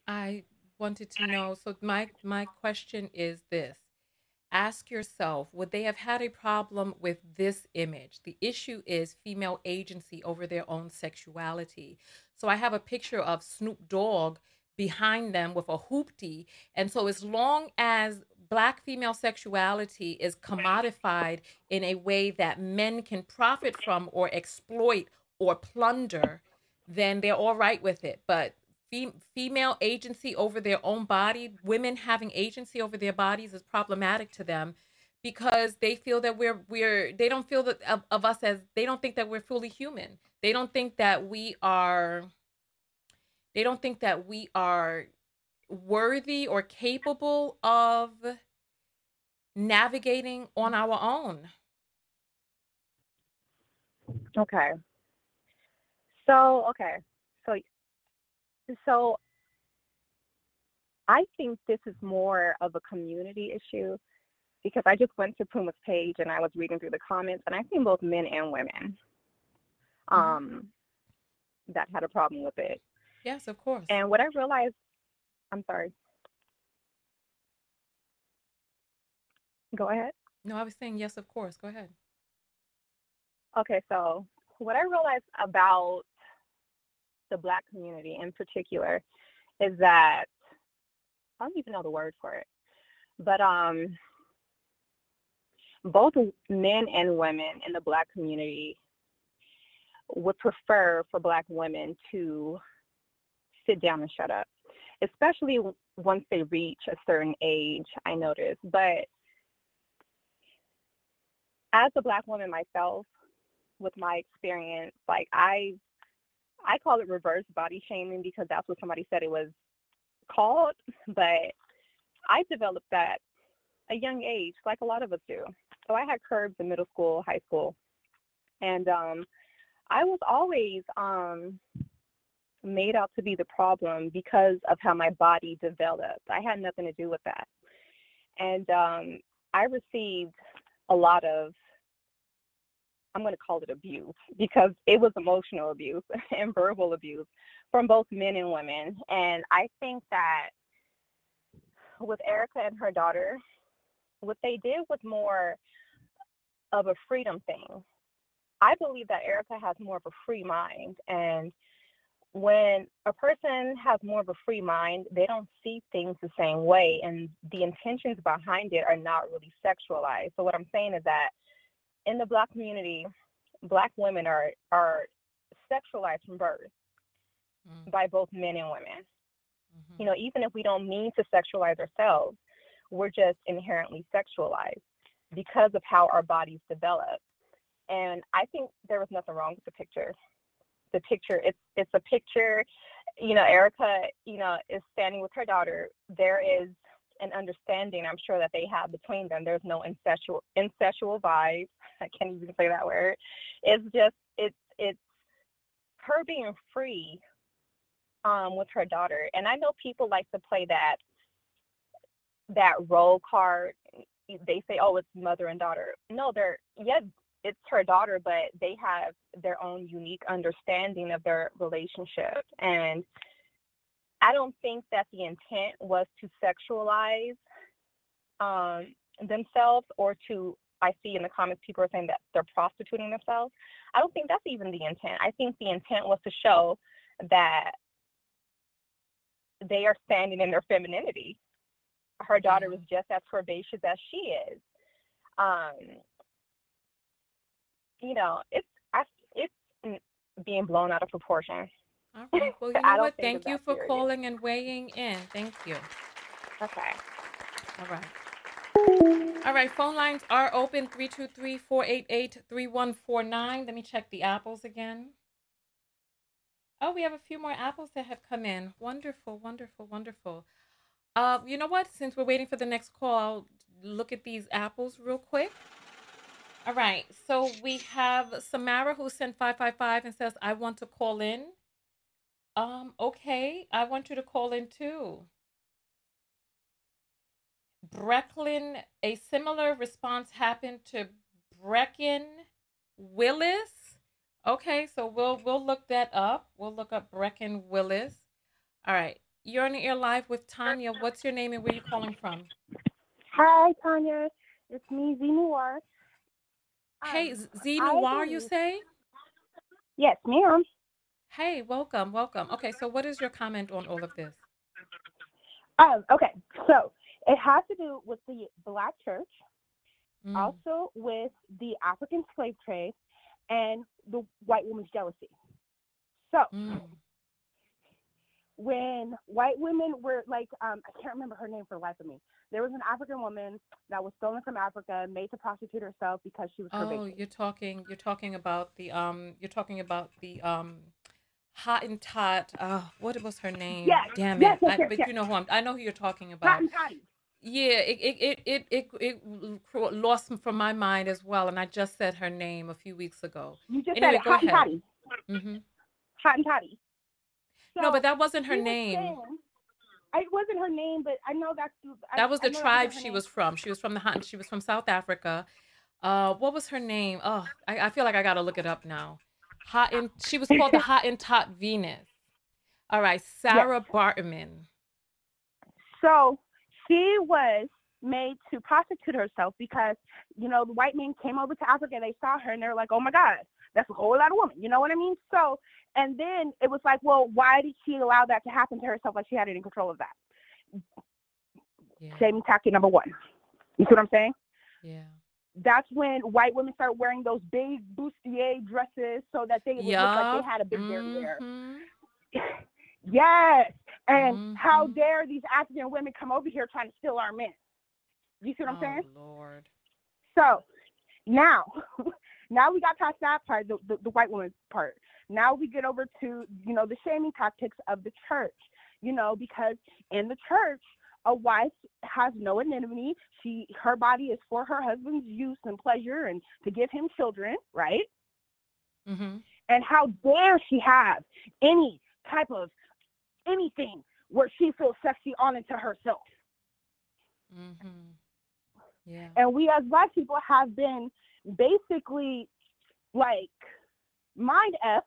I wanted to know. So my my question is this. Ask yourself, would they have had a problem with this image? The issue is female agency over their own sexuality. So I have a picture of Snoop Dogg behind them with a hoopty. And so as long as Black female sexuality is commodified in a way that men can profit from or exploit or plunder, then they're all right with it. But female agency over their own body, women having agency over their bodies is problematic to them because they feel that we're, we're they don't feel that of, of us as, they don't think that we're fully human. They don't think that we are, they don't think that we are worthy or capable of navigating on our own. Okay. So, okay. So, So I think this is more of a community issue because I just went to Puma's page and I was reading through the comments and I've seen both men and women um, that had a problem with it. Yes, of course. And what I realized, I'm sorry. Go ahead. No, I was saying, yes, of course. Go ahead. Okay. So what I realized about the Black community in particular is that I don't even know the word for it, but um, both men and women in the Black community would prefer for Black women to sit down and shut up, especially once they reach a certain age, I noticed. But as a Black woman myself, with my experience, like I I call it reverse body shaming because that's what somebody said it was called, but I developed that at a young age, like a lot of us do. So I had curbs in middle school, high school, and um, I was always um, made out to be the problem because of how my body developed. I had nothing to do with that. And um, I received a lot of, I'm going to call it abuse, because it was emotional abuse and verbal abuse from both men and women. And I think that with Erykah and her daughter, what they did was more of a freedom thing. I believe that Erykah has more of a free mind. And when a person has more of a free mind, they don't see things the same way. And the intentions behind it are not really sexualized. So what I'm saying is that in the Black community, Black women are, are sexualized from birth mm-hmm. by both men and women. Mm-hmm. You know, even if we don't mean to sexualize ourselves, we're just inherently sexualized because of how our bodies develop. And I think there was nothing wrong with the picture. The picture, it's it's a picture, you know, Erykah, you know, is standing with her daughter. There is an understanding, I'm sure, that they have between them. There's no incestual, incestual vibes. I can't even say that word. It's just, it's, it's her being free um, with her daughter. And I know people like to play that, that role card. They say, oh, it's mother and daughter. No, they're, yes, it's her daughter, but they have their own unique understanding of their relationship. And I don't think that the intent was to sexualize um, themselves or to, I see in the comments, people are saying that they're prostituting themselves. I don't think that's even the intent. I think the intent was to show that they are standing in their femininity. Her daughter was just as curvaceous as she is. Um, you know, it's, I, it's being blown out of proportion. All right. Well, you know what? Thank you for calling and weighing in. Thank you. Okay. All right. All right. Phone lines are open. three two three, four eight eight, three one four nine. Let me check the apples again. Oh, we have a few more apples that have come in. Wonderful, wonderful, wonderful. Uh, you know what? Since we're waiting for the next call, I'll look at these apples real quick. All right. So we have Samara, who sent five five five and says, I want to call in. Um, okay, I want you to call in too. Brecklin, a similar response happened to Brecken Willis. Okay, so we'll we'll look that up. We'll look up Brecken Willis. All right, you're on the air live with Tanya. What's your name and where are you calling from? Hi, Tanya. It's me, Z Noir. Hey, um, Z Noir, you say? Yes, ma'am. Hey, welcome, welcome. Okay, so what is your comment on all of this? Um, okay, so it has to do with the Black church, mm. also with the African slave trade, and the white woman's jealousy. So mm. when white women were like, um, I can't remember her name for the life of me. There was an African woman that was stolen from Africa, made to prostitute herself because she was curvaceous. Oh, you're talking, you're talking about the, um, you're talking about the, um. Hottentot, oh, what was her name? Yes. Damn it! Yes, yes, yes, I, but yes. You know who I'm. I know who you're talking about. Hottentot. Yeah, it it it it it lost from my mind as well, and I just said her name a few weeks ago. You just anyway, said it. Hottentot. Mm-hmm. Hottentot. So no, but that wasn't her name. Saying, it wasn't her name, but I know that's I, that was the tribe was she name. was from. She was from the Hottentot. She was from South Africa. Uh, what was her name? Oh, I, I feel like I gotta look it up now. Hot in, she was called the Hottentot Venus. All right, Sarah yes. Bartman. So she was made to prostitute herself because, you know, the white men came over to Africa, they saw her, and they were like, oh my God, that's a whole lot of women. You know what I mean? So, and then it was like, well, why did she allow that to happen to herself? Like she had it in control of that. Yeah. Same tactic number one. You see what I'm saying? Yeah. That's when white women start wearing those big bustier dresses so that they yep. look like they had a big mm-hmm. derriere. Yes. And mm-hmm. how dare these African women come over here trying to steal our men. You see what I'm oh, saying? Lord. So now, now we got past that part, the, the, the white woman part. Now we get over to, you know, the shaming tactics of the church, you know, because in the church, a wife has no anonymity. She, her body is for her husband's use and pleasure and to give him children, right? Mm-hmm. And how dare she have any type of anything where she feels sexy on into herself. Mm-hmm. Yeah. And we as Black people have been basically like mind effed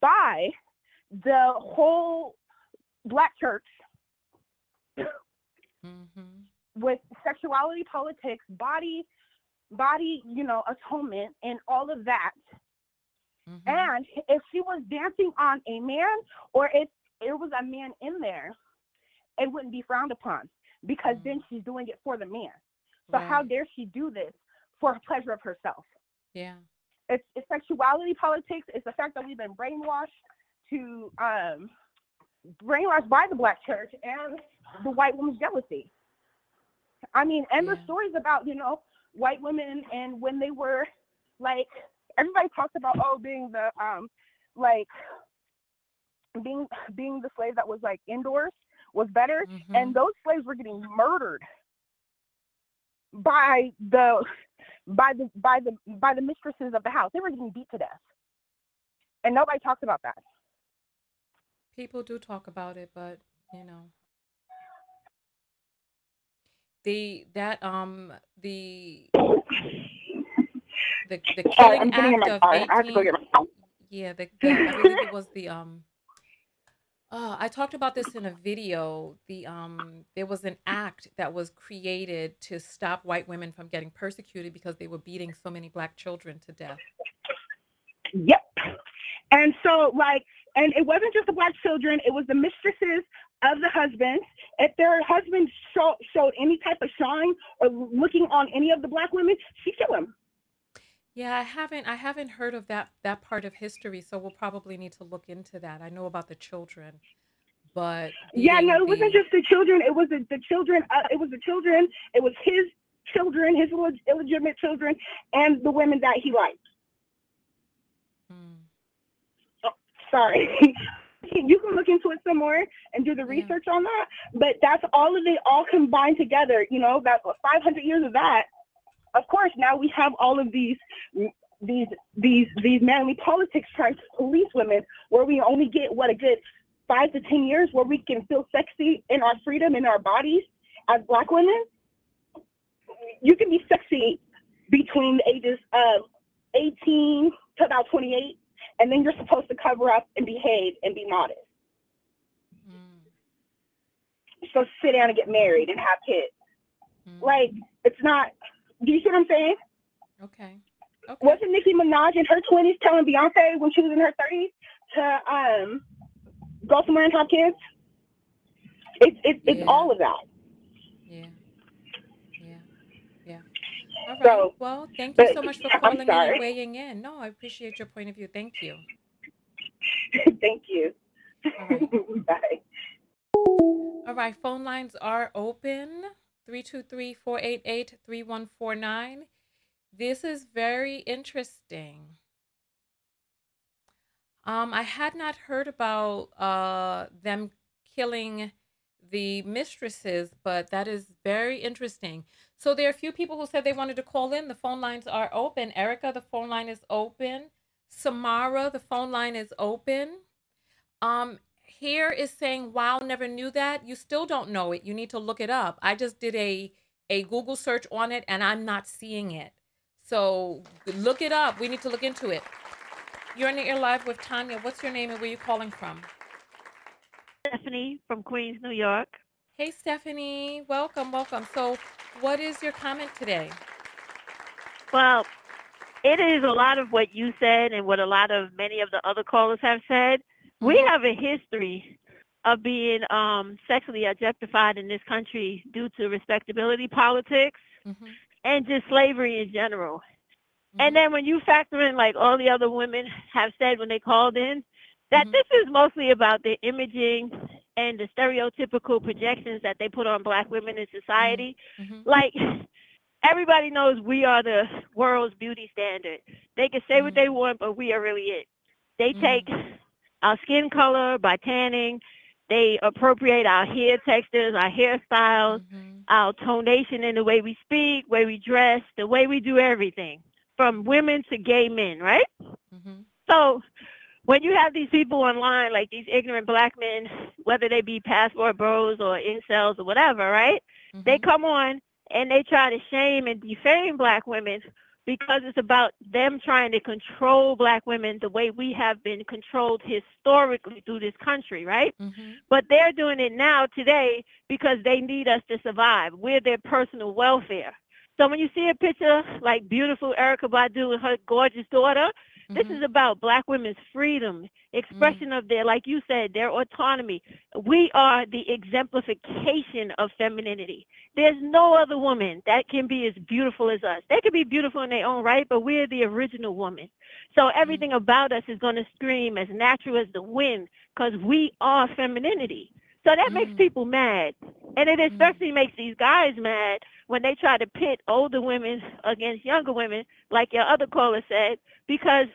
by the whole Black church mm-hmm. with sexuality, politics, body, body, you know, atonement and all of that. Mm-hmm. And if she was dancing on a man or if it was a man in there, it wouldn't be frowned upon because mm-hmm. then she's doing it for the man. So right. how dare she do this for pleasure of herself? Yeah. It's, it's sexuality, politics. It's the fact that we've been brainwashed to um, brainwashed by the Black church and the white woman's jealousy. I mean, and yeah. the stories about, you know, white women and when they were like, everybody talks about, oh, being the, um, like, being being the slave that was like indoors was better. Mm-hmm. And those slaves were getting murdered by the, by the, by the, by the mistresses of the house. They were getting beat to death. And nobody talks about that. People do talk about it, but, you know, the, that, um, the, the, the killing act of eighteen, yeah, the, the, I believe it was the, um, oh, I talked about this in a video, the, um, there was an act that was created to stop white women from getting persecuted because they were beating so many Black children to death. Yep. And so, like, and it wasn't just the Black children, it was the mistresses of the husbands. If their husband show, showed any type of shine or looking on any of the Black women, she killed him. Yeah, I haven't I haven't heard of that that part of history, so we'll probably need to look into that. I know about the children, but yeah, no, it wasn't just the children. It was the, the children. Uh, it was the children. It was his children, his illeg- illegitimate children, and the women that he liked. Hmm. Oh, sorry. You can look into it some more and do the research yeah. on that, but that's all of it, all combined together. You know, that five hundred years of that. Of course, now we have all of these, these, these, these manly politics trying to police women, where we only get what a good five to ten years where we can feel sexy in our freedom in our bodies as Black women. You can be sexy between the ages of eighteen to about twenty-eight, and then you're supposed to cover up and behave and be modest. Mm. You're supposed to sit down and get married and have kids. Mm. Like it's not. Do you see what I'm saying? Okay. okay. Wasn't Nicki Minaj in her twenties telling Beyonce when she was in her thirties to um, go somewhere and have kids? It's it's yeah. it's all of that. Yeah. Yeah. Yeah. All right. So, well, thank you so much for calling in and weighing in. No, I appreciate your point of view. Thank you. Thank you. All right. Bye. All right. Phone lines are open. three two three, four eight eight, three one four nine. This is very interesting. Um, I had not heard about uh, them killing the mistresses, but that is very interesting. So there are a few people who said they wanted to call in. The phone lines are open. Erykah, the phone line is open. Samara, the phone line is open. Um, Here is saying, wow, never knew that. You still don't know it. You need to look it up. I just did a, a Google search on it, and I'm not seeing it. So look it up. We need to look into it. You're in the Air Live with Tanya. What's your name and where are you calling from? Stephanie from Queens, New York. Hey, Stephanie. Welcome, welcome. So what is your comment today? Well, it is a lot of what you said and what a lot of many of the other callers have said. We have a history of being um, sexually objectified in this country due to respectability politics mm-hmm. and just slavery in general. Mm-hmm. And then when you factor in, like all the other women have said when they called in, that mm-hmm. this is mostly about the imaging and the stereotypical projections that they put on Black women in society. Mm-hmm. Like, everybody knows we are the world's beauty standard. They can say mm-hmm. what they want, but we are really it. They take... Mm-hmm. our skin color by tanning. They appropriate our hair textures, our hairstyles, mm-hmm. our tonation in the way we speak, way we dress, the way we do everything, from women to gay men, right? Mm-hmm. So when you have these people online, like these ignorant Black men, whether they be passport bros or incels or whatever, right? Mm-hmm. They come on and they try to shame and defame black women because it's about them trying to control black women the way we have been controlled historically through this country, right? Mm-hmm. But they're doing it now today because they need us to survive. We're their personal welfare. So when you see a picture like beautiful Erykah Badu and her gorgeous daughter, mm-hmm. this is about black women's freedom, expression mm-hmm. of their, like you said, their autonomy. We are the exemplification of femininity. There's no other woman that can be as beautiful as us. They could be beautiful in their own right, but we're the original woman. So everything mm-hmm. about us is going to scream as natural as the wind because we are femininity. So that mm-hmm. makes people mad. And it especially mm-hmm. makes these guys mad when they try to pit older women against younger women, like your other caller said, because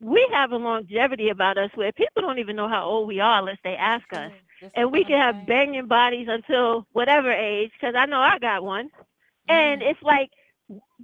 we have a longevity about us where people don't even know how old we are unless they ask us. Mm-hmm. And we can have banging bodies until whatever age, because I know I got one. Mm-hmm. And it's like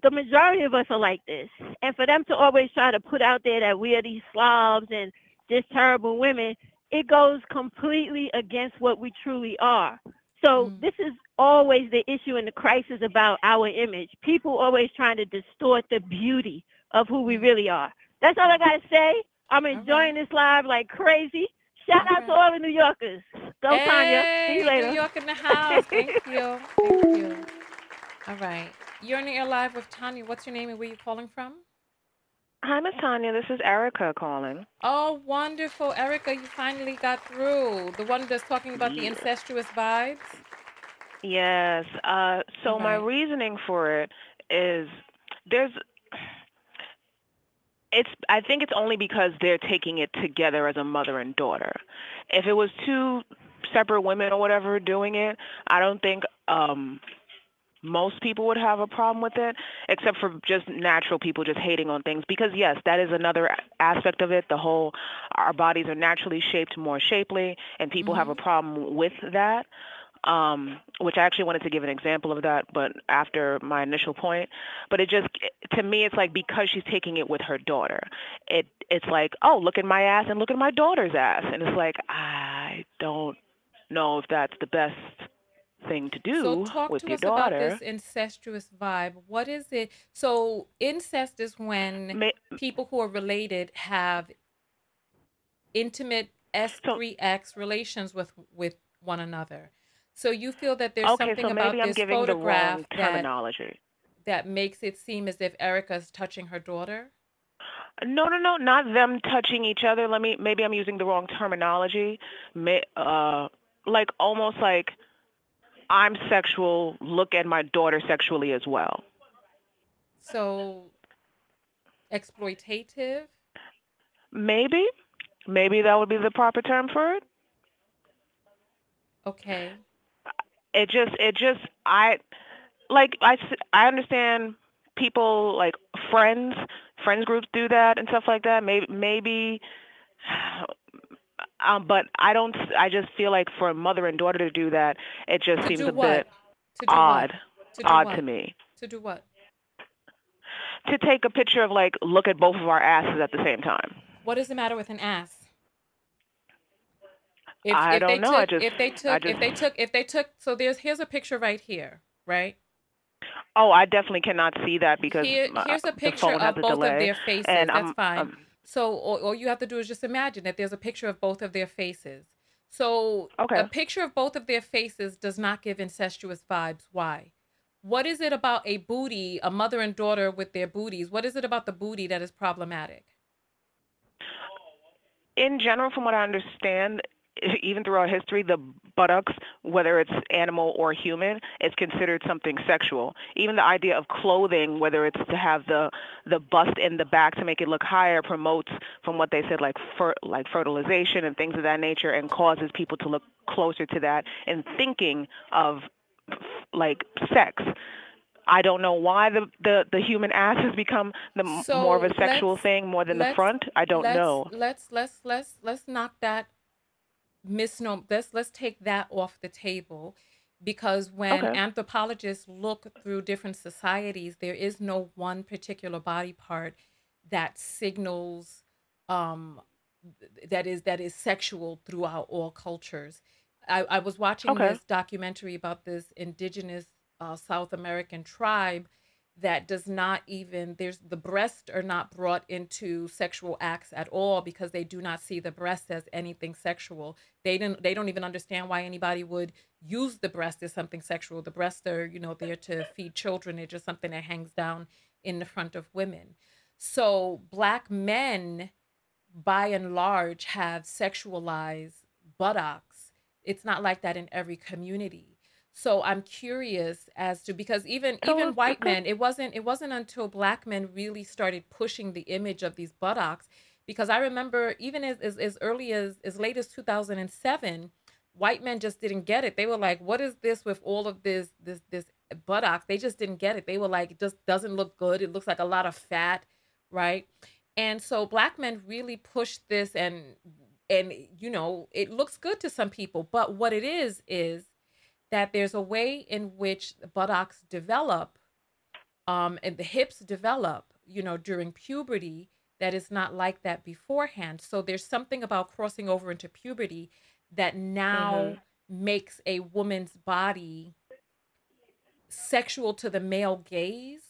the majority of us are like this. And for them to always try to put out there that we are these slobs and just terrible women, it goes completely against what we truly are. So mm-hmm. this is always the issue and the crisis about our image. People always trying to distort the beauty of who we really are. That's all I got to say. I'm enjoying right. this live like crazy. Shout all out right. to all the New Yorkers. Go, hey, Tanya. See you later. New York in the house. Thank you. Thank you. All right. You're on the air live with Tanya. What's your name and where you calling from? Hi, Miss Tanya. This is Erykah calling. Oh, wonderful. Erykah, you finally got through. The one that's talking about yeah. the incestuous vibes? Yes. Uh, so right. my reasoning for it is there's... It's. I think it's only because they're taking it together as a mother and daughter. If it was two separate women or whatever doing it, I don't think... Um, most people would have a problem with it, except for just natural people just hating on things. Because, yes, that is another aspect of it, the whole our bodies are naturally shaped more shapely, and people mm-hmm. have a problem with that, um, which I actually wanted to give an example of that, but after my initial point. But it just, to me, it's like because she's taking it with her daughter, it it's like, oh, look at my ass and look at my daughter's ass. And it's like, I don't know if that's the best thing to do so talk with to your us daughter. About this incestuous vibe. What is it? So incest is when May- people who are related have intimate S three X so, relations with, with one another. So you feel that there's okay, something so about I'm this photograph terminology that, that makes it seem as if Erykah's touching her daughter? No, no, no, not them touching each other. Let me. Maybe I'm using the wrong terminology. May, uh, like almost like I'm sexual, look at my daughter sexually as well. So, exploitative? Maybe. Maybe that would be the proper term for it. Okay. It just, it just, I, like, I, I understand people, like, friends, friends groups do that and stuff like that. Maybe, maybe... Um, but I don't. I just feel like for a mother and daughter to do that, it just to seems a what? bit to odd, to odd what? to me. To do what? To take a picture of like, look at both of our asses at the same time. What is the matter with an ass? If, I if don't they know. Took, I just if they took, just, if they took, if they took. So there's here's a picture right here, right? Oh, I definitely cannot see that because here, here's a picture of both of their faces. That's I'm, fine. I'm, So all, all you have to do is just imagine that there's a picture of both of their faces. So okay. a picture of both of their faces does not give incestuous vibes. Why? What is it about a booty, a mother and daughter with their booties? What is it about the booty that is problematic? In general, from what I understand, even throughout history, the buttocks, whether it's animal or human, is considered something sexual. Even the idea of clothing, whether it's to have the the bust in the back to make it look higher, promotes, from what they said, like fer, like fertilization and things of that nature, and causes people to look closer to that and thinking of like sex. I don't know why the, the, the human ass has become the so more of a sexual thing more than the front. I don't let's, know. Let's let's let's let's knock that misnomer. Let's let's take that off the table, because when okay. anthropologists look through different societies, there is no one particular body part that signals um, that is that is sexual throughout all cultures. I, I was watching okay. this documentary about this indigenous uh, South American tribe that does not even, there's the breasts are not brought into sexual acts at all because they do not see the breast as anything sexual. They didn't, they don't even understand why anybody would use the breast as something sexual. The breasts are, you know, there to feed children. It's just something that hangs down in the front of women. So black men, by and large, have sexualized buttocks. It's not like that in every community. So I'm curious as to, because even even white men, it wasn't it wasn't until black men really started pushing the image of these buttocks, because I remember even as as, as early as as late as two thousand seven, white men just didn't get it. They were like, what is this with all of this this this buttocks? They just didn't get it. They were like, it just doesn't look good. It looks like a lot of fat, right? And so black men really pushed this, and and you know, it looks good to some people, but what it is is that there's a way in which the buttocks develop um, and the hips develop, you know, during puberty that is not like that beforehand. So there's something about crossing over into puberty that now mm-hmm. makes a woman's body sexual to the male gaze.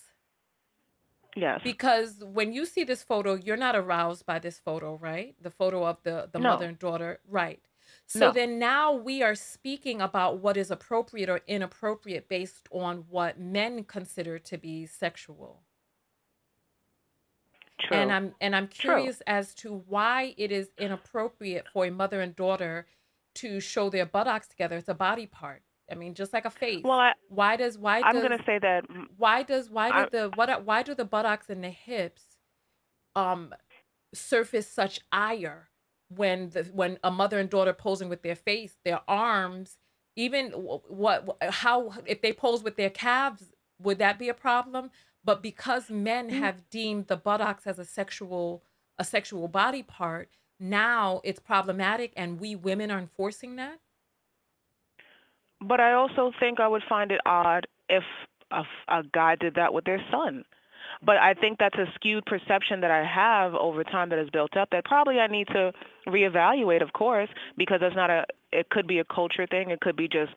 Yes. Because when you see this photo, you're not aroused by this photo, right? The photo of the, the no. mother and daughter, right? So no. then now we are speaking about what is appropriate or inappropriate based on what men consider to be sexual. True. And I'm and I'm curious True. as to why it is inappropriate for a mother and daughter to show their buttocks together. It's a body part. I mean, just like a face. Well, I, why does why I'm does, gonna say that why does why I, do the what why do the buttocks and the hips um surface such ire? When the when a mother and daughter posing with their face, their arms, even what how if they pose with their calves, would that be a problem? But because men mm-hmm. have deemed the buttocks as a sexual a sexual body part, now it's problematic, and we women are enforcing that. But I also think I would find it odd if a, a guy did that with their son. But I think that's a skewed perception that I have over time that has built up that probably I need to reevaluate, of course, because it's not a, it could be a culture thing. It could be just,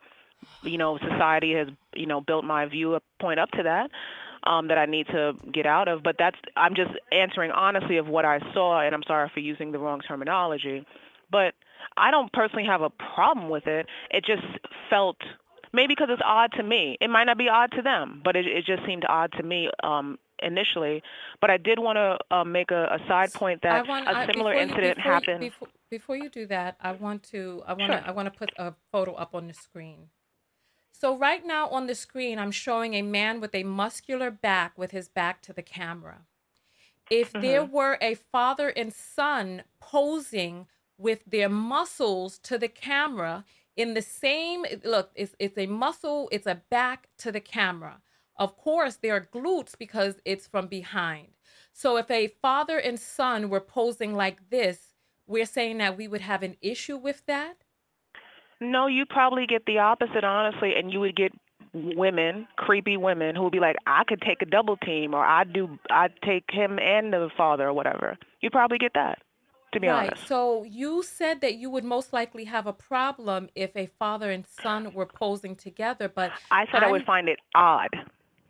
you know, society has, you know, built my view point up to that, um, that I need to get out of. But that's, I'm just answering honestly of what I saw, and I'm sorry for using the wrong terminology, but I don't personally have a problem with it. It just felt maybe because it's odd to me. It might not be odd to them, but it, it just seemed odd to me, um, initially. But I did want to uh, make a, a side point that want, a similar I, incident you, before happened. You, before, before you do that, I want to I want to sure. I want to put a photo up on the screen. So right now on the screen, I'm showing a man with a muscular back with his back to the camera. If mm-hmm. there were a father and son posing with their muscles to the camera in the same look, it's it's a muscle, it's a back to the camera. Of course, there are glutes because it's from behind. So if a father and son were posing like this, we're saying that we would have an issue with that? No, you'd probably get the opposite, honestly, and you would get women, creepy women, who would be like, I could take a double team, or I'd, do, I'd take him and the father or whatever. You'd probably get that, to be right. honest. So you said that you would most likely have a problem if a father and son were posing together, but I said I'm... I would find it odd.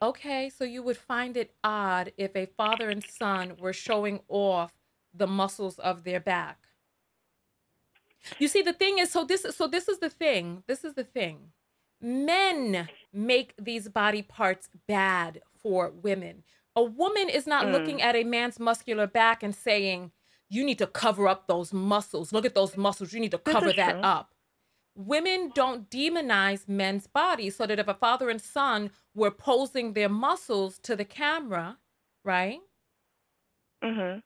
Okay, so you would find it odd if a father and son were showing off the muscles of their back. You see, the thing is, so this, so this is the thing. This is the thing. Men make these body parts bad for women. A woman is not mm. looking at a man's muscular back and saying, you need to cover up those muscles. Look at those muscles. You need to cover that true. up. Women don't demonize men's bodies, so that if a father and son were posing their muscles to the camera, right? Mm-hmm.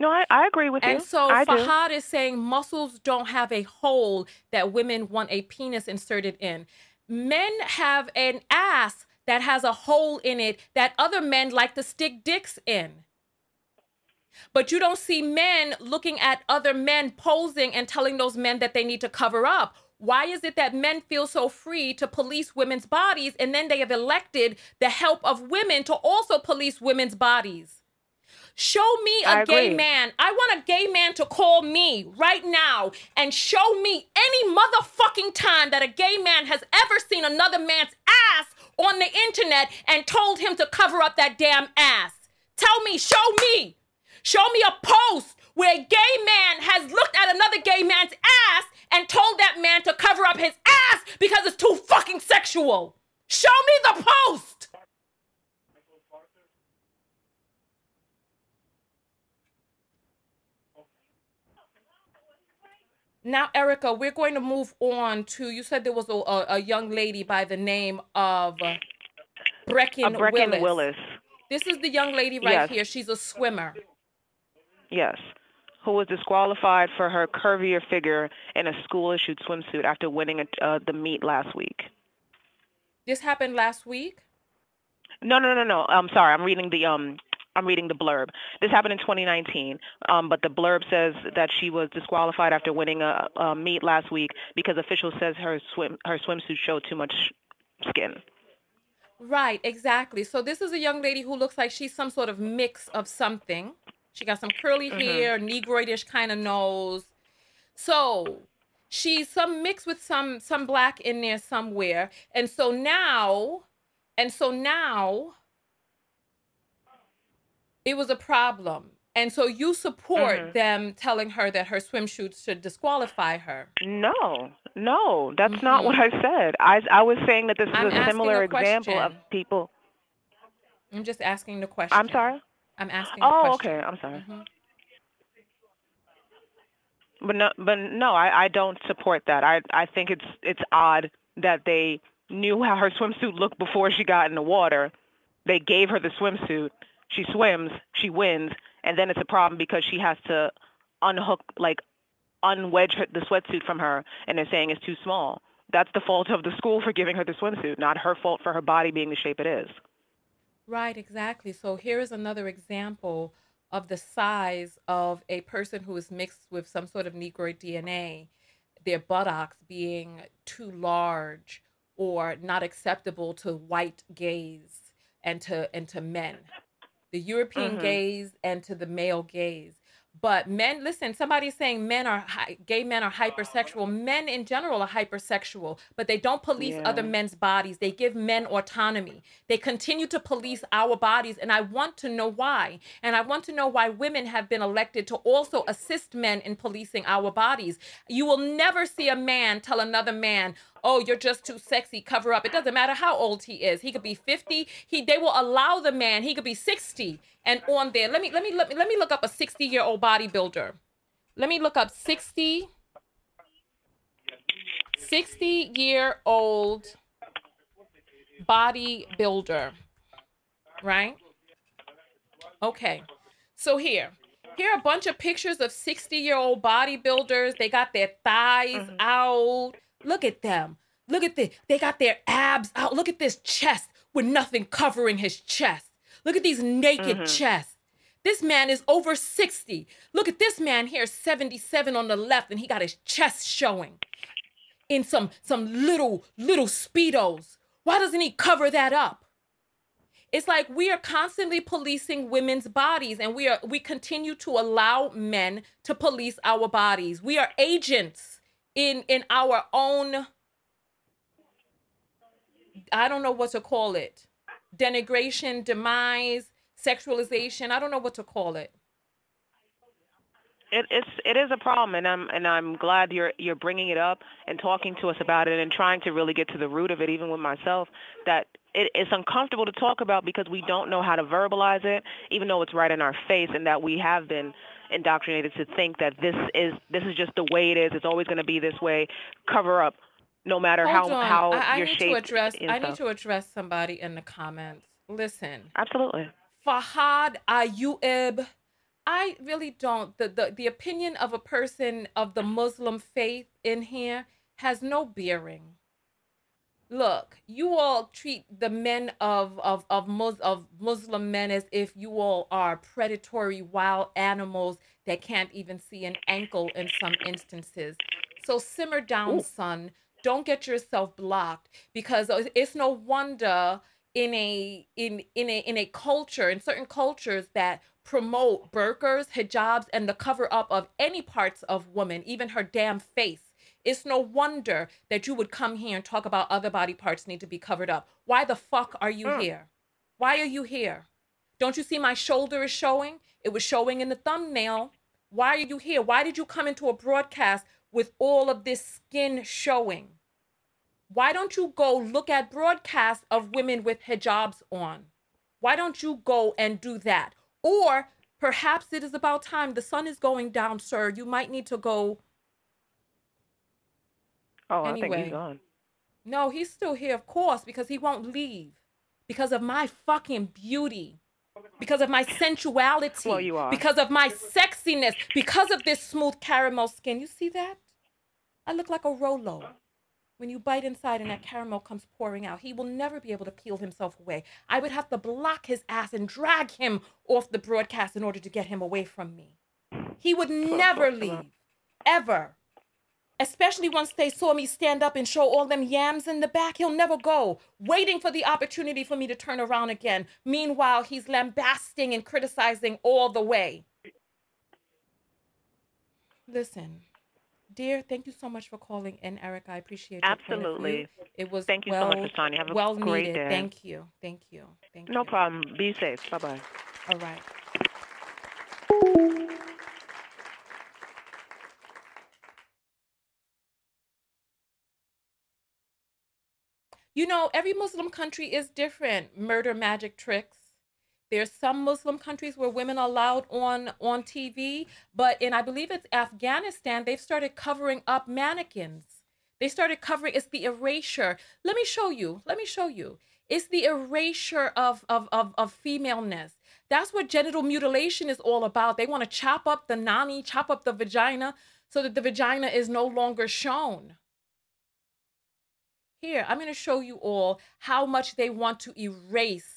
No, I, I agree with and you. And so I Fahad do. is saying muscles don't have a hole that women want a penis inserted in. Men have an ass that has a hole in it that other men like to stick dicks in. But you don't see men looking at other men posing and telling those men that they need to cover up. Why is it that men feel so free to police women's bodies, and then they have elected the help of women to also police women's bodies? Show me a gay man. I want a gay man to call me right now and show me any motherfucking time that a gay man has ever seen another man's ass on the internet and told him to cover up that damn ass. Tell me, show me. Show me a post where a gay man has looked at another gay man's ass and told that man to cover up his ass because it's too fucking sexual. Show me the post. Now, Erykah, we're going to move on to, you said there was a, a young lady by the name of Brecken, Brecken Willis. Willis. This is the young lady right yes. here. She's a swimmer. Yes. Who was disqualified for her curvier figure in a school-issued swimsuit after winning a, uh, the meet last week. This happened last week? No, no, no, no. I'm sorry. I'm reading the um. I'm reading the blurb. This happened in twenty nineteen, um, but the blurb says that she was disqualified after winning a, a meet last week because officials says her swim her swimsuit showed too much skin. Right, exactly. So this is a young lady who looks like she's some sort of mix of something. She got some curly mm-hmm. hair, negroidish kind of nose. So she's some mix with some some black in there somewhere. And so now, and so now it was a problem. And so you support mm-hmm. them telling her that her swimsuit should disqualify her. No, no, that's mm-hmm. not what I said. I, I was saying that this is I'm a similar a example of people. I'm just asking the question. I'm sorry? I'm asking oh, the question. Oh, okay. I'm sorry. Mm-hmm. But no, but no, I, I don't support that. I, I think it's it's odd that they knew how her swimsuit looked before she got in the water. They gave her the swimsuit. She swims, she wins, and then it's a problem because she has to unhook, like, unwedge her, the sweatsuit from her, and they're saying it's too small. That's the fault of the school for giving her the swimsuit, not her fault for her body being the shape it is. Right, exactly. So here is another example of the size of a person who is mixed with some sort of Negroid D N A, their buttocks being too large or not acceptable to white gaze and to and to men. The European mm-hmm. gaze and to the male gaze. But men, listen, somebody's saying men are, hi- gay men are hypersexual. Men in general are hypersexual, but they don't police yeah. other men's bodies. They give men autonomy. They continue to police our bodies. And I want to know why. And I want to know why women have been elected to also assist men in policing our bodies. You will never see a man tell another man, oh, you're just too sexy, cover up. It doesn't matter how old he is. He could be fifty. He they will allow the man, he could be sixty and on there. Let me let me let me let me look up a sixty-year-old bodybuilder. Let me look up sixty, sixty-year-old bodybuilder. Right? Okay. So here. Here are a bunch of pictures of sixty-year-old bodybuilders. They got their thighs mm-hmm. out. Look at them. Look at this. They got their abs out. Look at this chest with nothing covering his chest. Look at these naked mm-hmm. chests. This man is over sixty. Look at this man here, seventy-seven on the left, and he got his chest showing in some, some little, little Speedos. Why doesn't he cover that up? It's like we are constantly policing women's bodies, and we are we continue to allow men to police our bodies. We are agents. In in our own, I don't know what to call it, denigration, demise, sexualization. I don't know what to call it. It it's it is a problem, and I'm and I'm glad you're you're bringing it up and talking to us about it and trying to really get to the root of it. Even with myself, that it, it's uncomfortable to talk about because we don't know how to verbalize it, even though it's right in our face, and that we have been indoctrinated to think that this is this is just the way it is. It's always going to be this way. Cover up, no matter Hold how on. how I, I your shape. I need to address. I need to address somebody in the comments. Listen, absolutely. Fahad Ayyub, I really don't. The, the the opinion of a person of the Muslim faith in here has no bearing. Look, you all treat the men of of of, Mus- of Muslim men as if you all are predatory wild animals that can't even see an ankle in some instances. So simmer down, Ooh. son. Don't get yourself blocked, because it's no wonder in a in in a in a culture in certain cultures that promote burqas, hijabs, and the cover up of any parts of woman, even her damn face. It's no wonder that you would come here and talk about other body parts need to be covered up. Why the fuck are you mm. here? Why are you here? Don't you see my shoulder is showing? It was showing in the thumbnail. Why are you here? Why did you come into a broadcast with all of this skin showing? Why don't you go look at broadcasts of women with hijabs on? Why don't you go and do that? Or perhaps it is about time. The sun is going down, sir. You might need to go. Oh, anyway. I think he's gone. No, he's still here, of course, because he won't leave. Because of my fucking beauty. Because of my sensuality. Well, you are. Because of my sexiness. Because of this smooth caramel skin. You see that? I look like a Rolo. When you bite inside and that caramel comes pouring out, he will never be able to peel himself away. I would have to block his ass and drag him off the broadcast in order to get him away from me. He would never leave, ever. Especially once they saw me stand up and show all them yams in the back. He'll never go, waiting for the opportunity for me to turn around again. Meanwhile, he's lambasting and criticizing all the way. Listen. Dear, thank you so much for calling in, Erykah. I appreciate it. Absolutely. It was thank you well, so much, Tanya. Have a well great needed. Day. Thank you. Thank you. Thank no you. problem. Be safe. Bye-bye. All right. You know, every Muslim country is different. Murder magic tricks. There's some Muslim countries where women are allowed on, on T V, but in, I believe it's Afghanistan, they've started covering up mannequins. They started covering, it's the erasure. Let me show you, let me show you. It's the erasure of, of, of, of femaleness. That's what genital mutilation is all about. They want to chop up the nani, chop up the vagina, so that the vagina is no longer shown. Here, I'm going to show you all how much they want to erase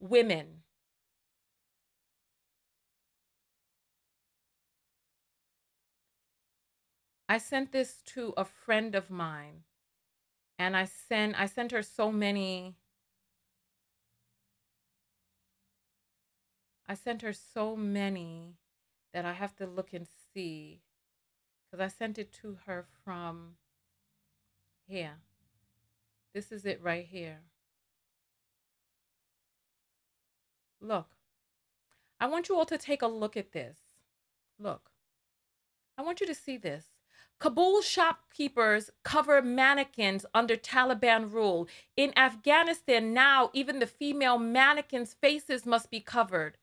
women. I sent this to a friend of mine, and I sent I sent her so many. I sent her so many that I have to look and see, because I sent it to her from here. This is it right here. Look, I want you all to take a look at this. Look, I want you to see this. Kabul shopkeepers cover mannequins under Taliban rule. In Afghanistan now, even the female mannequins' faces must be covered.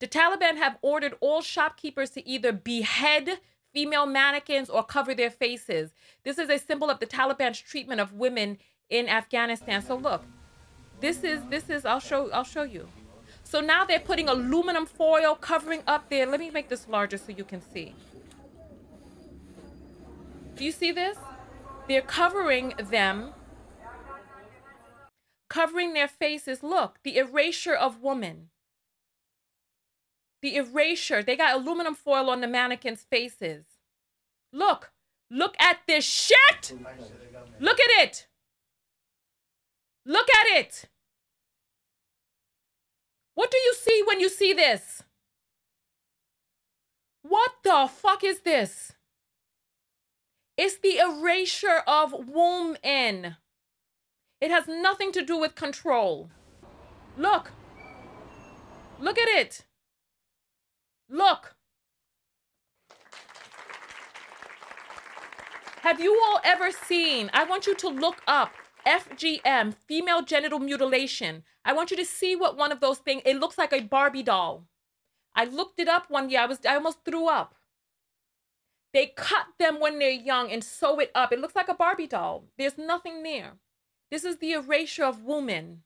The Taliban have ordered all shopkeepers to either behead female mannequins or cover their faces. This is a symbol of the Taliban's treatment of women in Afghanistan. So look, this is, this is, I'll show, I'll show you. So now they're putting aluminum foil covering up there. Let me make this larger so you can see. Do you see this? They're covering them, covering their faces. Look, the erasure of woman. The erasure. They got aluminum foil on the mannequins' faces. Look, look at this shit. Look at it. Look at it. What do you see when you see this? What the fuck is this? It's the erasure of woman. It has nothing to do with control. Look. Look at it. Look. Have you all ever seen, I want you to look up F G M, female genital mutilation. I want you to see what one of those things, it looks like a Barbie doll. I looked it up one year. I was, I almost threw up. They cut them when they're young and sew it up. It looks like a Barbie doll. There's nothing there. This is the erasure of woman.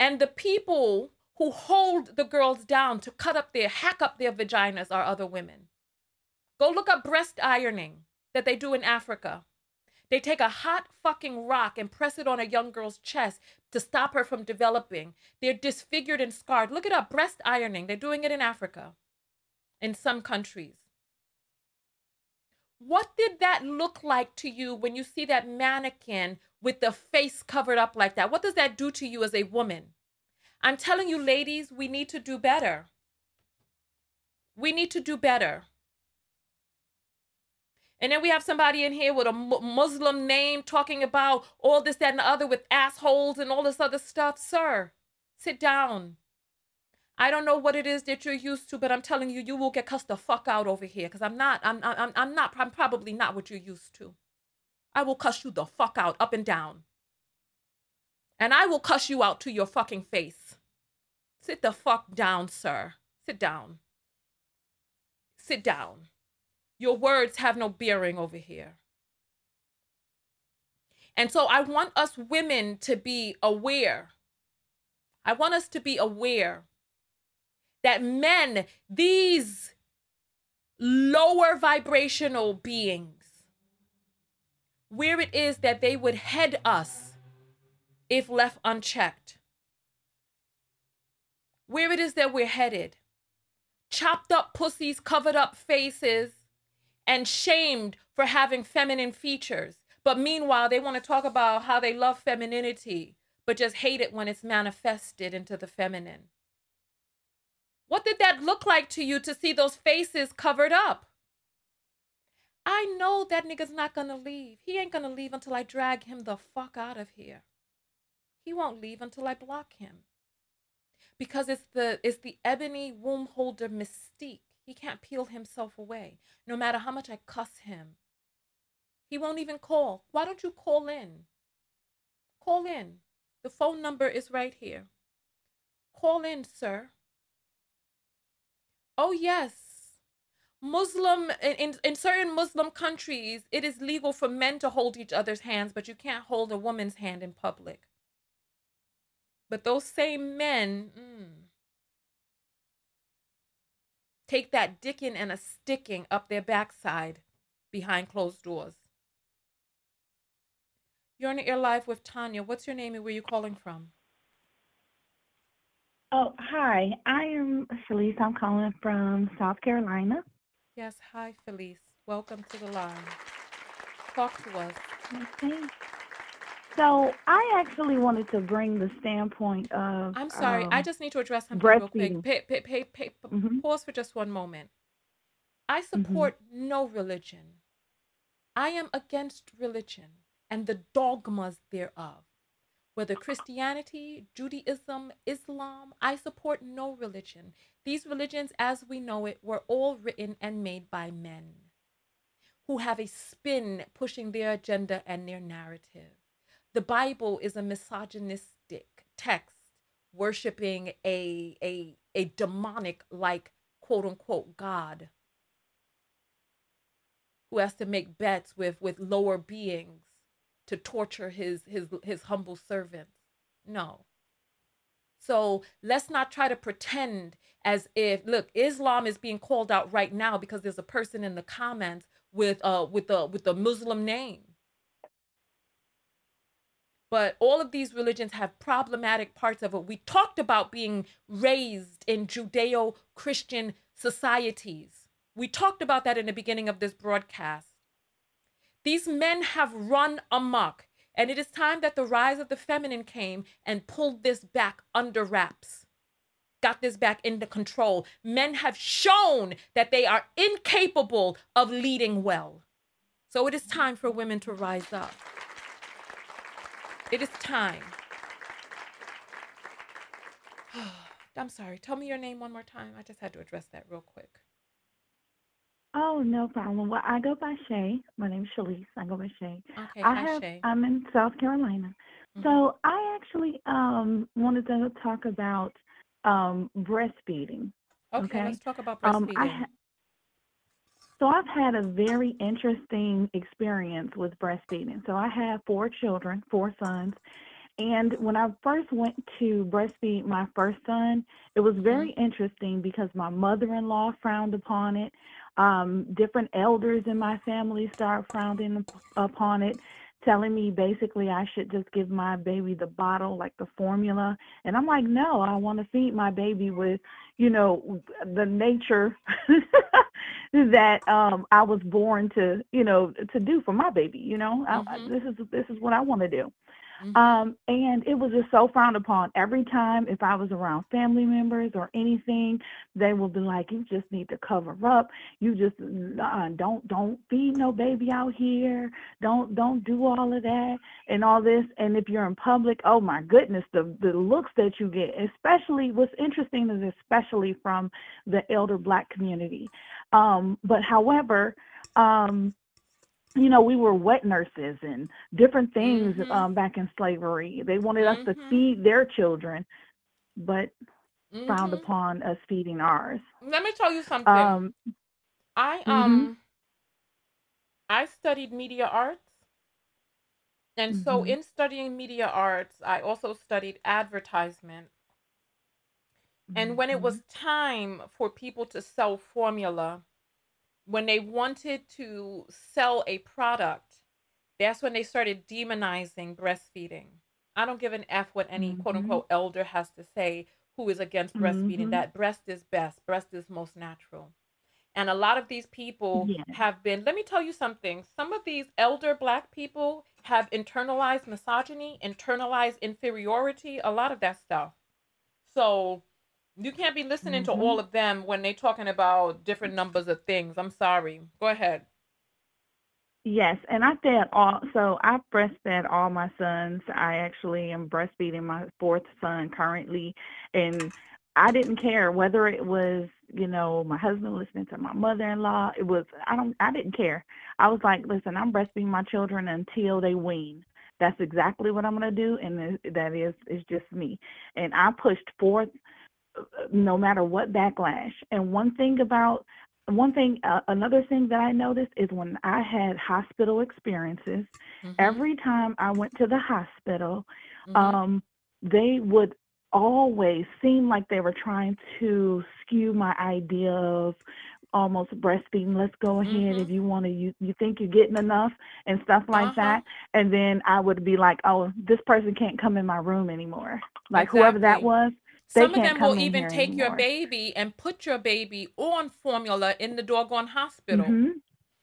And the people who hold the girls down to cut up their, hack up their vaginas are other women. Go look up breast ironing that they do in Africa. They take a hot fucking rock and press it on a young girl's chest to stop her from developing. They're disfigured and scarred. Look it up, breast ironing. They're doing it in Africa. In some countries. What did that look like to you when you see that mannequin with the face covered up like that? What does that do to you as a woman? I'm telling you, ladies, we need to do better. We need to do better. And then we have somebody in here with a Muslim name talking about all this, that, and the other with assholes and all this other stuff. Sir, sit down. I don't know what it is that you're used to, but I'm telling you, you will get cussed the fuck out over here because I'm not, I'm, I'm, I'm not, I'm probably not what you're used to. I will cuss you the fuck out, up and down. And I will cuss you out to your fucking face. Sit the fuck down, sir. Sit down. Sit down. Your words have no bearing over here. And so I want us women to be aware. I want us to be aware that men, these lower vibrational beings, where it is that they would head us if left unchecked, where it is that we're headed, chopped up pussies, covered up faces, and shamed for having feminine features. But meanwhile, they want to talk about how they love femininity, but just hate it when it's manifested into the feminine. What did that look like to you to see those faces covered up? I know that nigga's not gonna leave. He ain't gonna leave until I drag him the fuck out of here. He won't leave until I block him. Because it's the it's the ebony womb holder mystique. He can't peel himself away. No matter how much I cuss him. He won't even call. Why don't you call in? Call in. The phone number is right here. Call in, sir. Oh, yes. Muslim, in, in certain Muslim countries, it is legal for men to hold each other's hands, but you can't hold a woman's hand in public. But those same men mm, take that dicking and a sticking up their backside behind closed doors. You're on the air live with Tanya. What's your name and where are you calling from? Oh, hi. I am Felice. I'm calling from South Carolina. Yes. Hi, Felice. Welcome to the line. Talk to us. Okay. So I actually wanted to bring the standpoint of... I'm sorry. Um, I just need to address something real quick. Pay, pay, pay, pay, mm-hmm. Pause for just one moment. I support mm-hmm. no religion. I am against religion and the dogmas thereof. Whether Christianity, Judaism, Islam, I support no religion. These religions, as we know it, were all written and made by men who have a spin pushing their agenda and their narrative. The Bible is a misogynistic text worshiping a, a, a demonic-like, quote-unquote, God who has to make bets with, with lower beings to torture his his his humble servants. No. So let's not try to pretend as if, look, Islam is being called out right now because there's a person in the comments with uh with the with the Muslim name. But all of these religions have problematic parts of it. We talked about being raised in Judeo-Christian societies. We talked about that in the beginning of this broadcast. These men have run amok, and it is time that the rise of the feminine came and pulled this back under wraps, got this back into control. Men have shown that they are incapable of leading well. So it is time for women to rise up. It is time. I'm sorry. Tell me your name one more time. I just had to address that real quick. Oh, no problem. Well, I go by Shay. My name's Shalise. I go by Shay. Okay, I have, Shay. I'm in South Carolina. Mm-hmm. So I actually um, wanted to talk about um, breastfeeding. Okay, okay, let's talk about breastfeeding. Um, I ha- so I've had a very interesting experience with breastfeeding. So I have four children, four sons. And when I first went to breastfeed my first son, it was very mm-hmm. interesting because my mother-in-law frowned upon it. Um, different elders in my family start frowning upon it, telling me basically I should just give my baby the bottle, like the formula. And I'm like, no, I want to feed my baby with, you know, the nature that um, I was born to, you know, to do for my baby. You know, mm-hmm. I, this is this is what I want to do. Mm-hmm. Um, and it was just so frowned upon. Every time if I was around family members or anything, they will be like, you just need to cover up. You just uh, don't don't feed no baby out here. Don't don't do all of that and all this. And if you're in public, oh, my goodness, the, the looks that you get, especially what's interesting is especially from the elder Black community. Um, but however, um, you know, we were wet nurses and different things mm-hmm. um, back in slavery. They wanted mm-hmm. us to feed their children, but mm-hmm. frowned upon us feeding ours. Let me tell you something. Um, I um, mm-hmm. I studied media arts. And mm-hmm. so in studying media arts, I also studied advertisement. Mm-hmm. And when it was time for people to sell formula, when they wanted to sell a product, that's when they started demonizing breastfeeding. I don't give an F what any mm-hmm. quote unquote elder has to say who is against mm-hmm. breastfeeding, that breast is best, breast is most natural. And a lot of these people yeah. have been, let me tell you something, some of these elder Black people have internalized misogyny, internalized inferiority, a lot of that stuff. So you can't be listening mm-hmm. to all of them when they're talking about different numbers of things. I'm sorry. Go ahead. Yes, and I fed all, so I breastfed all my sons. I actually am breastfeeding my fourth son currently, and I didn't care whether it was, you know, my husband listening to my mother-in-law. It was, I don't, I didn't care. I was like, listen, I'm breastfeeding my children until they wean. That's exactly what I'm going to do, and that is, it's just me. And I pushed forth no matter what backlash. And one thing about, one thing, uh, another thing that I noticed is when I had hospital experiences, mm-hmm. every time I went to the hospital, mm-hmm. um, they would always seem like they were trying to skew my idea of almost breastfeeding. Let's go ahead mm-hmm. if you want to, you, you think you're getting enough and stuff like uh-huh. that. And then I would be like, oh, this person can't come in my room anymore. Like exactly. whoever that was. They Some of them will even take anymore. your baby and put your baby on formula in the doggone hospital mm-hmm.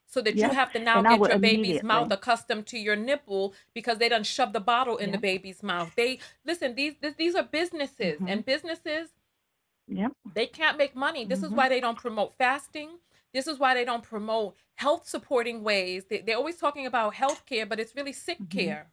so that yep. you have to now and get your baby's mouth accustomed to your nipple because they done shoved the bottle in yep. the baby's mouth. They listen, these this, these are businesses mm-hmm. and businesses, yep. they can't make money. This mm-hmm. is why they don't promote fasting. This is why they don't promote health supporting ways. They, they're always talking about health care, but it's really sick mm-hmm. care.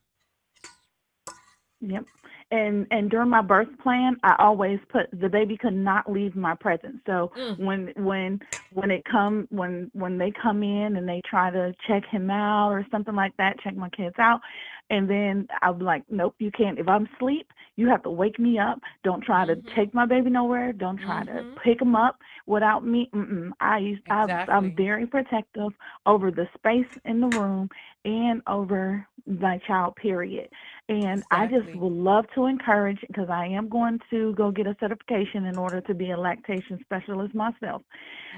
Yep. And and during my birth plan, I always put the baby could not leave my presence. So mm. when when when it come when when they come in and they try to check him out or something like that, check my kids out, and then I'm like, nope, you can't. If I'm asleep, you have to wake me up. Don't try to mm-hmm. take my baby nowhere. Don't try mm-hmm. to pick him up without me. Mm-mm. I, exactly. I I'm very protective over the space in the room and over my child. Period. And exactly. I just would love to encourage, because I am going to go get a certification in order to be a lactation specialist myself.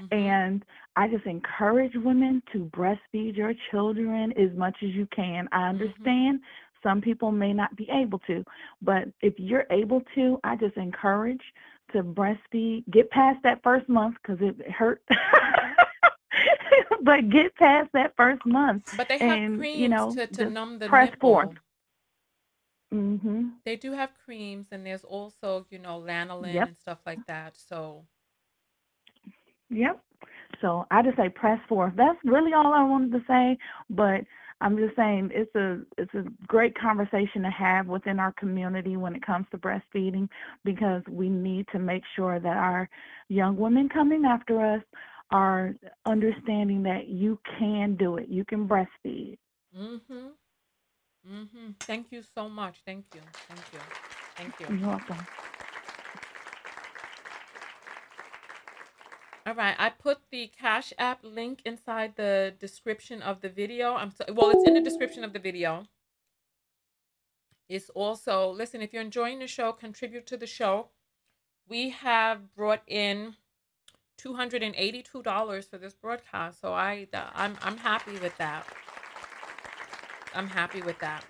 Mm-hmm. And I just encourage women to breastfeed your children as much as you can. I understand mm-hmm. some people may not be able to, but if you're able to, I just encourage to breastfeed. Get past that first month because it hurt. But get past that first month. But they have and, creams you know, to, to numb the press nipple. Forth. Mm-hmm. They do have creams, and there's also, you know, lanolin yep. and stuff like that. So, yep. So I just say press forth. That's really all I wanted to say. But I'm just saying it's a it's a great conversation to have within our community when it comes to breastfeeding, because we need to make sure that our young women coming after us are understanding that you can do it. You can breastfeed. Mm-hmm. Mm-hmm. Thank you so much. Thank you. Thank you. Thank you. You're welcome. All right. I put the Cash App link inside the description of the video. I'm so, well, it's in the description of the video. It's also, listen, if you're enjoying the show, contribute to the show. We have brought in two hundred eighty-two dollars for this broadcast. So I, I'm, I'm happy with that. I'm happy with that.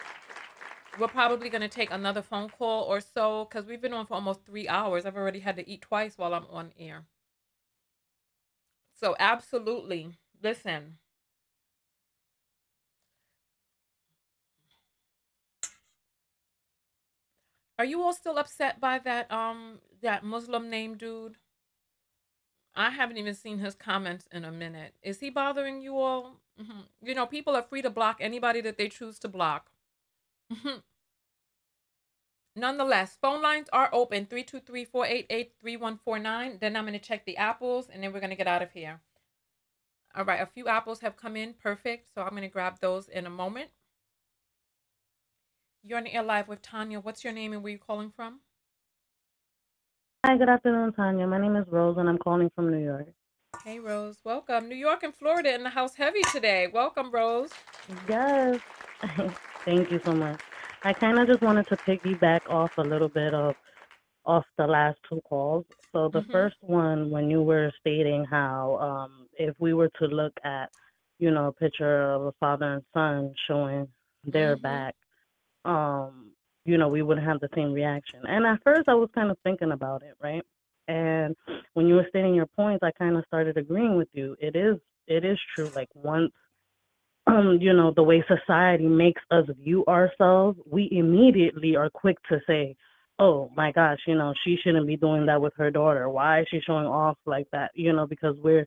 We're probably going to take another phone call or so, because we've been on for almost three hours. I've already had to eat twice while I'm on air. So absolutely. Listen. Are you all still upset by that um that Muslim name dude? I haven't even seen his comments in a minute. Is he bothering you all? Mm-hmm. You know, people are free to block anybody that they choose to block. Mm-hmm. Nonetheless, phone lines are open, three two three, four eight eight, three one four nine. Then I'm going to check the apples, and then we're going to get out of here. All right, a few apples have come in. Perfect. So I'm going to grab those in a moment. You're on the air live with Tanya. What's your name and where you calling from? Hi, good afternoon, Tanya. My name is Rose, and I'm calling from New York. Hey, Rose. Welcome. New York and Florida in the house heavy today. Welcome, Rose. Yes. Thank you so much. I kind of just wanted to piggyback off a little bit of off the last two calls. So the mm-hmm. first one, when you were stating how um, if we were to look at, you know, a picture of a father and son showing their mm-hmm. back, um, you know, we would have the same reaction. And at first I was kind of thinking about it, right? And when you were stating your points, I kind of started agreeing with you. It is, it is true. Like once, Um, you know, the way society makes us view ourselves, we immediately are quick to say, oh, my gosh, you know, she shouldn't be doing that with her daughter. Why is she showing off like that? You know, because we're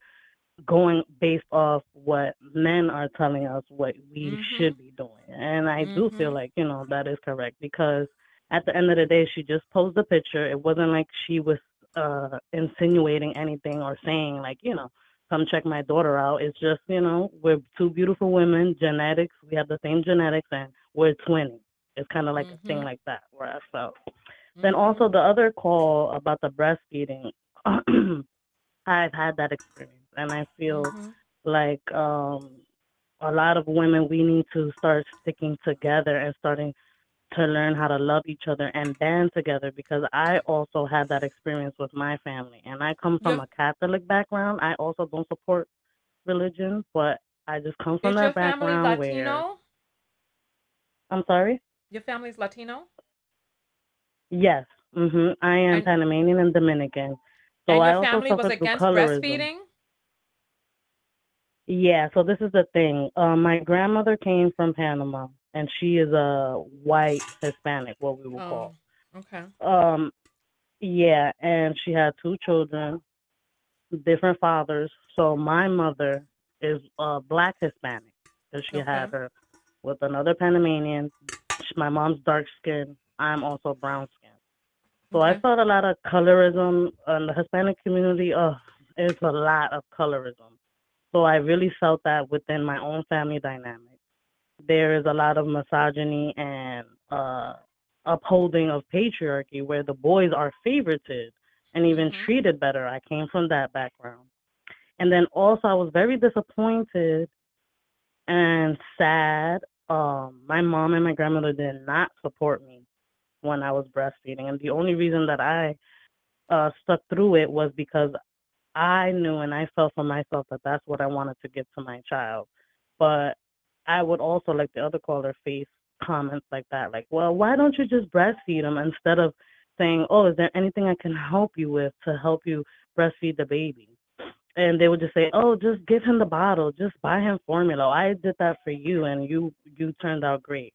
going based off what men are telling us what we mm-hmm. should be doing. And I mm-hmm. do feel like, you know, that is correct, because at the end of the day, she just posed a picture. It wasn't like she was uh, insinuating anything or saying like, you know, come check my daughter out. It's just, you know, we're two beautiful women, genetics. We have the same genetics, and we're twinning. It's kind of like mm-hmm. a thing like that where I felt. Mm-hmm. Then also the other call about the breastfeeding, I've had that experience. And I feel mm-hmm. like um, a lot of women, we need to start sticking together and starting to learn how to love each other and band together, because I also had that experience with my family. And I come from yep. a Catholic background. I also don't support religion, but I just come from Is that your background. Family's Latino? Where... I'm sorry? Your family's Latino? Yes. Mm-hmm. I am and... Panamanian and Dominican. So and your I also family was against colorism. Breastfeeding? Yeah, so this is the thing. Uh, my grandmother came from Panama. And she is a white Hispanic, what we would oh, call. Okay. Um, yeah, and she had two children, different fathers. So my mother is a black Hispanic, because she okay. had her with another Panamanian. My mom's dark skinned. I'm also brown skinned. So okay. I felt a lot of colorism in the Hispanic community. Oh, it's a lot of colorism. So I really felt that within my own family dynamic. There is a lot of misogyny and uh, upholding of patriarchy, where the boys are favorited and even mm-hmm. treated better. I came from that background. And then also I was very disappointed and sad. Um, my mom and my grandmother did not support me when I was breastfeeding. And the only reason that I uh, stuck through it was because I knew and I felt for myself that that's what I wanted to give to my child. But I would also, like the other caller, face comments like that, like, well, why don't you just breastfeed them, instead of saying, oh, is there anything I can help you with to help you breastfeed the baby? And they would just say, oh, just give him the bottle, just buy him formula. I did that for you, and you you turned out great.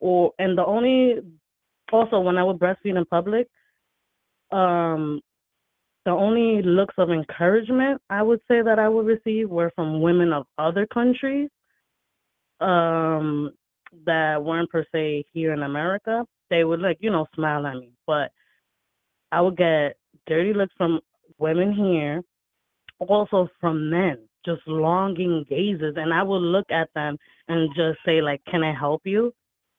Or and the only, also when I would breastfeed in public, um, the only looks of encouragement I would say that I would receive were from women of other countries. Um, that weren't per se here in America. They would, like, you know, smile at me. But I would get dirty looks from women here, also from men, just longing gazes. And I would look at them and just say, like, can I help you?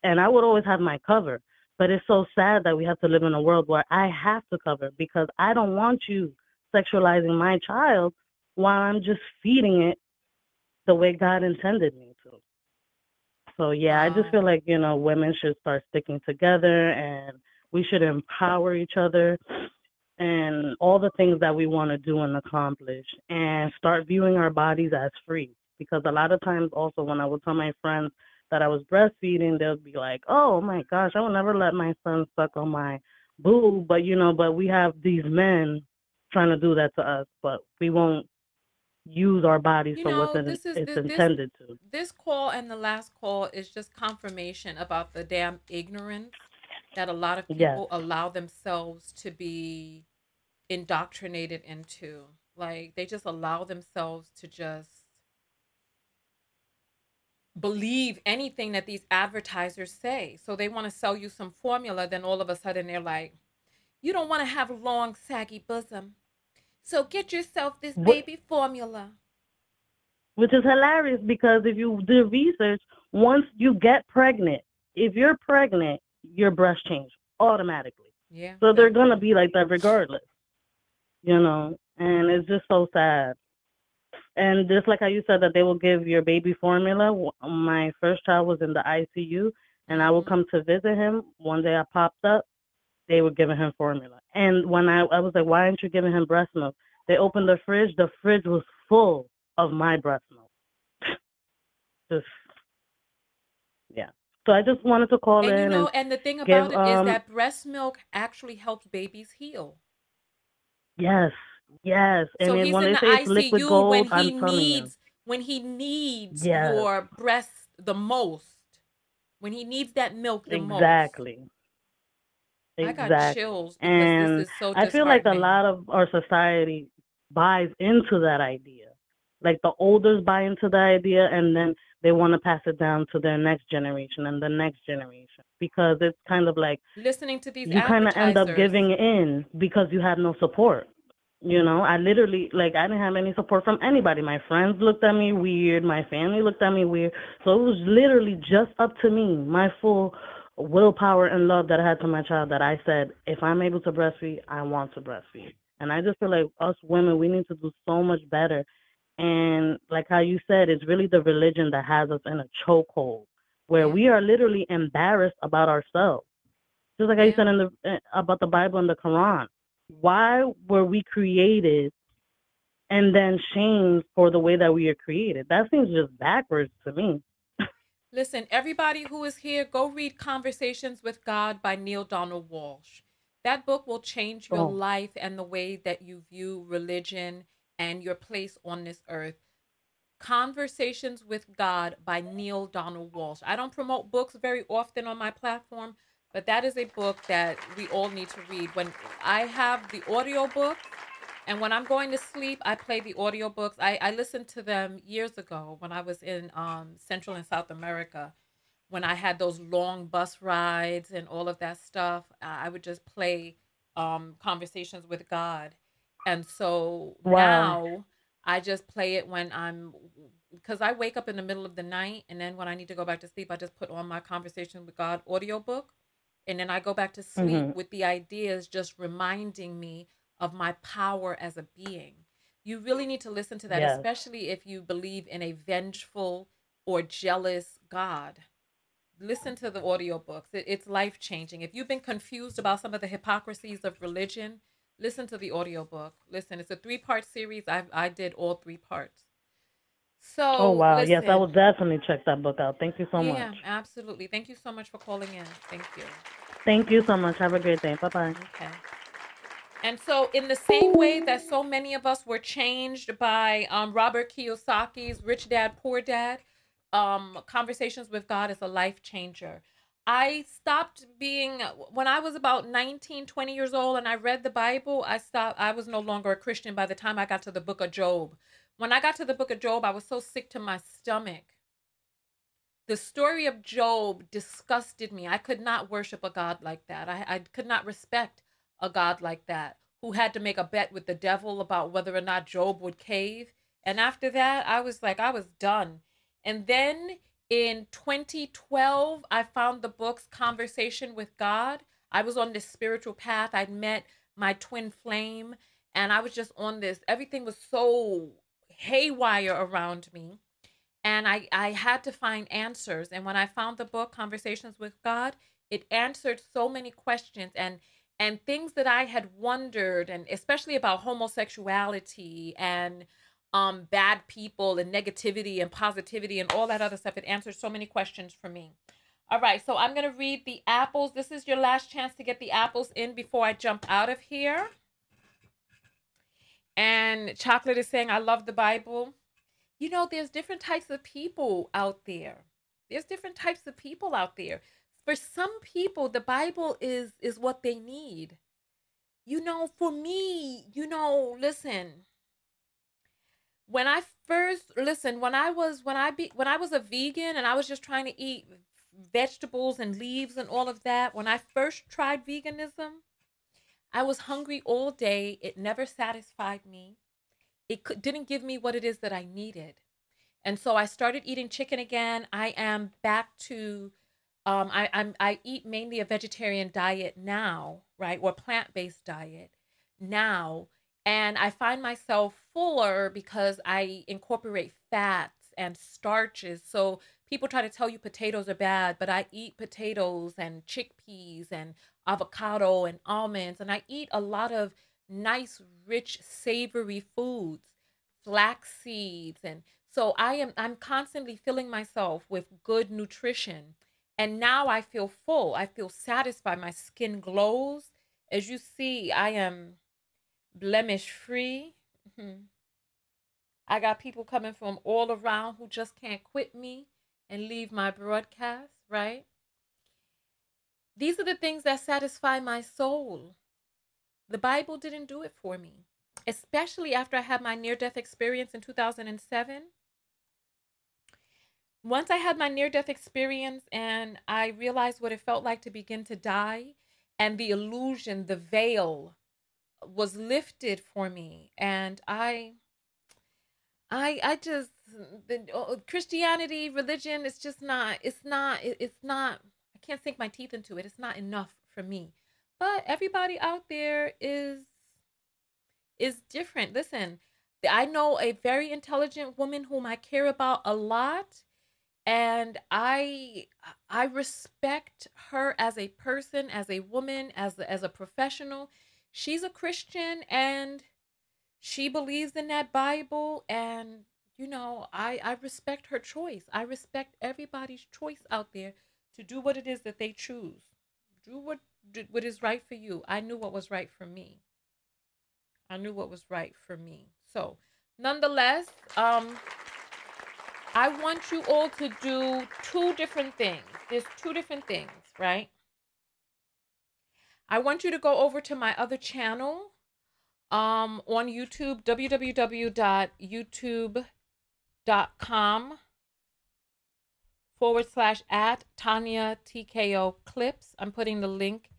And I would always have my cover. But it's so sad that we have to live in a world where I have to cover, because I don't want you sexualizing my child while I'm just feeding it the way God intended me to. So, yeah, I just feel like, you know, women should start sticking together, and we should empower each other and all the things that we want to do and accomplish, and start viewing our bodies as free. Because a lot of times also when I would tell my friends that I was breastfeeding, they'll be like, oh, my gosh, I would never let my son suck on my boob. But, you know, but we have these men trying to do that to us, but we won't use our bodies you for know, what it, is, it's this, intended to. This call and the last call is just confirmation about the damn ignorance that a lot of people yeah. allow themselves to be indoctrinated into. Like, they just allow themselves to just believe anything that these advertisers say. So they want to sell you some formula, then all of a sudden they're like, you don't want to have a long, saggy bosom, so get yourself this baby what? formula. Which is hilarious, because if you do research, once you get pregnant, if you're pregnant, your breast changes automatically. Yeah. So they're going to be like that regardless, you know, and it's just so sad. And just like how you said that they will give your baby formula, my first child was in the I C U, and I would come to visit him. One day I popped up, they were giving him formula. And when I, I was like, why aren't you giving him breast milk? They opened the fridge. The fridge was full of my breast milk. Just, yeah. So I just wanted to call and in. You know, and, and the thing about give, it is um, that breast milk actually helps babies heal. Yes. Yes, and so he's when in they the say I C U liquid gold, when he I'm needs when he needs yes. your breast the most, when he needs that milk the exactly. most. Exactly. I got chills because and this is so disheartening. I feel like a lot of our society buys into that idea. Like the elders buy into the idea, and then they want to pass it down to their next generation and the next generation, because it's kind of like listening to these. You kind of end up giving in because you had no support. You know, I literally, like, I didn't have any support from anybody. My friends looked at me weird. My family looked at me weird. So it was literally just up to me, my full willpower and love that I had to my child, that I said, if I'm able to breastfeed, I want to breastfeed. And I just feel like us women, we need to do so much better. And like how you said, it's really the religion that has us in a chokehold, where we are literally embarrassed about ourselves. Just like I said in the, about the Bible and the Quran. Why were we created and then shamed for the way that we are created? That seems just backwards to me. Listen, everybody who is here, go read Conversations with God by Neale Donald Walsch. That book will change your oh. life and the way that you view religion and your place on this earth. Conversations with God by Neale Donald Walsch. I don't promote books very often on my platform, but that is a book that we all need to read. When I have the audiobook, and when I'm going to sleep, I play the audiobooks. I, I listened to them years ago when I was in um, Central and South America, when I had those long bus rides and all of that stuff. I would just play um, Conversations with God. And so wow. now I just play it when I'm, because I wake up in the middle of the night, and then when I need to go back to sleep, I just put on my Conversations with God audiobook. And then I go back to sleep mm-hmm. with the ideas just reminding me of my power as a being. You really need to listen to that, yes. especially if you believe in a vengeful or jealous God. Listen to the audiobooks. It, it's life-changing. If you've been confused about some of the hypocrisies of religion, listen to the audiobook. Listen, it's a three-part series. I I did all three parts. So, oh, wow. Listen, yes, I will definitely check that book out. Thank you so yeah, much. Yeah, absolutely. Thank you so much for calling in. Thank you. Thank you so much. Have a great day. Bye-bye. Okay. And so in the same way that so many of us were changed by um, Robert Kiyosaki's Rich Dad, Poor Dad, um, Conversations with God is a life changer. I stopped being, when I was about nineteen, twenty years old and I read the Bible, I stopped. I was no longer a Christian by the time I got to the book of Job. When I got to the book of Job, I was so sick to my stomach. The story of Job disgusted me. I could not worship a God like that. I, I could not respect a God like that, who had to make a bet with the devil about whether or not Job would cave. And after that, I was like, I was done. And then in twenty twelve, I found the book's Conversation with God. I was on this spiritual path. I'd met my twin flame, and I was just on this. Everything was so haywire around me, and I, I had to find answers. And when I found the book Conversations with God, it answered so many questions and and things that I had wondered, and especially about homosexuality and um bad people and negativity and positivity and all that other stuff. It answered so many questions for me. All right, so I'm going to read the apples. This is your last chance to get the apples in before I jump out of here. And Chocolate is saying, I love the Bible. You know, there's different types of people out there. There's different types of people out there. For some people, the Bible is is what they need. You know, for me, you know, listen, when I first, listen, when I was, when I be, when I was a vegan and I was just trying to eat vegetables and leaves and all of that, when I first tried veganism, I was hungry all day. It never satisfied me. It could, didn't give me what it is that I needed. And so I started eating chicken again. I am back to, um, I, I'm, I eat mainly a vegetarian diet now, right? Or plant-based diet now. And I find myself fuller because I incorporate fats and starches. So people try to tell you potatoes are bad, but I eat potatoes and chickpeas and avocado and almonds. And I eat a lot of nice, rich, savory foods, flax seeds. And so I am, I'm constantly filling myself with good nutrition. And now I feel full. I feel satisfied. My skin glows. As you see, I am blemish free. Mm-hmm. I got people coming from all around who just can't quit me and leave my broadcast, right? These are the things that satisfy my soul. The Bible didn't do it for me, especially after I had my near-death experience in two thousand seven. Once I had my near-death experience and I realized what it felt like to begin to die, and the illusion, the veil was lifted for me, and I I I just the oh, Christianity, religion, it's just not it's not it, it's not I can't sink my teeth into it. It's not enough for me. But everybody out there is is different. Listen, I know a very intelligent woman whom I care about a lot, and I I respect her as a person, as a woman, as a, as a professional. She's a Christian and she believes in that Bible, and you know, I, I respect her choice. I respect everybody's choice out there to do what it is that they choose. Do what do, what is right for you. I knew what was right for me. I knew what was right for me. So, nonetheless, um, I want you all to do two different things. There's two different things, right? I want you to go over to my other channel um, on YouTube, www.youtube.com forward slash at Tanya T K O Clips. I'm putting the link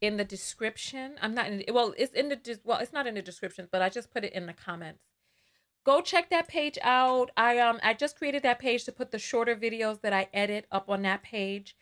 in the description. I'm not, in, well, it's in the, well, it's not in the description, but I just put it in the comments. Go check that page out. I um I just created that page to put the shorter videos that I edit up on that page.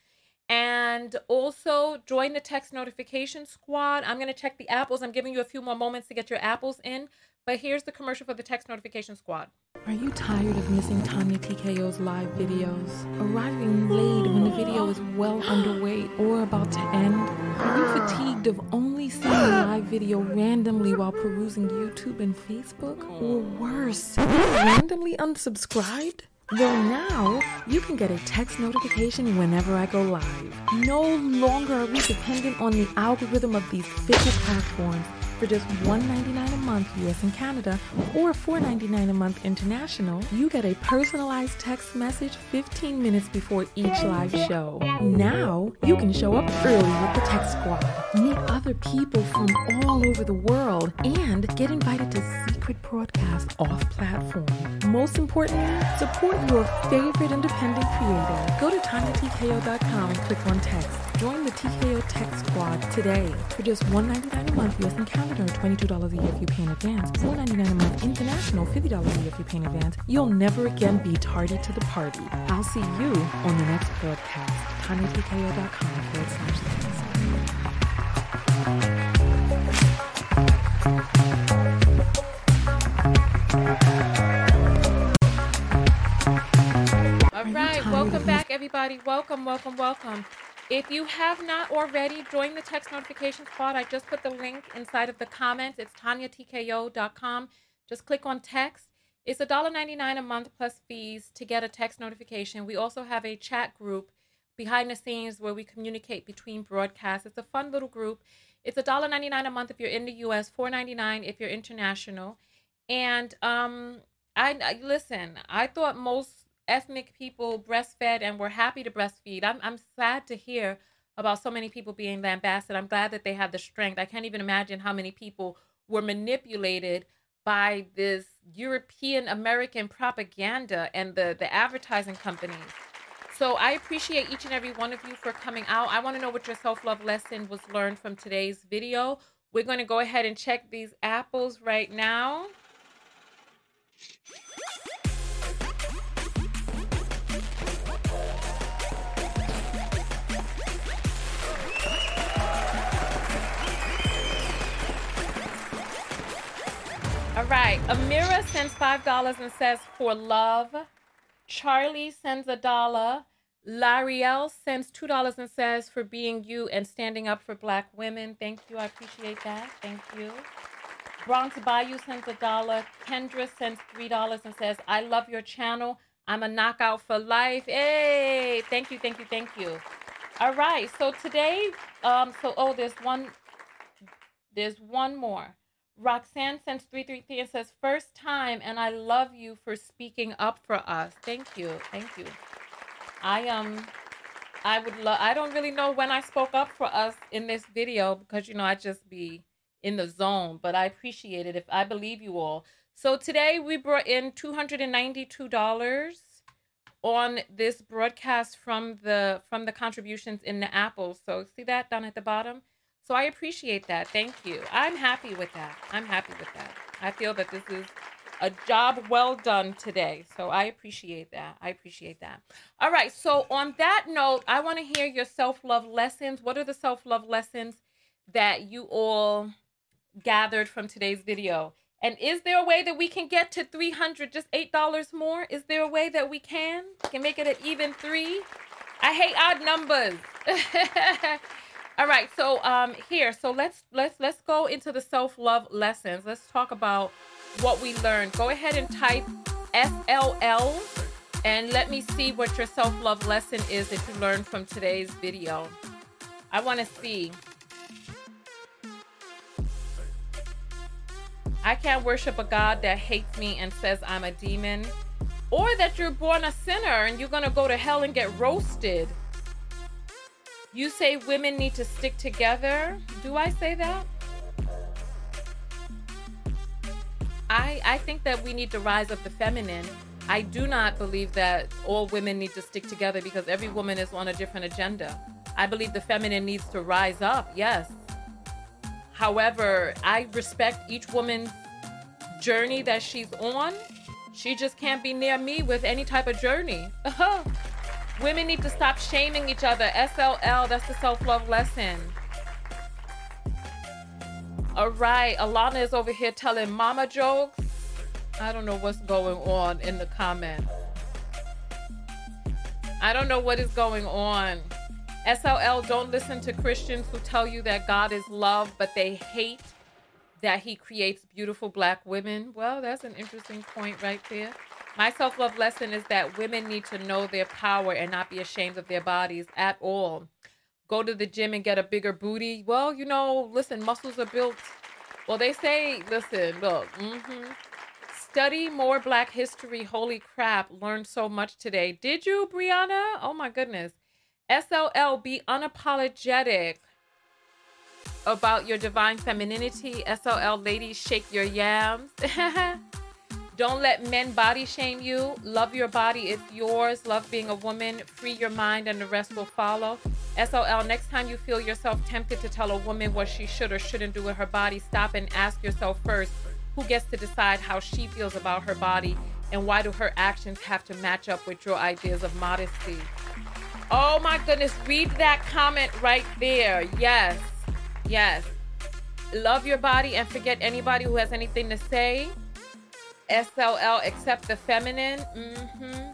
And also join the text notification squad. I'm going to check the apples. I'm giving you a few more moments to get your apples in. But here's the commercial for the text notification squad. Are you tired of missing Tanya T K O's live videos? Arriving late when the video is well underway or about to end? Are you fatigued of only seeing a live video randomly while perusing YouTube and Facebook? Or worse, randomly unsubscribed? Well, now you can get a text notification whenever I go live. No longer are we dependent on the algorithm of these fickle platforms. For just one dollar and ninety-nine cents a month U S and Canada, or four dollars and ninety-nine cents a month international, you get a personalized text message fifteen minutes before each live show. Now you can show up early with the Text Squad, meet other people from all over the world, and get invited to secret broadcasts off-platform. Most importantly, support your favorite independent creator. Go to Tanya T K O dot com and click on Text. Join the T K O Text Squad today for just one dollar and ninety-nine cents a month U S and Canada, or twenty-two dollars a year if you pay in advance, four dollars and ninety-nine cents a month international, fifty dollars a year if you pay in advance. You'll never again be tardy to the party. I'll see you on the next broadcast. Tanya T K O dot com forward slash things. All right, welcome back, everybody. Welcome, welcome, welcome. If you have not already, join the text notification squad. I just put the link inside of the comments. It's Tanya T K O dot com. Just click on text. It's one dollar and ninety-nine cents a month plus fees to get a text notification. We also have a chat group behind the scenes where we communicate between broadcasts. It's a fun little group. It's one dollar and ninety-nine cents a month if you're in the U S, four dollars and ninety-nine cents if you're international. And um, I, I listen, I thought most ethnic people breastfed and were happy to breastfeed. I'm I'm sad to hear about so many people being lambasted. I'm glad that they have the strength. I can't even imagine how many people were manipulated by this European American propaganda and the, the advertising companies. So I appreciate each and every one of you for coming out. I want to know what your self-love lesson was learned from today's video. We're going to go ahead and check these apples right now. All right, Amira sends five dollars and says, for love. Charlie sends a dollar. L'Ariel sends two dollars and says, for being you and standing up for Black women. Thank you. I appreciate that. Thank you. Bronx Bayou sends a dollar. Kendra sends three dollars and says, I love your channel. I'm a knockout for life. Hey, thank you, thank you, thank you. All right, so today, um, so, oh, there's one, there's one more. Roxanne sends three three three and says, first time, and I love you for speaking up for us. Thank you, thank you. I um, I would love, I don't really know when I spoke up for us in this video because, you know, I just be in the zone, but I appreciate it if I believe you all. So today we brought in two hundred ninety-two dollars on this broadcast from the, from the contributions in the apples. So see that down at the bottom? So I appreciate that. Thank you. I'm happy with that. I'm happy with that. I feel that this is a job well done today. So I appreciate that. I appreciate that. All right. So on that note, I want to hear your self-love lessons. What are the self-love lessons that you all gathered from today's video? And is there a way that we can get to three hundred, just eight dollars more? Is there a way that we can? Can make it an even three? I hate odd numbers. All right, so um, here, so let's let's let's go into the self-love lessons. Let's talk about what we learned. Go ahead and type S L L, and let me see what your self-love lesson is that you learned from today's video. I want to see. I can't worship a God that hates me and says I'm a demon, or that you're born a sinner and you're gonna go to hell and get roasted. You say women need to stick together. Do I say that? I I think that we need to rise up the feminine. I do not believe that all women need to stick together because every woman is on a different agenda. I believe the feminine needs to rise up, yes. However, I respect each woman's journey that she's on. She just can't be near me with any type of journey. Women need to stop shaming each other. S L L, that's the self-love lesson. All right, Alana is over here telling mama jokes. I don't know what's going on in the comments. I don't know what is going on. S L L, don't listen to Christians who tell you that God is love, but they hate that he creates beautiful Black women. Well, that's an interesting point right there. My self-love lesson is that women need to know their power and not be ashamed of their bodies at all. Go to the gym and get a bigger booty. Well, you know, listen, muscles are built. Well, they say, listen, look, mm-hmm. Study more Black history. Holy crap, learned so much today. Did you, Brianna? Oh, my goodness. S L L, be unapologetic about your divine femininity. S L L, ladies, shake your yams. Don't let men body shame you. Love your body. It's yours. Love being a woman. Free your mind and the rest will follow. S L L, next time you feel yourself tempted to tell a woman what she should or shouldn't do with her body, stop and ask yourself first, who gets to decide how she feels about her body and why do her actions have to match up with your ideas of modesty? Oh my goodness. Read that comment right there. Yes. Yes. Love your body and forget anybody who has anything to say. S L L, accept the feminine. Mm-hmm.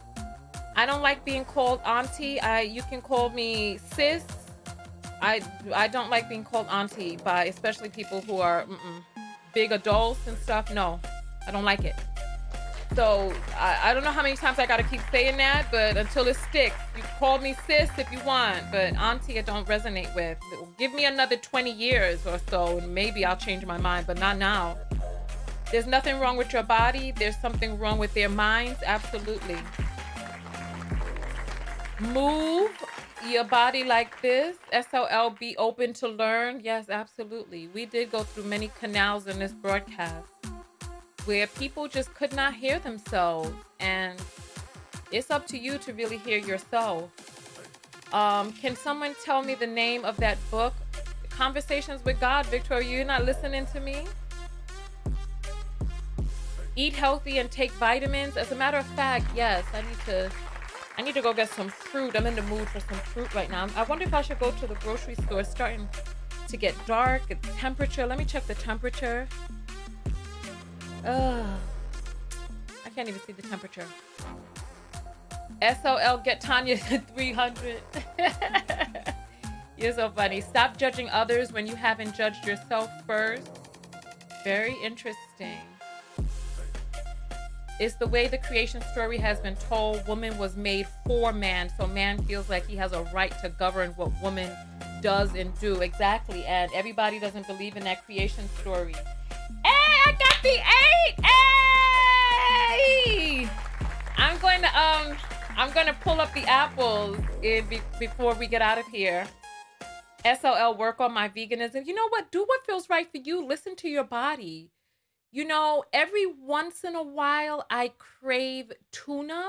I don't like being called auntie. I you can call me sis. I I don't like being called auntie by especially people who are mm-mm, big adults and stuff. No, I don't like it. So I, I don't know how many times I gotta keep saying that, but until it sticks, you call me sis if you want, but auntie I don't resonate with. Give me another twenty years or so, and maybe I'll change my mind, but not now. There's nothing wrong with your body. There's something wrong with their minds. Absolutely. Move your body like this. S L L, be open to learn. Yes, absolutely. We did go through many canals in this broadcast where people just could not hear themselves. And it's up to you to really hear yourself. Um, can someone tell me the name of that book? Conversations with God. Victoria, you're not listening to me? Eat healthy and take vitamins. As a matter of fact, yes, I need to... I need to go get some fruit. I'm in the mood for some fruit right now. I wonder if I should go to the grocery store. It's starting to get dark. It's temperature. Let me check the temperature. Ugh. I can't even see the temperature. S O L, get Tanya to three hundred. You're so funny. Stop judging others when you haven't judged yourself first. Very interesting. It's the way the creation story has been told. Woman was made for man, so man feels like he has a right to govern what woman does and do. Exactly, and everybody doesn't believe in that creation story. Hey, I got the eight! Hey! I'm going to um, I'm going to pull up the apples in, be, before we get out of here. S O L, work on my veganism. You know what? Do what feels right for you. Listen to your body. You know, every once in a while, I crave tuna,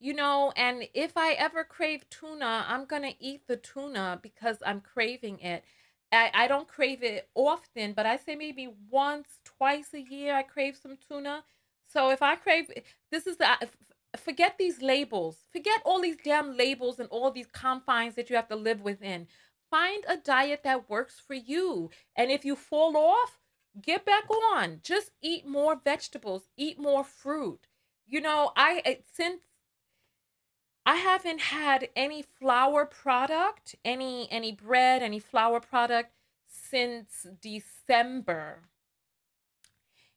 you know, and if I ever crave tuna, I'm going to eat the tuna because I'm craving it. I, I don't crave it often, but I say maybe once, twice a year, I crave some tuna. So if I crave, this is the, forget these labels, forget all these damn labels and all these confines that you have to live within. Find a diet that works for you. And if you fall off, get back on. Just eat more vegetables. Eat more fruit. You know, I since I haven't had any flour product, any any bread, any flour product since December.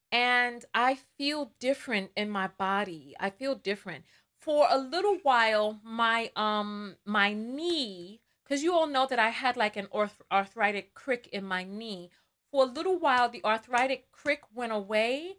And I feel different in my body. I feel different. For a little while, my um my knee, because you all know that I had like an orth- arthritic crick in my knee. For a little while, the arthritic crick went away,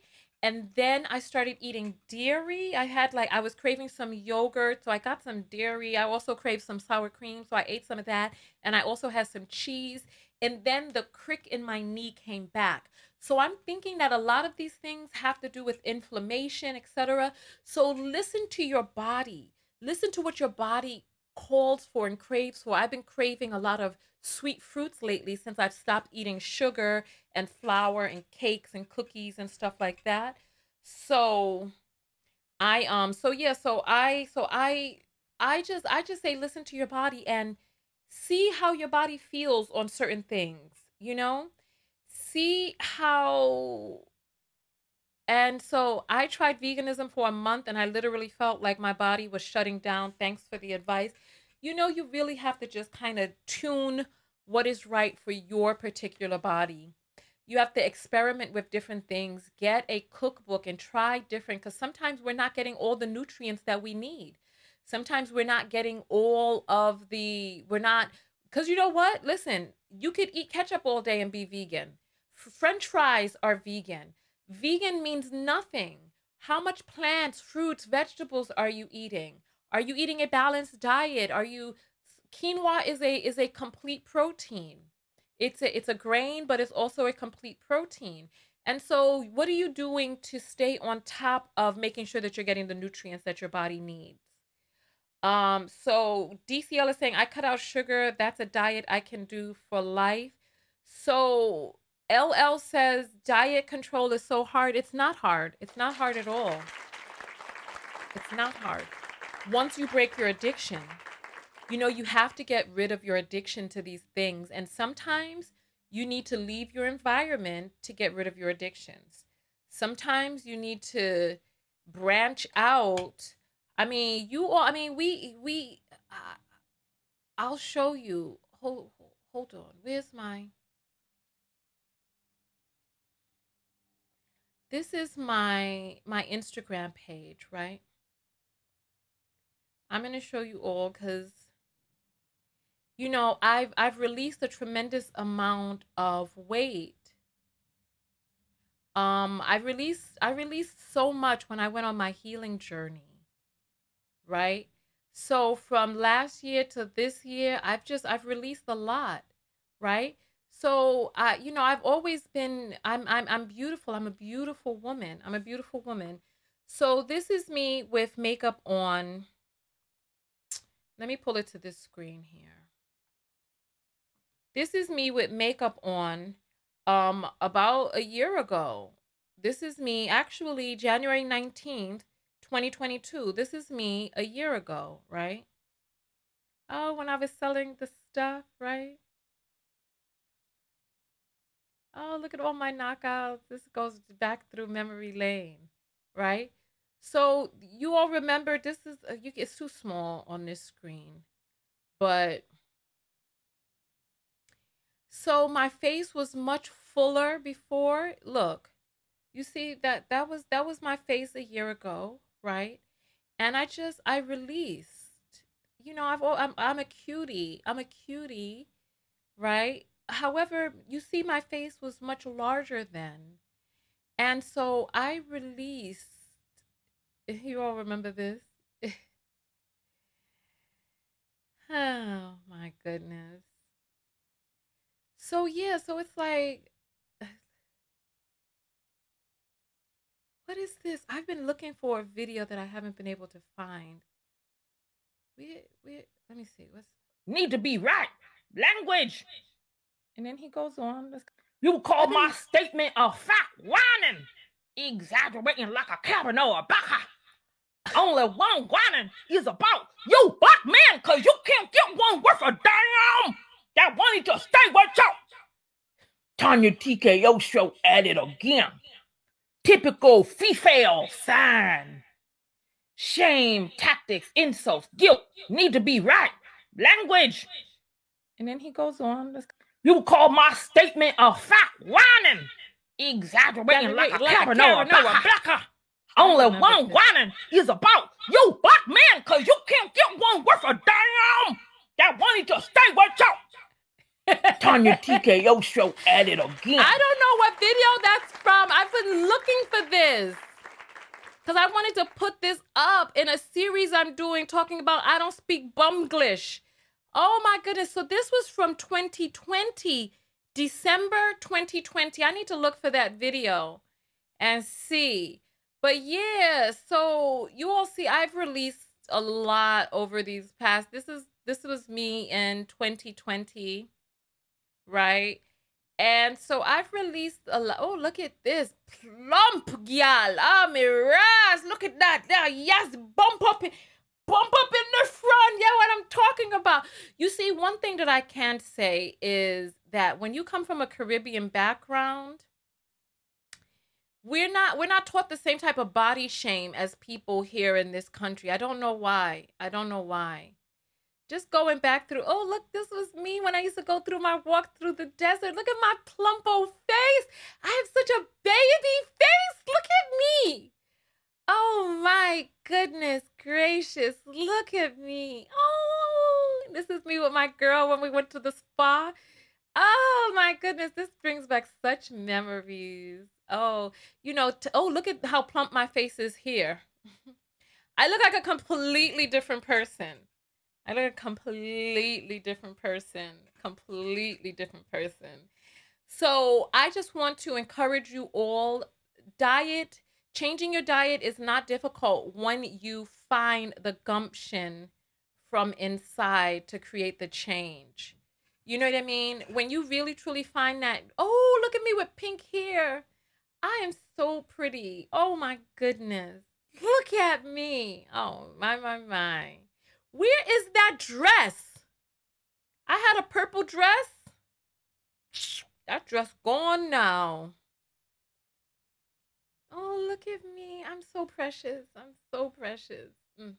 and then I started eating dairy. I had like, I was craving some yogurt, so I got some dairy. I also craved some sour cream, so I ate some of that, and I also had some cheese. And then the crick in my knee came back. So I'm thinking that a lot of these things have to do with inflammation, et cetera. So listen to your body. Listen to what your body calls for and craves for. I've been craving a lot of sweet fruits lately since I've stopped eating sugar and flour and cakes and cookies and stuff like that. So I um so yeah so I so I I just I just say listen to your body and see how your body feels on certain things, you know? See how And so I tried veganism for a month and I literally felt like my body was shutting down. Thanks for the advice. You know, you really have to just kind of tune what is right for your particular body. You have to experiment with different things, get a cookbook and try different, because sometimes we're not getting all the nutrients that we need. Sometimes we're not getting all of the, we're not, because you know what? Listen, you could eat ketchup all day and be vegan. French fries are vegan. Vegan means nothing. How much plants, fruits, vegetables are you eating? Are you eating a balanced diet? Are you quinoa is a is a complete protein. It's a it's a grain, but it's also a complete protein. And so what are you doing to stay on top of making sure that you're getting the nutrients that your body needs? Um, so D C L is saying, I cut out sugar. That's a diet I can do for life. So L L says diet control is so hard. It's not hard. It's not hard at all. It's not hard. Once you break your addiction, you know, you have to get rid of your addiction to these things. And sometimes you need to leave your environment to get rid of your addictions. Sometimes you need to branch out. I mean, you all, I mean, we, we, uh, I'll show you. Hold, hold on. Where's my... This is my my Instagram page, right? I'm going to show you all because, you know, I've I've released a tremendous amount of weight. Um, I released I released so much when I went on my healing journey, right? So from last year to this year, I've just, I've released a lot, right? So, uh, you know, I've always been, I'm, I'm, I'm beautiful. I'm a beautiful woman. I'm a beautiful woman. So this is me with makeup on. Let me pull it to this screen here. This is me with makeup on um, about a year ago. This is me actually January nineteenth, twenty twenty-two. This is me a year ago, right? Oh, when I was selling the stuff, right? Oh, look at all my knockouts. This goes back through memory lane, right? So you all remember this is, uh, you, it's too small on this screen, but so my face was much fuller before. Look, you see that that was that was my face a year ago, right? And I just I released, you know, I've I'm I'm a cutie, I'm a cutie, right? However, you see my face was much larger then, and so I released. You all remember this? Oh my goodness. So yeah, so it's like, what is this? I've been looking for a video that I haven't been able to find. We we let me see. What's need to be right language? And then he goes on. Let's... You call my he... statement a fact, whining, exaggerating like a Cavanaugh, baka. Only one whining is about you, black man, cause you can't get one worth a damn. That wanted to stay with you. Tanya T K O show at it again. Typical female sign. Shame, tactics, insults, guilt, need to be right, language. And then he goes on. Let's... You call my statement a fact, whining, exaggerating like a Cavanaugh, Rebecca. Only one this. Whining is about you, black man, cause you can't get one worth a damn. That wanted to stay with you. Tanya T K O show at it again. I don't know what video that's from. I've been looking for this because I wanted to put this up in a series I'm doing talking about I don't speak bumglish. Oh my goodness. So this was from twenty twenty, December twenty twenty. I need to look for that video and see. But yeah, so you all see I've released a lot over these past. This is this was me in twenty twenty. Right? And so I've released a lot. Oh, look at this. Plump, y'all. Oh, mirage. Look at that. Yeah, yes, bump up, bump up in the front. Yeah, what I'm talking about. You see, one thing that I can say is that when you come from a Caribbean background, we're not, we're not taught the same type of body shame as people here in this country. I don't know why. I don't know why. Just going back through, oh, look, this was me when I used to go through my walk through the desert. Look at my plump old face. I have such a baby face. Look at me. Oh, my goodness gracious. Look at me. Oh, this is me with my girl when we went to the spa. Oh, my goodness. This brings back such memories. Oh, you know, t- oh, look at how plump my face is here. I look like a completely different person. I look a completely different person, completely different person. So I just want to encourage you all. Diet, changing your diet is not difficult when you find the gumption from inside to create the change. You know what I mean? When you really, truly find that, oh, look at me with pink hair. I am so pretty. Oh, my goodness. Look at me. Oh, my, my, my. Where is that dress? I had a purple dress. That dress gone now. Oh, look at me. I'm so precious. I'm so precious. Mm-mm-mm.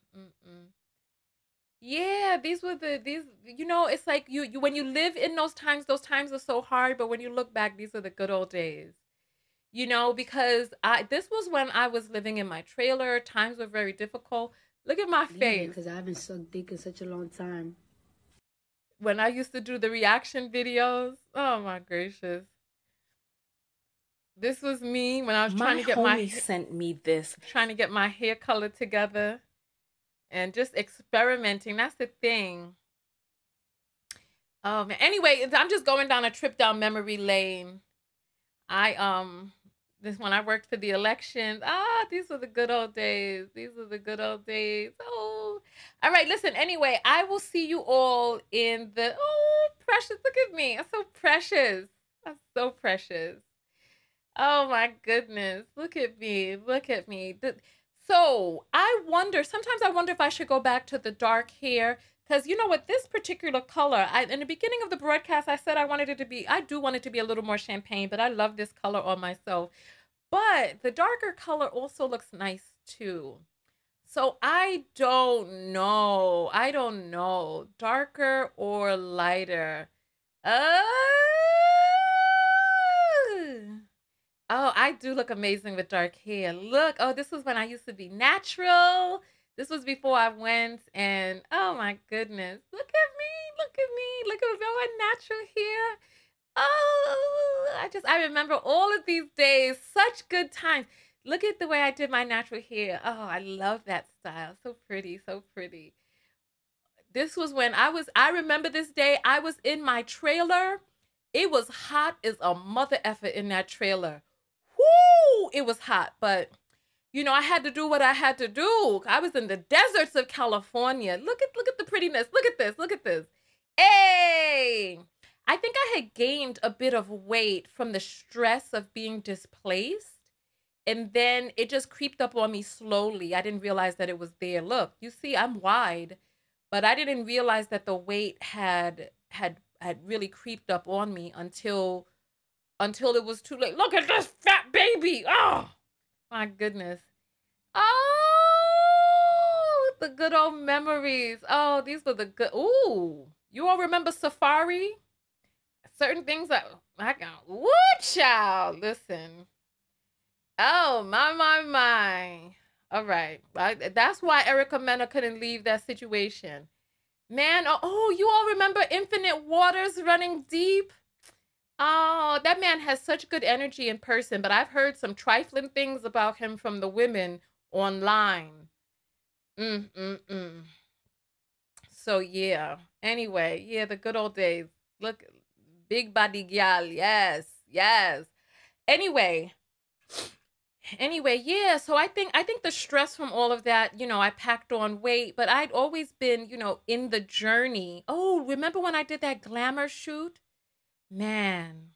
Yeah, these were the, these, you know, it's like you, you, when you live in those times, those times are so hard. But when you look back, these are the good old days, you know, because I, this was when I was living in my trailer. Times were very difficult. Look at my face. Because yeah, I haven't sucked dick in such a long time. When I used to do the reaction videos, oh my gracious. This was me when I was my trying to get my... My homie sent me this. Trying to get my hair color together. and just experimenting. That's the thing. Um, anyway, I'm just going down a trip down memory lane. I, um, this when I worked for the elections. Ah, these were the good old days. These were the good old days. Oh, all right. Listen, anyway, I will see you all in the, oh, precious. Look at me. I'm so precious. I'm so precious. Oh my goodness. Look at me. Look at me. So I wonder, sometimes I wonder if I should go back to the dark hair. Because, you know, with this particular color, I, in the beginning of the broadcast, I said I wanted it to be, I do want it to be a little more champagne, but I love this color on myself. But the darker color also looks nice, too. So I don't know. I don't know. Darker or lighter? Oh, oh I do look amazing with dark hair. Look. Oh, this was when I used to be natural. This was before I went, and oh my goodness, look at me, look at me, look at my natural hair. Oh, I just, I remember all of these days, such good times. Look at the way I did my natural hair. Oh, I love that style. So pretty, so pretty. This was when I was, I remember this day, I was in my trailer. It was hot as a mother effer in that trailer. Whoo, it was hot, but... You know, I had to do what I had to do. I was in the deserts of California. Look at look at the prettiness. Look at this. Look at this. Hey! I think I had gained a bit of weight from the stress of being displaced. And then it just creeped up on me slowly. I didn't realize that it was there. Look, you see, I'm wide. But I didn't realize that the weight had had had really creeped up on me until until it was too late. Look at this fat baby. Oh! My goodness. Oh, the good old memories. Oh, these were the good. Ooh, you all remember Safari? Certain things that I got. Woo, child. Listen. Oh, my, my, my. All right. I, that's why Erykah Mena couldn't leave that situation. Man, oh, oh, you all remember Infinite Waters Running Deep? Oh, that man has such good energy in person, but I've heard some trifling things about him from the women online. Mm, mm, mm. So, yeah. Anyway, yeah, the good old days. Look, big body gal. Yes, yes. Anyway. Anyway, yeah. So I think I think the stress from all of that, you know, I packed on weight, but I'd always been, you know, in the journey. Oh, remember when I did that glamour shoot? Man,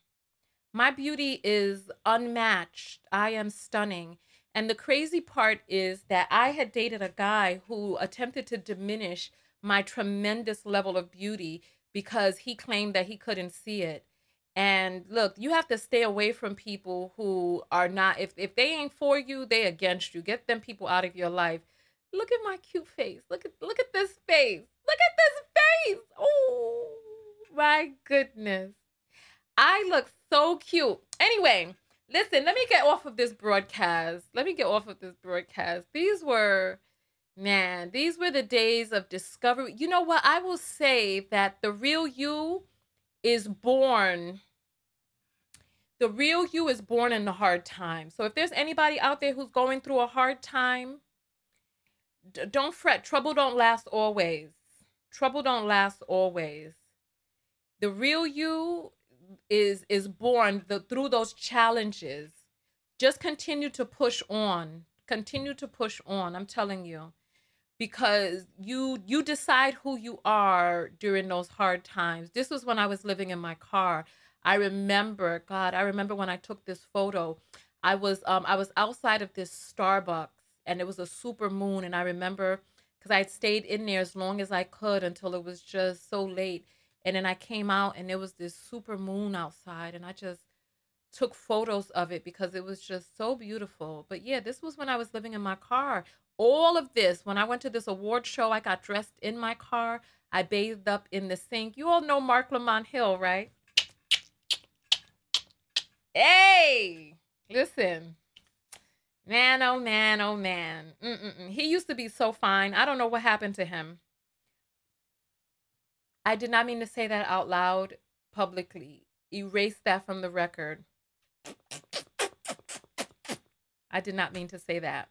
my beauty is unmatched. I am stunning. And the crazy part is that I had dated a guy who attempted to diminish my tremendous level of beauty because he claimed that he couldn't see it. And look, you have to stay away from people who are not, if, if they ain't for you, they against you. Get them people out of your life. Look at my cute face. Look at, look at this face. Look at this face. Oh, my goodness. I look so cute. Anyway, listen, let me get off of this broadcast. Let me get off of this broadcast. These were, man, these were the days of discovery. You know what? I will say that the real you is born. The real you is born in the hard time. So if there's anybody out there who's going through a hard time, d- don't fret. Trouble don't last always. Trouble don't last always. The real you is is born the, through those challenges. Just continue to push on. Continue to push on. I'm telling you, because you you decide who you are during those hard times. This was when I was living in my car. I remember, God, I remember when I took this photo. I was um I was outside of this Starbucks and it was a super moon, and I remember because I had stayed in there as long as I could until it was just so late. And then I came out and there was this super moon outside and I just took photos of it because it was just so beautiful. But yeah, this was when I was living in my car. All of this, when I went to this award show, I got dressed in my car. I bathed up in the sink. You all know Mark Lamont Hill, right? Hey, listen, man, oh man, oh man. Mm-mm-mm. He used to be so fine. I don't know what happened to him. I did not mean to say that out loud publicly. Erase that from the record. I did not mean to say that.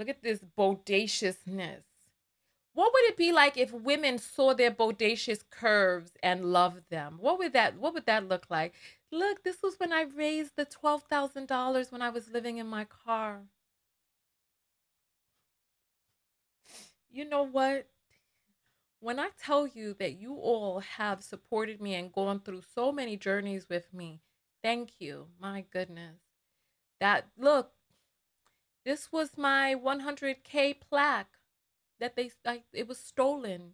Look at this bodaciousness. What would it be like if women saw their bodacious curves and loved them? What would that what would that look like? Look, this was when I raised the twelve thousand dollars when I was living in my car. You know what? When I tell you that you all have supported me and gone through so many journeys with me, thank you. My goodness. That, look, this was my one hundred K plaque that they, I, it was stolen.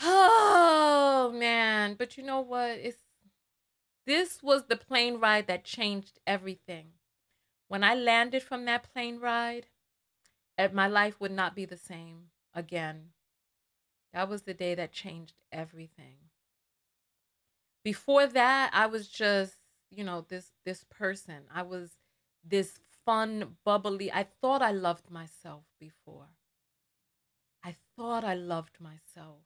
Oh, man. But you know what? It's, this was the plane ride that changed everything. When I landed from that plane ride, my life would not be the same again. That was the day that changed everything. Before that, I was just, you know, this this person. I was this fun, bubbly. I thought I loved myself before. I thought I loved myself.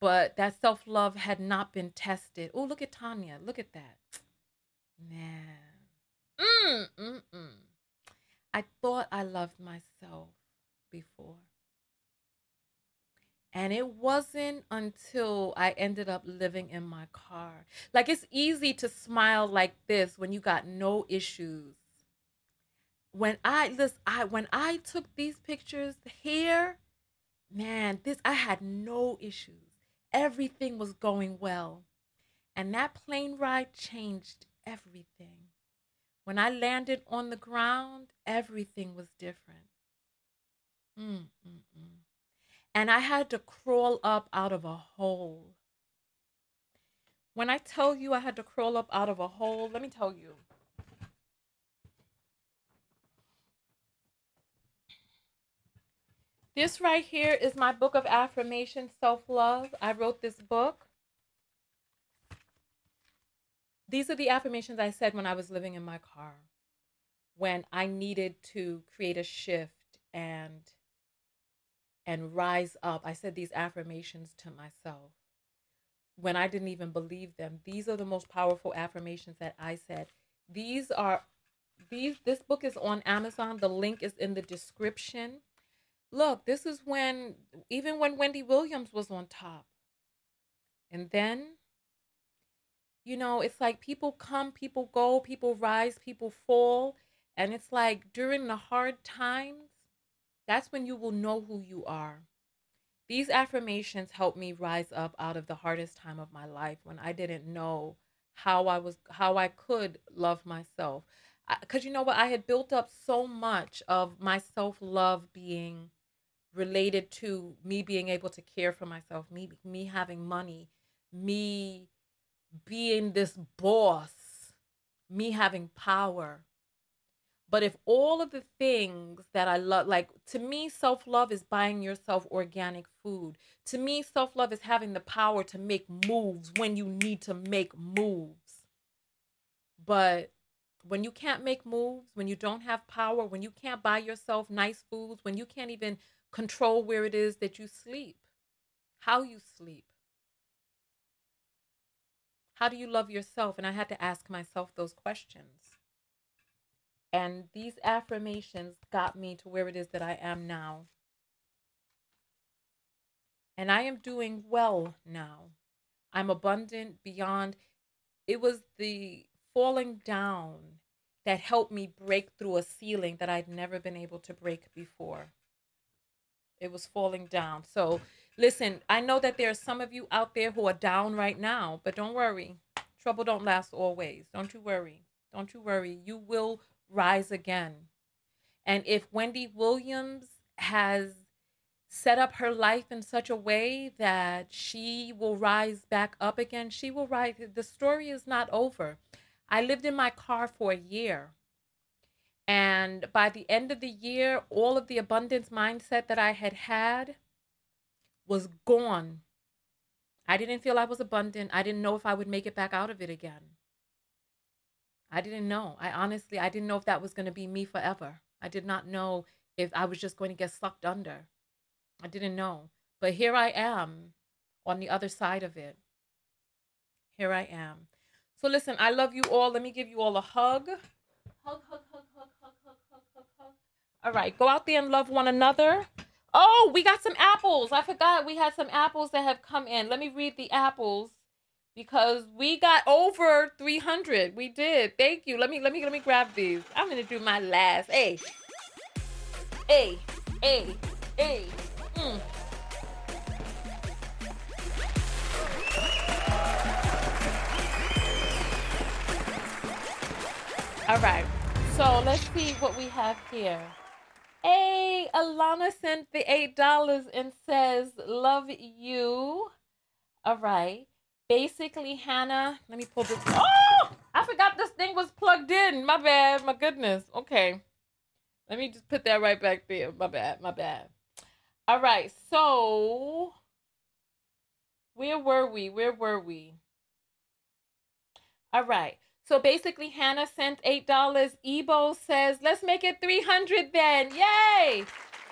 But that self-love had not been tested. Oh, look at Tanya. Look at that. Man. Mm, mm, mm. I thought I loved myself before. And it wasn't until I ended up living in my car. Like, it's easy to smile like this when you got no issues. When I listen, I when I took these pictures here, man, this I had no issues. Everything was going well. And that plane ride changed everything. When I landed on the ground, everything was different. Mm, mm, mm. And I had to crawl up out of a hole. When I tell you I had to crawl up out of a hole, let me tell you. This right here is my book of affirmation, self-love. I wrote this book. These are the affirmations I said when I was living in my car, when I needed to create a shift and and rise up. I said these affirmations to myself when I didn't even believe them. These are the most powerful affirmations that I said. These are, these, this book is on Amazon. The link is in the description. Look, this is when, even when Wendy Williams was on top. And then, you know, it's like people come, people go, people rise, people fall. And it's like during the hard times, that's when you will know who you are. These affirmations helped me rise up out of the hardest time of my life when I didn't know how I was, how I could love myself. Because you know what? I had built up so much of my self-love being related to me being able to care for myself, me, me having money, me being this boss, me having power. But if all of the things that I love, like to me, self-love is buying yourself organic food. To me, self-love is having the power to make moves when you need to make moves. But when you can't make moves, when you don't have power, when you can't buy yourself nice foods, when you can't even control where it is that you sleep, how you sleep, how do you love yourself? And I had to ask myself those questions. And these affirmations got me to where it is that I am now. And I am doing well now. I'm abundant beyond. It was the falling down that helped me break through a ceiling that I'd never been able to break before. It was falling down. So listen, I know that there are some of you out there who are down right now, but don't worry. Trouble don't last always. Don't you worry. Don't you worry. You will rise again. And if Wendy Williams has set up her life in such a way that she will rise back up again, she will rise. The story is not over. I lived in my car for a year. And by the end of the year, all of the abundance mindset that I had had was gone. I didn't feel I was abundant. I didn't know if I would make it back out of it again. I didn't know. I honestly, I didn't know if that was going to be me forever. I did not know if I was just going to get sucked under. I didn't know. But here I am on the other side of it. Here I am. So listen, I love you all. Let me give you all a hug. Hug, hug, hug, hug, hug, hug, hug, hug, hug. All right. Go out there and love one another. Oh, we got some apples. I forgot we had some apples that have come in. Let me read the apples because we got over three hundred. We did. Thank you. Let me let me let me grab these. I'm gonna do my last. Hey, hey, hey, hey. Mm. All right, so let's see what we have here. Hey, Alana sent the eight dollars and says, love you. All right. Basically, Hannah, let me pull this. Oh, I forgot this thing was plugged in. My bad. My goodness. Okay. Let me just put that right back there. My bad. My bad. All right. So where were we? Where were we? All right. So basically, Hannah sent eight dollars. Ebo says, let's make it three hundred then. Yay!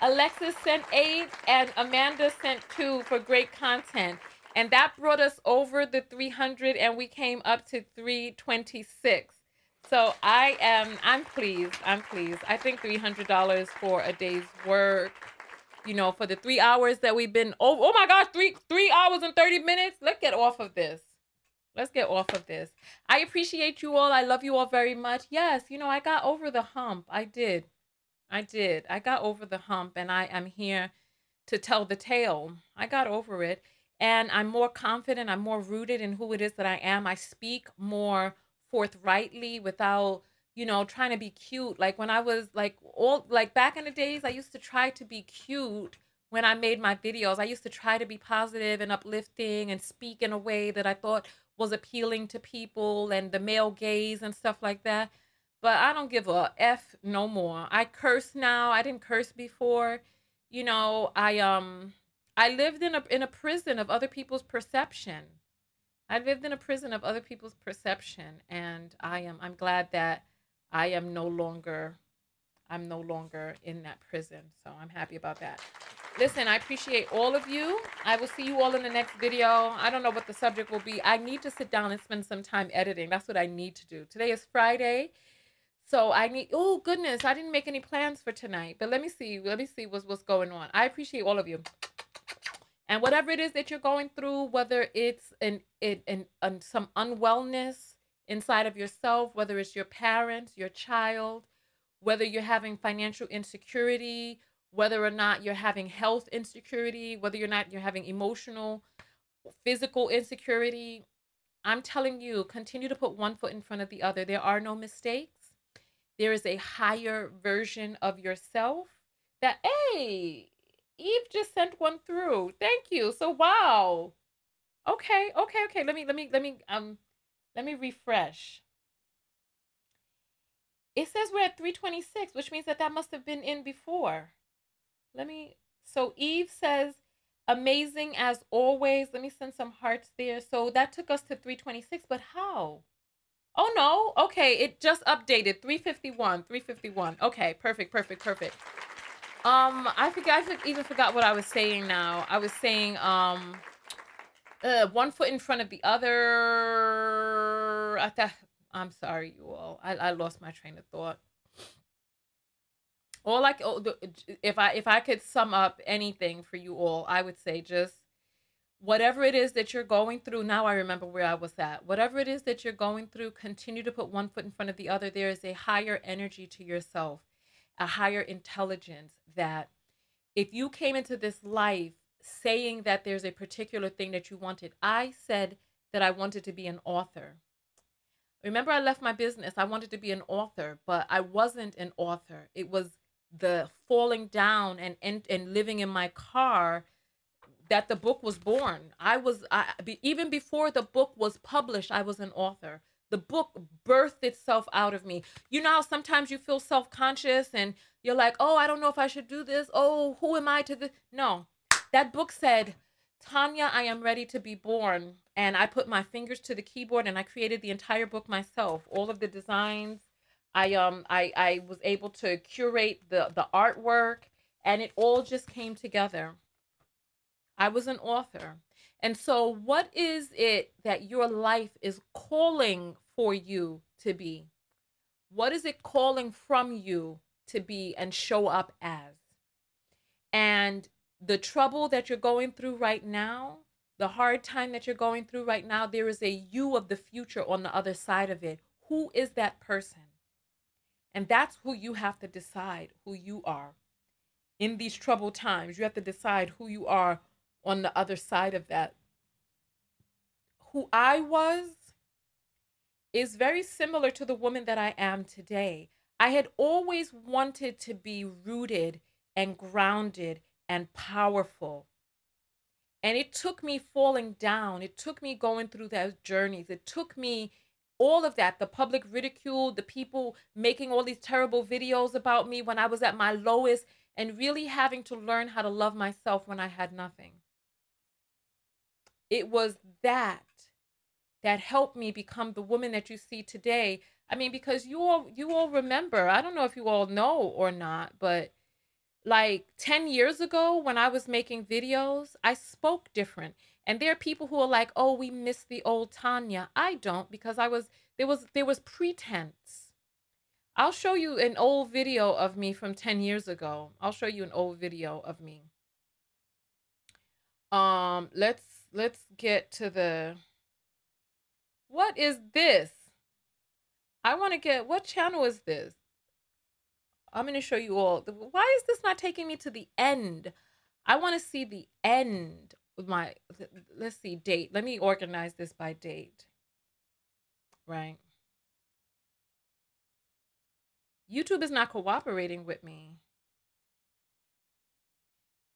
Alexis sent eight and Amanda sent two for great content. And that brought us over the three hundred and we came up to three twenty-six. So I am, I'm pleased. I'm pleased. I think three hundred dollars for a day's work, you know, for the three hours that we've been, oh, oh my gosh, three, three hours and thirty minutes. Let's get off of this. Let's get off of this. I appreciate you all. I love you all very much. Yes, you know, I got over the hump. I did. I did. I got over the hump and I am here to tell the tale. I got over it and I'm more confident. I'm more rooted in who it is that I am. I speak more forthrightly without, you know, trying to be cute. Like when I was like all like back in the days, I used to try to be cute. When I made my videos, I used to try to be positive and uplifting and speak in a way that I thought was appealing to people and the male gaze and stuff like that. But I don't give a F no more. I curse now. I didn't curse before. You know, I um I lived in a in a prison of other people's perception. I lived in a prison of other people's perception and I am I'm glad that I am no longer I'm no longer in that prison. So I'm happy about that. Listen, I appreciate all of you. I will see you all in the next video. I don't know what the subject will be. I need to sit down and spend some time editing. That's what I need to do. Today is Friday. So I need, oh goodness, I didn't make any plans for tonight. But let me see. Let me see what's, what's going on. I appreciate all of you. And whatever it is that you're going through, whether it's an, an, an, an some unwellness inside of yourself, whether it's your parents, your child, whether you're having financial insecurity, whether or not you're having health insecurity, whether or not you're having emotional, physical insecurity, I'm telling you, continue to put one foot in front of the other. There are no mistakes. There is a higher version of yourself that, hey, Eve just sent one through. Thank you. So, wow. Okay, okay, okay. Let me, let me, let me, um, let me refresh. It says we're at three twenty-six, which means that that must have been in before. Let me, so Eve says, amazing as always. Let me send some hearts there. So that took us to three twenty-six, but how? Oh no, okay, it just updated, three fifty-one, three fifty-one. Okay, perfect, perfect, perfect. Um, I forgot, I even forgot what I was saying now. I was saying um, uh, one foot in front of the other. I th- I'm sorry, you all, I, I lost my train of thought. All like oh, if I if I could sum up anything for you all, I would say just whatever it is that you're going through. Now I remember where I was at. Whatever it is that you're going through, continue to put one foot in front of the other. There is a higher energy to yourself, a higher intelligence that if you came into this life saying that there's a particular thing that you wanted, I said that I wanted to be an author. Remember, I left my business. I wanted to be an author, but I wasn't an author. It was the falling down and, and, and living in my car that the book was born. I was, I, even before the book was published, I was an author. The book birthed itself out of me. You know, sometimes you feel self-conscious and you're like, oh, I don't know if I should do this. Oh, who am I to this? No, that book said, Tanya, I am ready to be born. And I put my fingers to the keyboard and I created the entire book myself. All of the designs. I um I, I was able to curate the, the artwork and it all just came together. I was an author. And so what is it that your life is calling for you to be? What is it calling from you to be and show up as. And the trouble that you're going through right now, the hard time that you're going through right now, there is a you of the future on the other side of it. Who is that person? And that's who you have to decide who you are. In these troubled times, you have to decide who you are on the other side of that. Who I was is very similar to the woman that I am today. I had always wanted to be rooted and grounded and powerful. And it took me falling down. It took me going through those journeys. It took me all of that, the public ridicule, the people making all these terrible videos about me when I was at my lowest, and really having to learn how to love myself when I had nothing. It was that that helped me become the woman that you see today. I mean, because you all you all remember, I don't know if you all know or not, but like ten years ago when I was making videos, I spoke different. And there are people who are like, oh, we miss the old Tanya. I don't, because I was there was there was pretense. I'll show you an old video of me from ten years ago. I'll show you an old video of me. Um, let's let's get to the what is this? I want to get what channel is this? I'm going to show you all. Why is this not taking me to the end? I want to see the end with my let's see date. Let me organize this by date. Right? YouTube is not cooperating with me.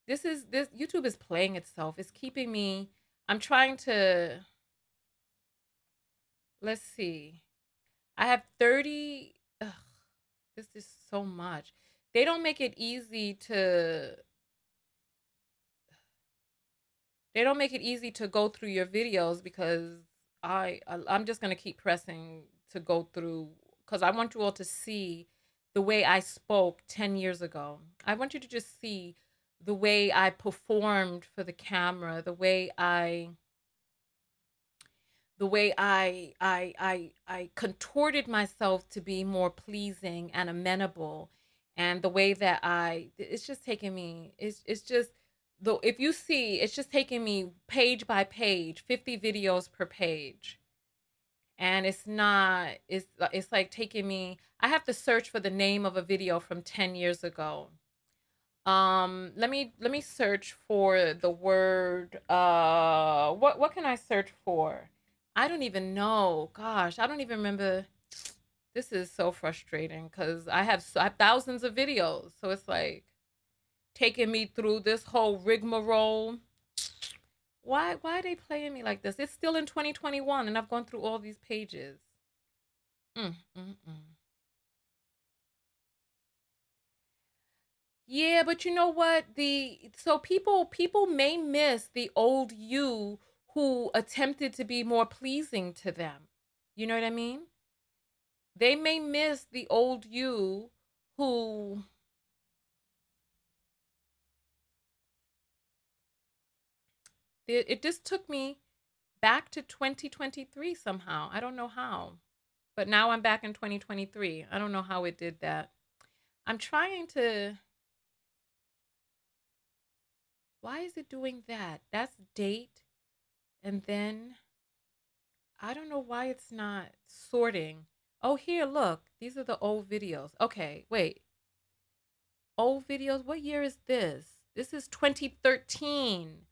This is this YouTube is playing itself. It's keeping me. I'm trying to. Let's see. I have thirty. Ugh, this is so much. They don't make it easy to. They don't make it easy to go through your videos because I, I I'm just gonna keep pressing to go through because I want you all to see the way I spoke ten years ago. I want you to just see the way I performed for the camera, the way I, the way I, I, I, I contorted myself to be more pleasing and amenable. And the way that I, it's just taking me, it's, it's just though. If you see, it's just taking me page by page, fifty videos per page. And it's not, it's, it's like taking me, I have to search for the name of a video from ten years ago. Um, let me, let me search for the word, uh, what, what can I search for? I don't even know. Gosh, I don't even remember. This is so frustrating because I have, I have thousands of videos. So it's like taking me through this whole rigmarole. Why why are they playing me like this? It's still in twenty twenty-one, and I've gone through all these pages. Mm, mm, mm. Yeah, but you know what? The so people people may miss the old you who attempted to be more pleasing to them. You know what I mean? They may miss the old you who... It, it just took me back to twenty twenty-three somehow. I don't know how, but now I'm back in twenty twenty-three. I don't know how it did that. I'm trying to. Why is it doing that? That's date. And then I don't know why it's not sorting. Oh, here, look, these are the old videos. Okay, wait. Old videos. What year is this? This is twenty thirteen.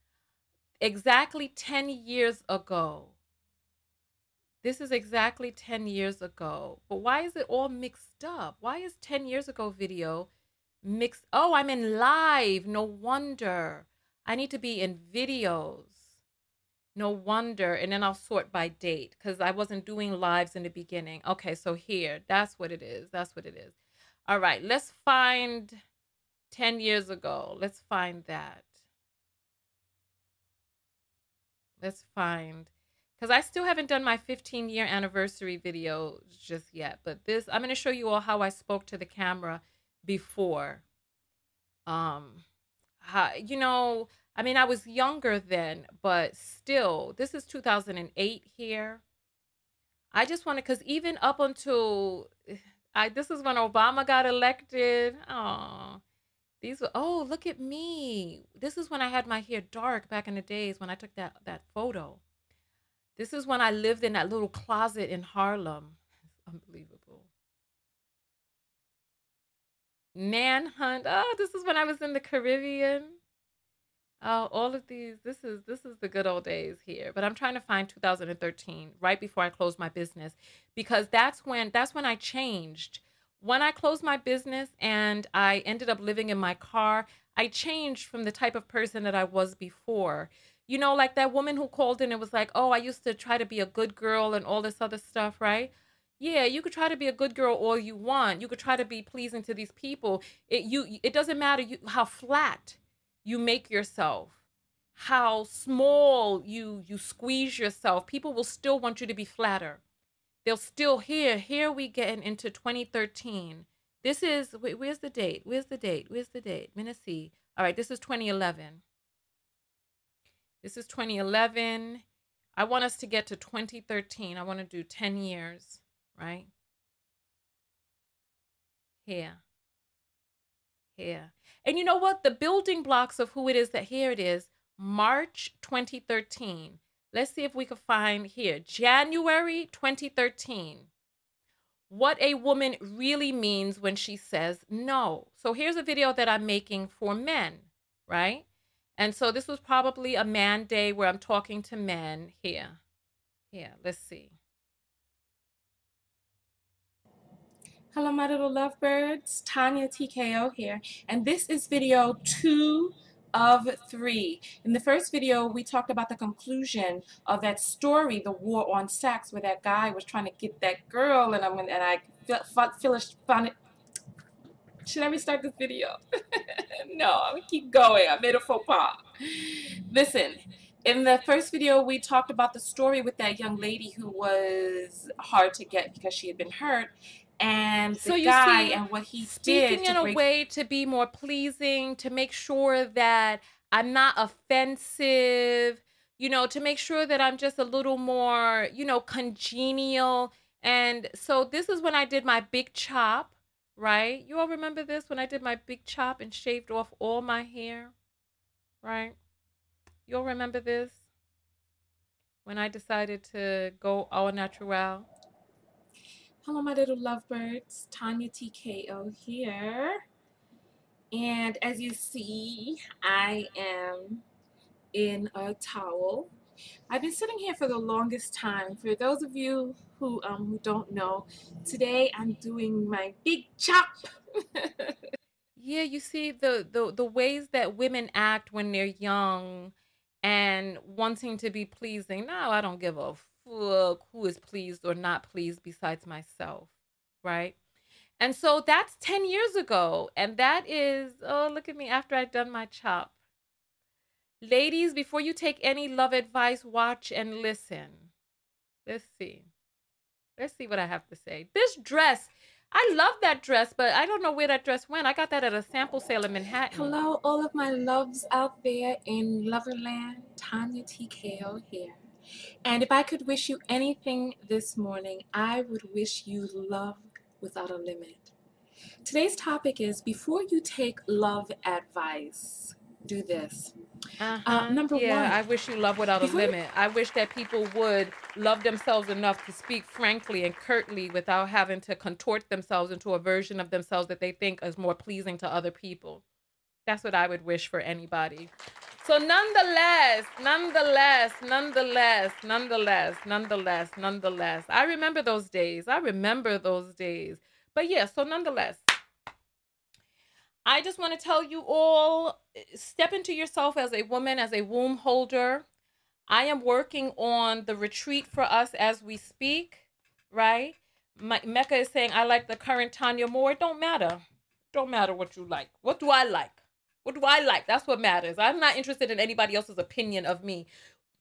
Exactly ten years ago. This is exactly ten years ago. But why is it all mixed up? Why is ten years ago video mixed? Oh, I'm in live. No wonder. I need to be in videos. No wonder. And then I'll sort by date because I wasn't doing lives in the beginning. Okay, so here. That's what it is. That's what it is. All right, let's find ten years ago. Let's find that. Let's find, because I still haven't done my fifteen year anniversary video just yet, but this, I'm going to show you all how I spoke to the camera before. Um, how, you know, I mean, I was younger then, but still, this is two thousand eight here. I just want to, because even up until, I this is when Obama got elected. Oh, these were, oh, look at me. This is when I had my hair dark back in the days when I took that, that photo. This is when I lived in that little closet in Harlem. Unbelievable. Manhunt. Oh, this is when I was in the Caribbean. Oh, all of these. This is this is the good old days here. But I'm trying to find two thousand thirteen, right before I closed my business, because that's when that's when I changed. When I closed my business and I ended up living in my car, I changed from the type of person that I was before. You know, like that woman who called in and was like, oh, I used to try to be a good girl and all this other stuff, right? Yeah, you could try to be a good girl all you want. You could try to be pleasing to these people. It you it doesn't matter you, how flat you make yourself, how small you you squeeze yourself. People will still want you to be flatter. They'll still hear. Here we getting into twenty thirteen. This is, wait, where's the date? Where's the date? Where's the date? Let me see. All right, this is twenty eleven. This is twenty eleven. I want us to get to twenty thirteen. I want to do ten years. Right here, here, and you know what? The building blocks of who it is that here it is, March twenty thirteen. Let's see if we can find here January twenty thirteen. What a woman really means when she says no. So here's a video that I'm making for men, right? And so this was probably a man day where I'm talking to men here. Here, let's see. Hello, my little lovebirds, Tanya T K O here, and this is video two of three. In the first video, we talked about the conclusion of that story, the war on sex, where that guy was trying to get that girl, and I'm and I finished found it. Should I restart this video? No, I'm gonna keep going. I made a faux pas. Listen. In the first video, we talked about the story with that young lady who was hard to get because she had been hurt. And so the guy see, and what he speaking did in break- a way to be more pleasing, to make sure that I'm not offensive, you know, to make sure that I'm just a little more, you know, congenial. And so this is when I did my big chop, right? You all remember this when I did my big chop and shaved off all my hair, right? You all remember this when I decided to go all natural. Hello, my little lovebirds, Tanya T K O here, and as you see, I am in a towel. I've been sitting here for the longest time. For those of you who um who don't know, today I'm doing my big chop. Yeah, you see the, the, the ways that women act when they're young and wanting to be pleasing. No, I don't give a look who is pleased or not pleased besides myself, right? And so that's ten years ago, and that is, oh, look at me after I've done my chop. Ladies, before you take any love advice, watch and listen. Let's see. Let's see what I have to say. This dress, I love that dress, but I don't know where that dress went. I got that at a sample sale in Manhattan. Hello, all of my loves out there in Loverland. Tanya T K O here. And if I could wish you anything this morning, I would wish you love without a limit. Today's topic is, before you take love advice, do this. Uh-huh. Uh, number yeah, one. I wish you love without a limit. I wish that people would love themselves enough to speak frankly and curtly without having to contort themselves into a version of themselves that they think is more pleasing to other people. That's what I would wish for anybody. So nonetheless, nonetheless, nonetheless, nonetheless, nonetheless, nonetheless, I remember those days. I remember those days. But yeah, so nonetheless, I just want to tell you all, step into yourself as a woman, as a womb holder. I am working on the retreat for us as we speak, right? My, Mecca is saying, I like the current Tanya more. It don't matter. It don't matter what you like. What do I like? What do I like? That's what matters. I'm not interested in anybody else's opinion of me.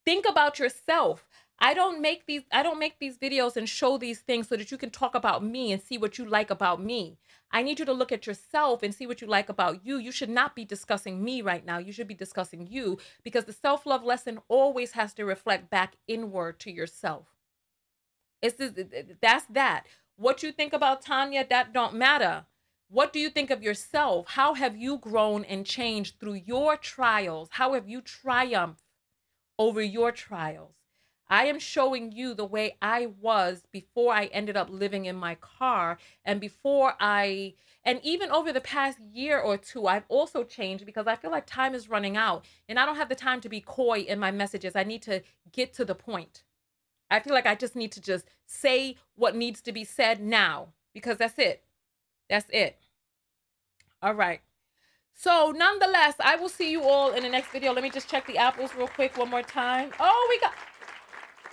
Think about yourself. I don't make these, I don't make these videos and show these things so that you can talk about me and see what you like about me. I need you to look at yourself and see what you like about you. You should not be discussing me right now. You should be discussing you, because the self-love lesson always has to reflect back inward to yourself. It's just, that's that. What you think about Tanya, that don't matter. What do you think of yourself? How have you grown and changed through your trials? How have you triumphed over your trials? I am showing you the way I was before I ended up living in my car, and before I, and even over the past year or two, I've also changed because I feel like time is running out and I don't have the time to be coy in my messages. I need to get to the point. I feel like I just need to just say what needs to be said now, because that's it. That's it. All right. So nonetheless, I will see you all in the next video. Let me just check the apples real quick one more time. Oh, we got,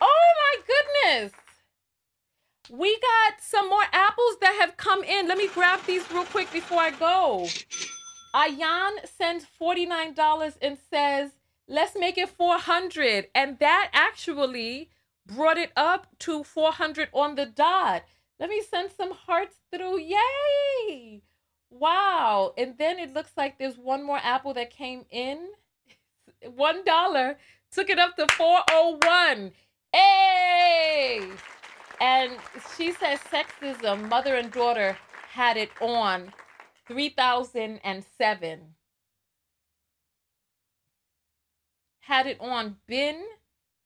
oh my goodness. We got some more apples that have come in. Let me grab these real quick before I go. Ayan sends forty-nine dollars and says, let's make it four hundred. And that actually brought it up to four hundred on the dot. Let me send some hearts through. Yay! Wow. And then it looks like there's one more apple that came in. one dollar. Took it up to four oh one. Hey! And she says sexism, mother and daughter had it on three thousand seven. Had it on bin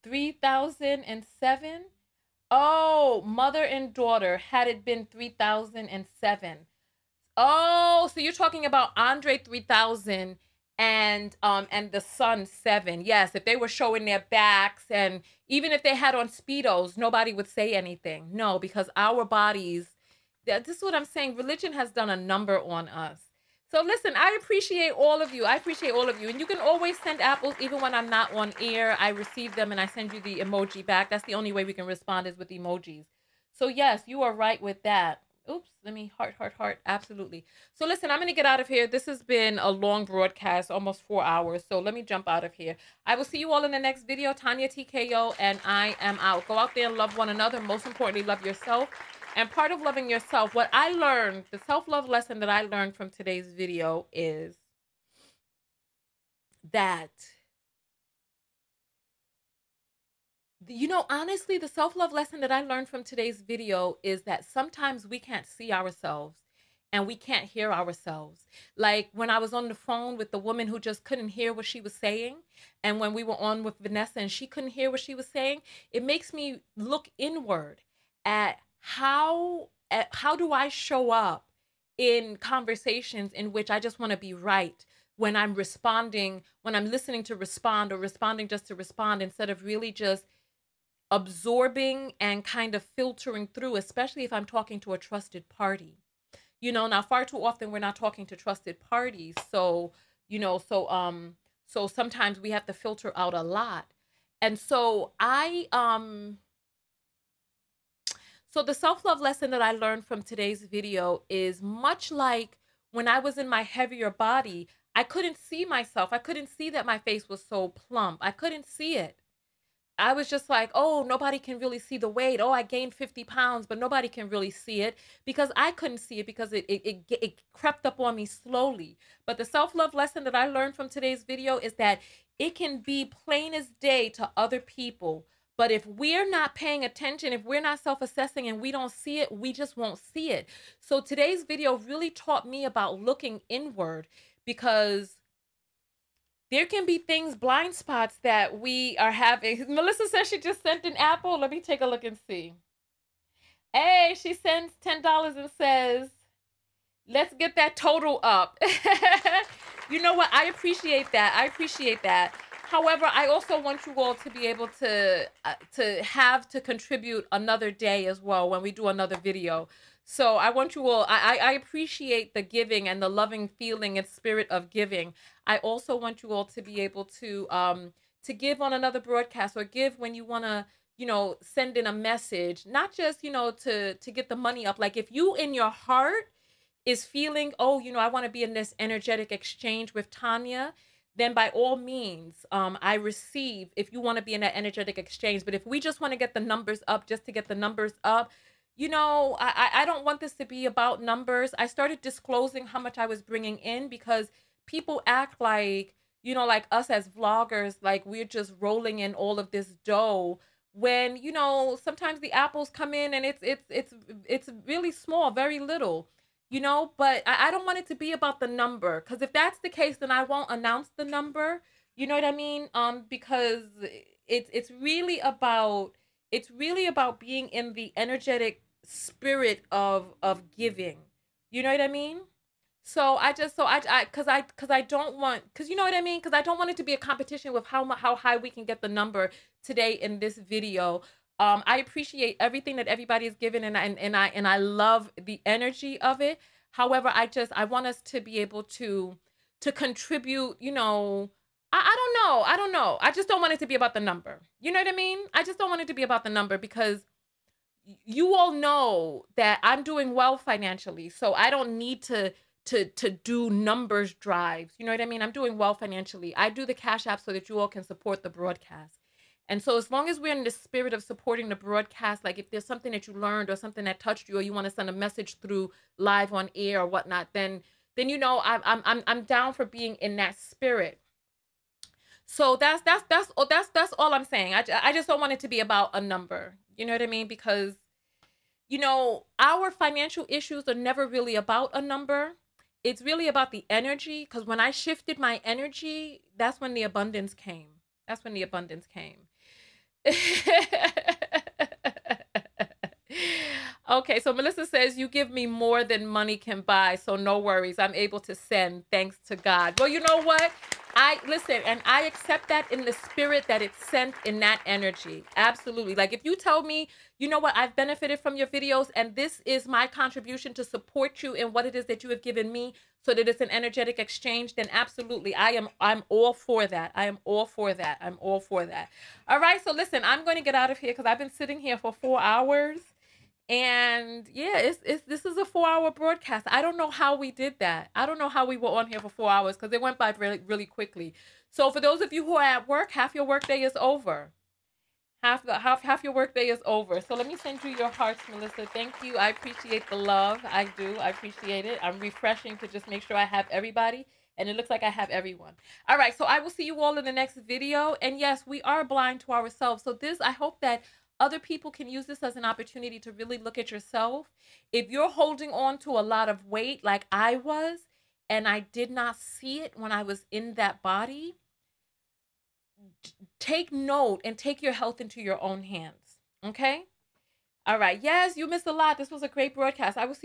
three thousand seven. Oh, mother and daughter, had it been three thousand seven. Oh, so you're talking about Andre three thousand and um and the Sun seven. Yes, if they were showing their backs, and even if they had on Speedos, nobody would say anything. No, because our bodies, this is what I'm saying. Religion has done a number on us. So listen, I appreciate all of you. I appreciate all of you. And you can always send apples even when I'm not on air. I receive them and I send you the emoji back. That's the only way we can respond is with emojis. So yes, you are right with that. Oops, let me heart, heart, heart. Absolutely. So listen, I'm going to get out of here. This has been a long broadcast, almost four hours. So let me jump out of here. I will see you all in the next video. Tanya T K O, and I am out. Go out there and love one another. Most importantly, love yourself. And part of loving yourself, what I learned, the self-love lesson that I learned from today's video is that, you know, honestly, the self-love lesson that I learned from today's video is that sometimes we can't see ourselves and we can't hear ourselves. Like when I was on the phone with the woman who just couldn't hear what she was saying, and when we were on with Vanessa and she couldn't hear what she was saying, it makes me look inward at How how do I show up in conversations in which I just want to be right when I'm responding, when I'm listening to respond or responding just to respond, instead of really just absorbing and kind of filtering through, especially if I'm talking to a trusted party. You know, now far too often we're not talking to trusted parties. So, you know, so um so sometimes we have to filter out a lot. And so I um So the self-love lesson that I learned from today's video is much like when I was in my heavier body, I couldn't see myself. I couldn't see that my face was so plump. I couldn't see it. I was just like, oh, nobody can really see the weight. Oh, I gained fifty pounds, but nobody can really see it because I couldn't see it because it it, it, it crept up on me slowly. But the self-love lesson that I learned from today's video is that it can be plain as day to other people. But if we're not paying attention, if we're not self-assessing and we don't see it, we just won't see it. So today's video really taught me about looking inward, because there can be things, blind spots that we are having. Melissa says she just sent an apple. Let me take a look and see. Hey, she sends ten dollars and says, let's get that total up. You know what? I appreciate that. I appreciate that. However, I also want you all to be able to uh, to have to contribute another day as well when we do another video. So I want you all, I, I appreciate the giving and the loving feeling and spirit of giving. I also want you all to be able to um to give on another broadcast, or give when you want to, you know, send in a message. Not just, you know, to, to get the money up. Like if you in your heart is feeling, oh, you know, I want to be in this energetic exchange with Tanya, then by all means, um, I receive if you want to be in that energetic exchange. But if we just want to get the numbers up just to get the numbers up, you know, I, I don't want this to be about numbers. I started disclosing how much I was bringing in because people act like, you know, like us as vloggers, like we're just rolling in all of this dough when, you know, sometimes the apples come in and it's it's it's it's really small, very little, you know. But I, I don't want it to be about the number, because if that's the case, then I won't announce the number. You know what I mean? Um, because it's it's really about it's really about being in the energetic spirit of of giving. You know what I mean? So I just so I I because I because I don't want because you know what I mean because I don't want it to be a competition with how how high we can get the number today in this video. Um, I appreciate everything that everybody is giving, and I and, and I and I love the energy of it. However, I just I want us to be able to to contribute. You know, I, I don't know I don't know I just don't want it to be about the number. You know what I mean? I just don't want it to be about the number because you all know that I'm doing well financially, so I don't need to. to to do numbers drives. You know what I mean? I'm doing well financially. I do the Cash App so that you all can support the broadcast. And so as long as we're in the spirit of supporting the broadcast, like if there's something that you learned or something that touched you, or you want to send a message through live on air or whatnot, then, then you know, I'm, I'm, I'm, I'm down for being in that spirit. So that's, that's, that's, that's, that's, that's all I'm saying. I, I just don't want it to be about a number. You know what I mean? Because, you know, our financial issues are never really about a number. It's really about the energy, because when I shifted my energy, that's when the abundance came. That's when the abundance came. Okay, so Melissa says, you give me more than money can buy, so no worries. I'm able to send, thanks to God. Well, you know what? I listen, and I accept that in the spirit that it's sent in that energy. Absolutely. Like if you tell me, you know what, I've benefited from your videos and this is my contribution to support you in what it is that you have given me so that it's an energetic exchange, then absolutely. I am, I'm all for that. I am all for that. I'm all for that. All right. So listen, I'm going to get out of here because I've been sitting here for four hours and yeah, it's, it's, this is a four hour broadcast. I don't know how we did that. I don't know how we were on here for four hours because it went by really, really quickly. So for those of you who are at work, half your workday is over. Half, half, half your workday is over. So let me send you your hearts, Melissa. Thank you. I appreciate the love. I do. I appreciate it. I'm refreshing to just make sure I have everybody. And it looks like I have everyone. All right. So I will see you all in the next video. And yes, we are blind to ourselves. So this, I hope that other people can use this as an opportunity to really look at yourself. If you're holding on to a lot of weight like I was, and I did not see it when I was in that body, take note and take your health into your own hands. Okay? All right. Yes, you missed a lot. This was a great broadcast. I will see you.